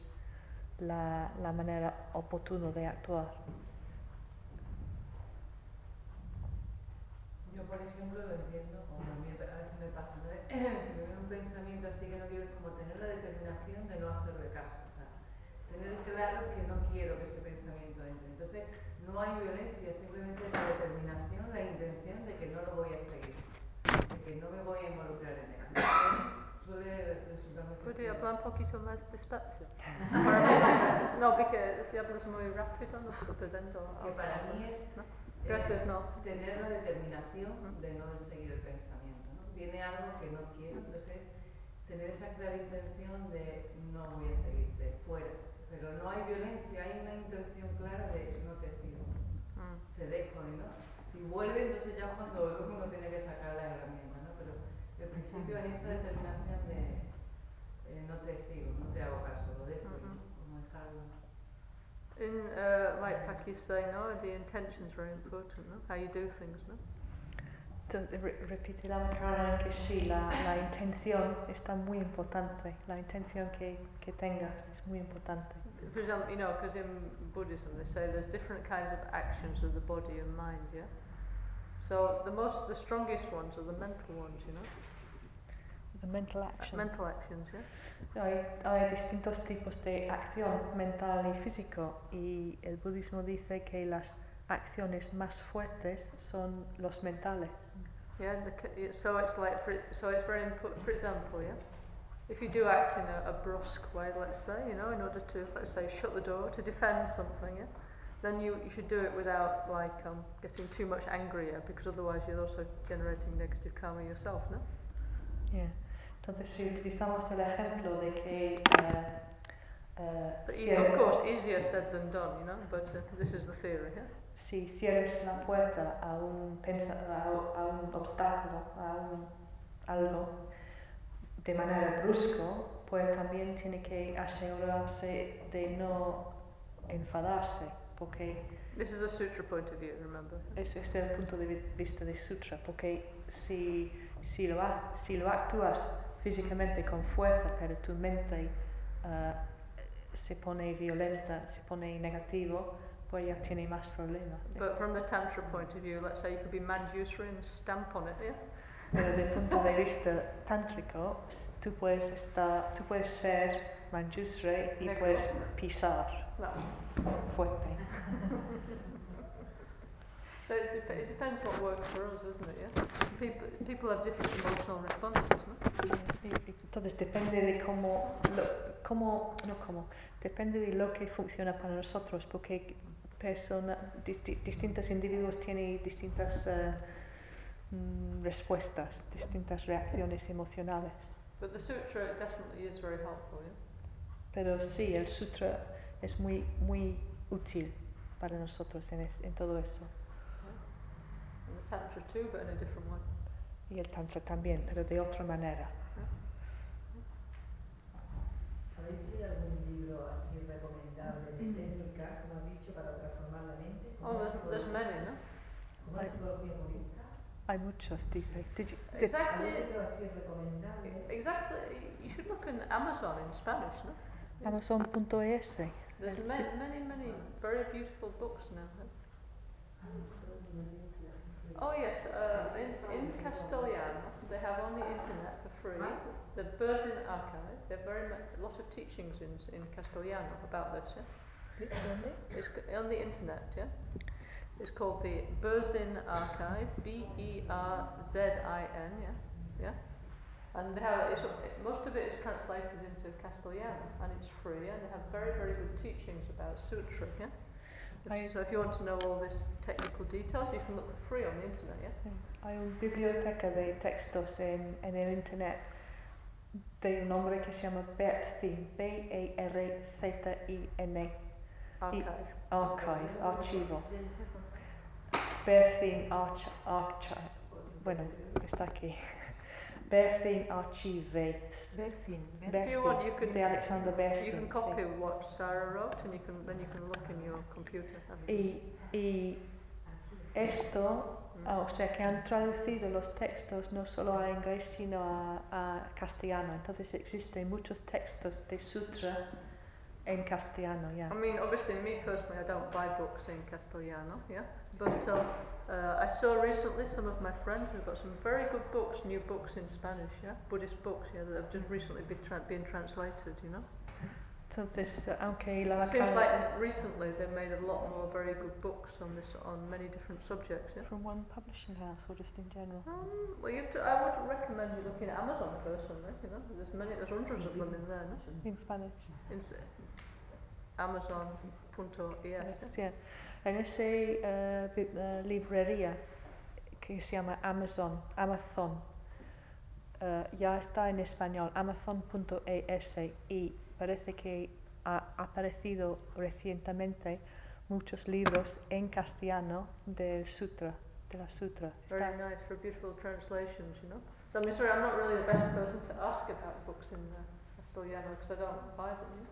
la manera oportuna de actuar. Yo, por ejemplo, lo entiendo como a mí a veces me pasa, ¿no? Si me viene un pensamiento así que no quiero, es como tener la determinación de no hacerle caso, o sea, tener claro que no quiero que ese pensamiento entre. Entonces, no hay violencia, simplemente la determinación, la intención de que no lo voy a seguir, de que no me voy a involucrar en él. Could you hablar un poquito más despacio? No, porque si hablas muy rápido no puedo perder. Que para mí es tener la determinación de no seguir el pensamiento, ¿no? Viene algo que no quiero, entonces tener esa clara intención de no voy a seguirte, fuera. Pero no hay violencia, hay una intención clara de no te sigo, te dejo, ¿no? Si vuelve, entonces ya cuando uno tiene que sacar la herramienta, ¿no? Pero el principio es esa determinación de no te sigo, no te hago caso, lo dejo, como dejarlo. Like Paki's saying, the intention is very important, no? How you do things, no? Repite la cara que sí, la intención está muy importante, la intención que tengas es muy importante. For example, because in Buddhism they say there's different kinds of actions of the body and mind, yeah? So the strongest ones are the mental ones, The mental actions. Mental actions, yeah. Hay distintos tipos de acción mental y físico, y el budismo dice que las acciones más fuertes son los mentales. Yeah, so it's like, so it's very important. For example, yeah, if you do act in a brusque way, let's say, in order to, let's say, shut the door to defend something, yeah, then you should do it without getting too much angrier, because otherwise you're also generating negative karma yourself, no? Yeah. Entonces, si utilizamos el ejemplo de que... of course, easier said than done, but this is the theory, yeah? Si cierres la puerta a un obstáculo, algo, de manera brusco, pues también tiene que asegurarse de no enfadarse, porque... This is the sutra point of view, remember? Ese es el punto de vista de sutra, porque si lo actúas físicamente con fuerza, pero tu mente se pone violenta, se pone negativo, pues ya tiene más problemas. But from the Tantra point of view, let's say you could be Manjushri and stamp on it, yeah? Pero desde el punto de vista tántrico, tú puedes ser Manjushri y puedes pisar fuerte. So it depends what works for us, isn't it? Yeah? People have different emotional responses, ¿no? Entonces depende de depende de lo que funciona para nosotros, porque distintos individuos tienen distintas respuestas, distintas reacciones emocionales. But the sutra definitely is very helpful, yeah? Pero sí, el sutra es muy, muy útil para nosotros en todo eso. Yeah. And the tantra too, but in a different way. Y el tantra también, pero de otra manera. ¿Habéis leído algún libro así recomendable de técnica, como has dicho, para transformar la mente? Oh, there's many, ¿no? Como la psicología budista. Hay muchos, dice. Exactly. Exactly. You should look on Amazon in Spanish, no? Amazon.es. There's many very beautiful books now. Oh yes, in Castellano they have on the internet for free the Berzin archive. There are a lot of teachings in Castellano about this. Yeah? It's on the internet, yeah. It's called the Berzin archive, Berzin, yeah, and they have most of it is translated into Castellano and it's free, and they have very good teachings about sutra, yeah. So if you want to know all this technical details, you can look for free on the internet, yeah. Hay una biblioteca de textos en el internet de un hombre que se llama Berzin, Berzin. Archive, archivo. Berzin Archive. Bueno, está aquí. Berzin Archives. Berzin. If you want, you can. The Alexander Berzin. You can copy what Sarah wrote, and then you can look in your computer. Y esto, o sea, que han traducido los textos no solo a inglés sino a castellano. Entonces existen muchos textos de sutra. In Castellano, yeah. I mean, obviously, me personally, I don't buy books in Castellano, yeah. But I saw recently some of my friends have got some very good books, new books in Spanish, yeah, Buddhist books, yeah, that have just recently been translated, you know. So this, okay, it seems like recently they've made a lot more very good books on many different subjects. Yeah? From one publishing house or just in general? Well, I would recommend you looking at Amazon personally. You know, there's hundreds of them in there. No? In Spanish. Amazon.es. Yeah. En esa librería que se llama Amazon, ya está en español. Amazon.es y parece que ha aparecido recientemente muchos libros en castellano del sutra, de la sutra. Very nice for beautiful translations, you know. So I'm sorry, I'm not really the best person to ask about books in castellano because I don't buy them. You know?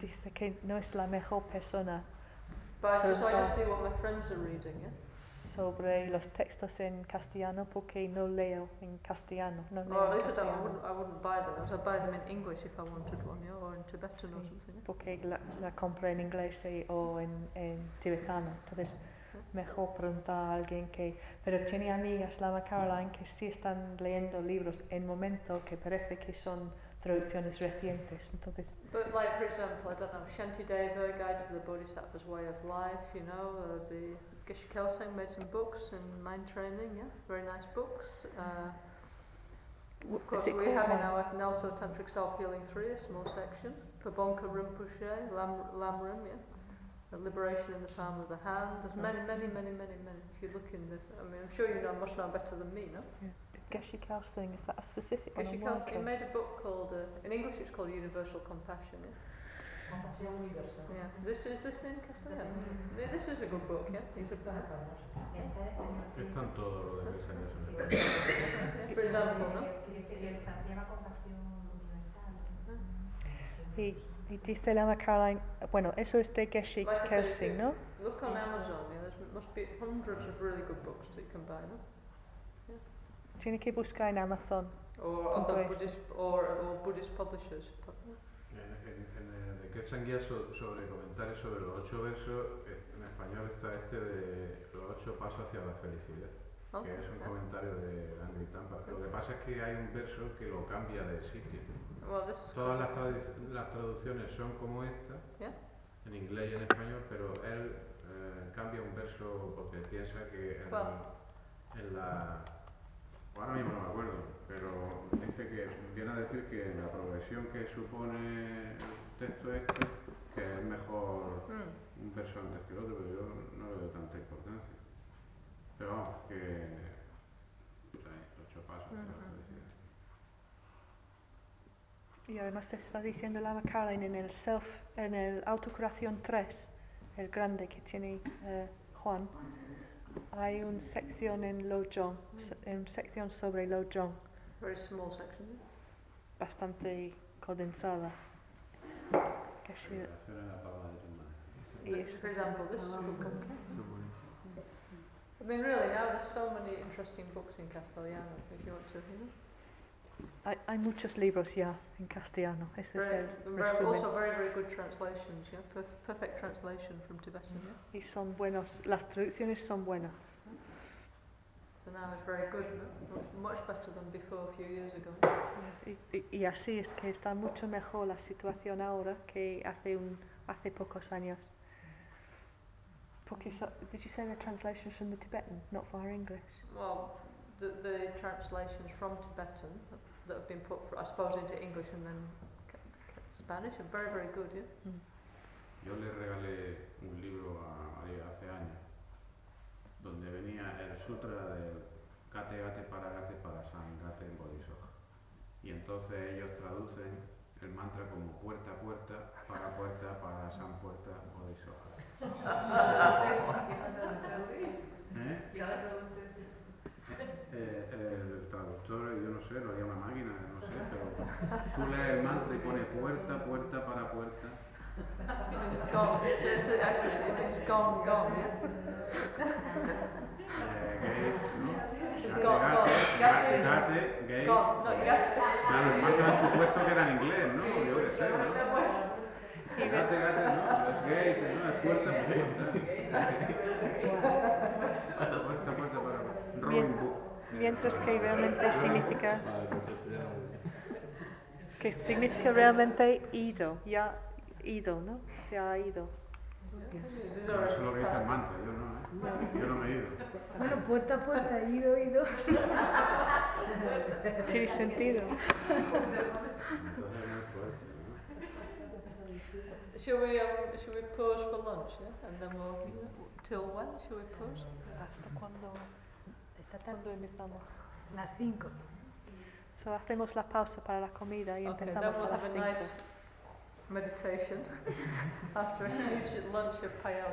Dice que no es la mejor persona. But I just see what my friends are reading, yeah. Sobre los textos en castellano porque no leo en castellano. I wouldn't buy them. I'd buy them in English if I wanted one, yeah, or in Tibetan or something. Yeah. Porque la compro en inglés o en tibetano. Entonces, mejor preguntar a alguien que... Pero tiene amigas, Lama Caroline, que sí están leyendo libros en momento que parece que son traducciones recientes. Entonces, but like, for example, I don't know, Shantideva, Guide to the Bodhisattva's Way of Life, you know, the Geshe Kelsang made some books and mind training, yeah, very nice books. Of course, we have in our Nelson Tantric Self-Healing 3, a small section. Pabonka Rinpoche, Lamrim, yeah, Liberation in the Palm of the Hand. There's many. If you look in the, I'm sure you know much now better than me, no? Yeah. Geshe Kelsang, is that a specific one? Geshe Kelsang made a book called, in English it's called Universal Compassion, yeah? Yeah. This in castellano. This is a good book, yeah. For example, no? Y dice Lama Caroline, bueno, eso es de Geshe Kelsang, ¿no? Look on Amazon, yeah, there must be hundreds of really good books that you can buy, no? Yeah. Tiene que buscar en Amazon. Or other Buddhist publishers. Que sanguía sobre comentarios sobre los 8 versos, en español está de los 8 pasos hacia la felicidad. que es un comentario de Langri Tangpa. Lo que pasa es que hay un verso que lo cambia de sitio. Todas las traducciones son como esta, en inglés y en español, pero él cambia un verso porque piensa que ahora mismo no me acuerdo, pero dice que viene a decir que la progresión que supone el texto este, que es mejor un verso antes que el otro, pero yo no le doy tanta importancia. Pero vamos, que ocho pasos. Y además te está diciendo Lama Carlin en el Autocuración 3, el grande que tiene Juan, hay una sección en Lojong, una sección sobre Lojong. Very small section. Bastante condensada. Y es, por ejemplo, this book. I mean, really, now there's so many interesting books in Castellano, if you want to, you know. Hay muchos libros ya en castellano. Eso es el resumen. Y son buenos. Las traducciones son buenas. Y así es que está mucho mejor la situación ahora que hace pocos años. Porque did you say the translations from the Tibetan, not for our English? Well, the translations from Tibetan that have been put, I suppose, into English and then Spanish are very, very good, yeah? Yo le regalé un libro a María hace años, donde venía el sutra del Gate para Sangate en Bodhisattva. Y entonces ellos traducen el mantra como puerta para San puerta Bodhisattva. El traductor, yo no sé, lo haría una máquina, no sé, pero tú lees el mantra y pone puerta para puerta. It's gone, it's gone, yeah. Gate, ¿no? Claro, el mantra supuesto que era en inglés, ¿no? Yo qué sé, ¿no? Gate, ¿no? Es gate, ¿no? Es puerta para puerta. Mientras que realmente significa realmente ido, ya ido, ¿no? Se ha ido. Eso es lo que dice el mantra, yo no, yo no me he ido. Bueno, puerta a puerta, ido. Tiene sentido. Shall we pause for lunch, yeah? And then we'll till when? Shall we pause? Hasta cuando. ¿Cuándo empezamos? Las 5. So hacemos la pausa para la comida y empezamos a las 5. We'll have a nice meditation after a huge lunch of paella.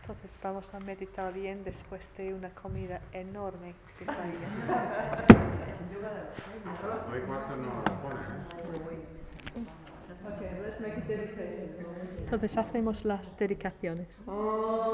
Entonces vamos a meditar bien después de una comida enorme de paella. Entonces hacemos las dedicaciones.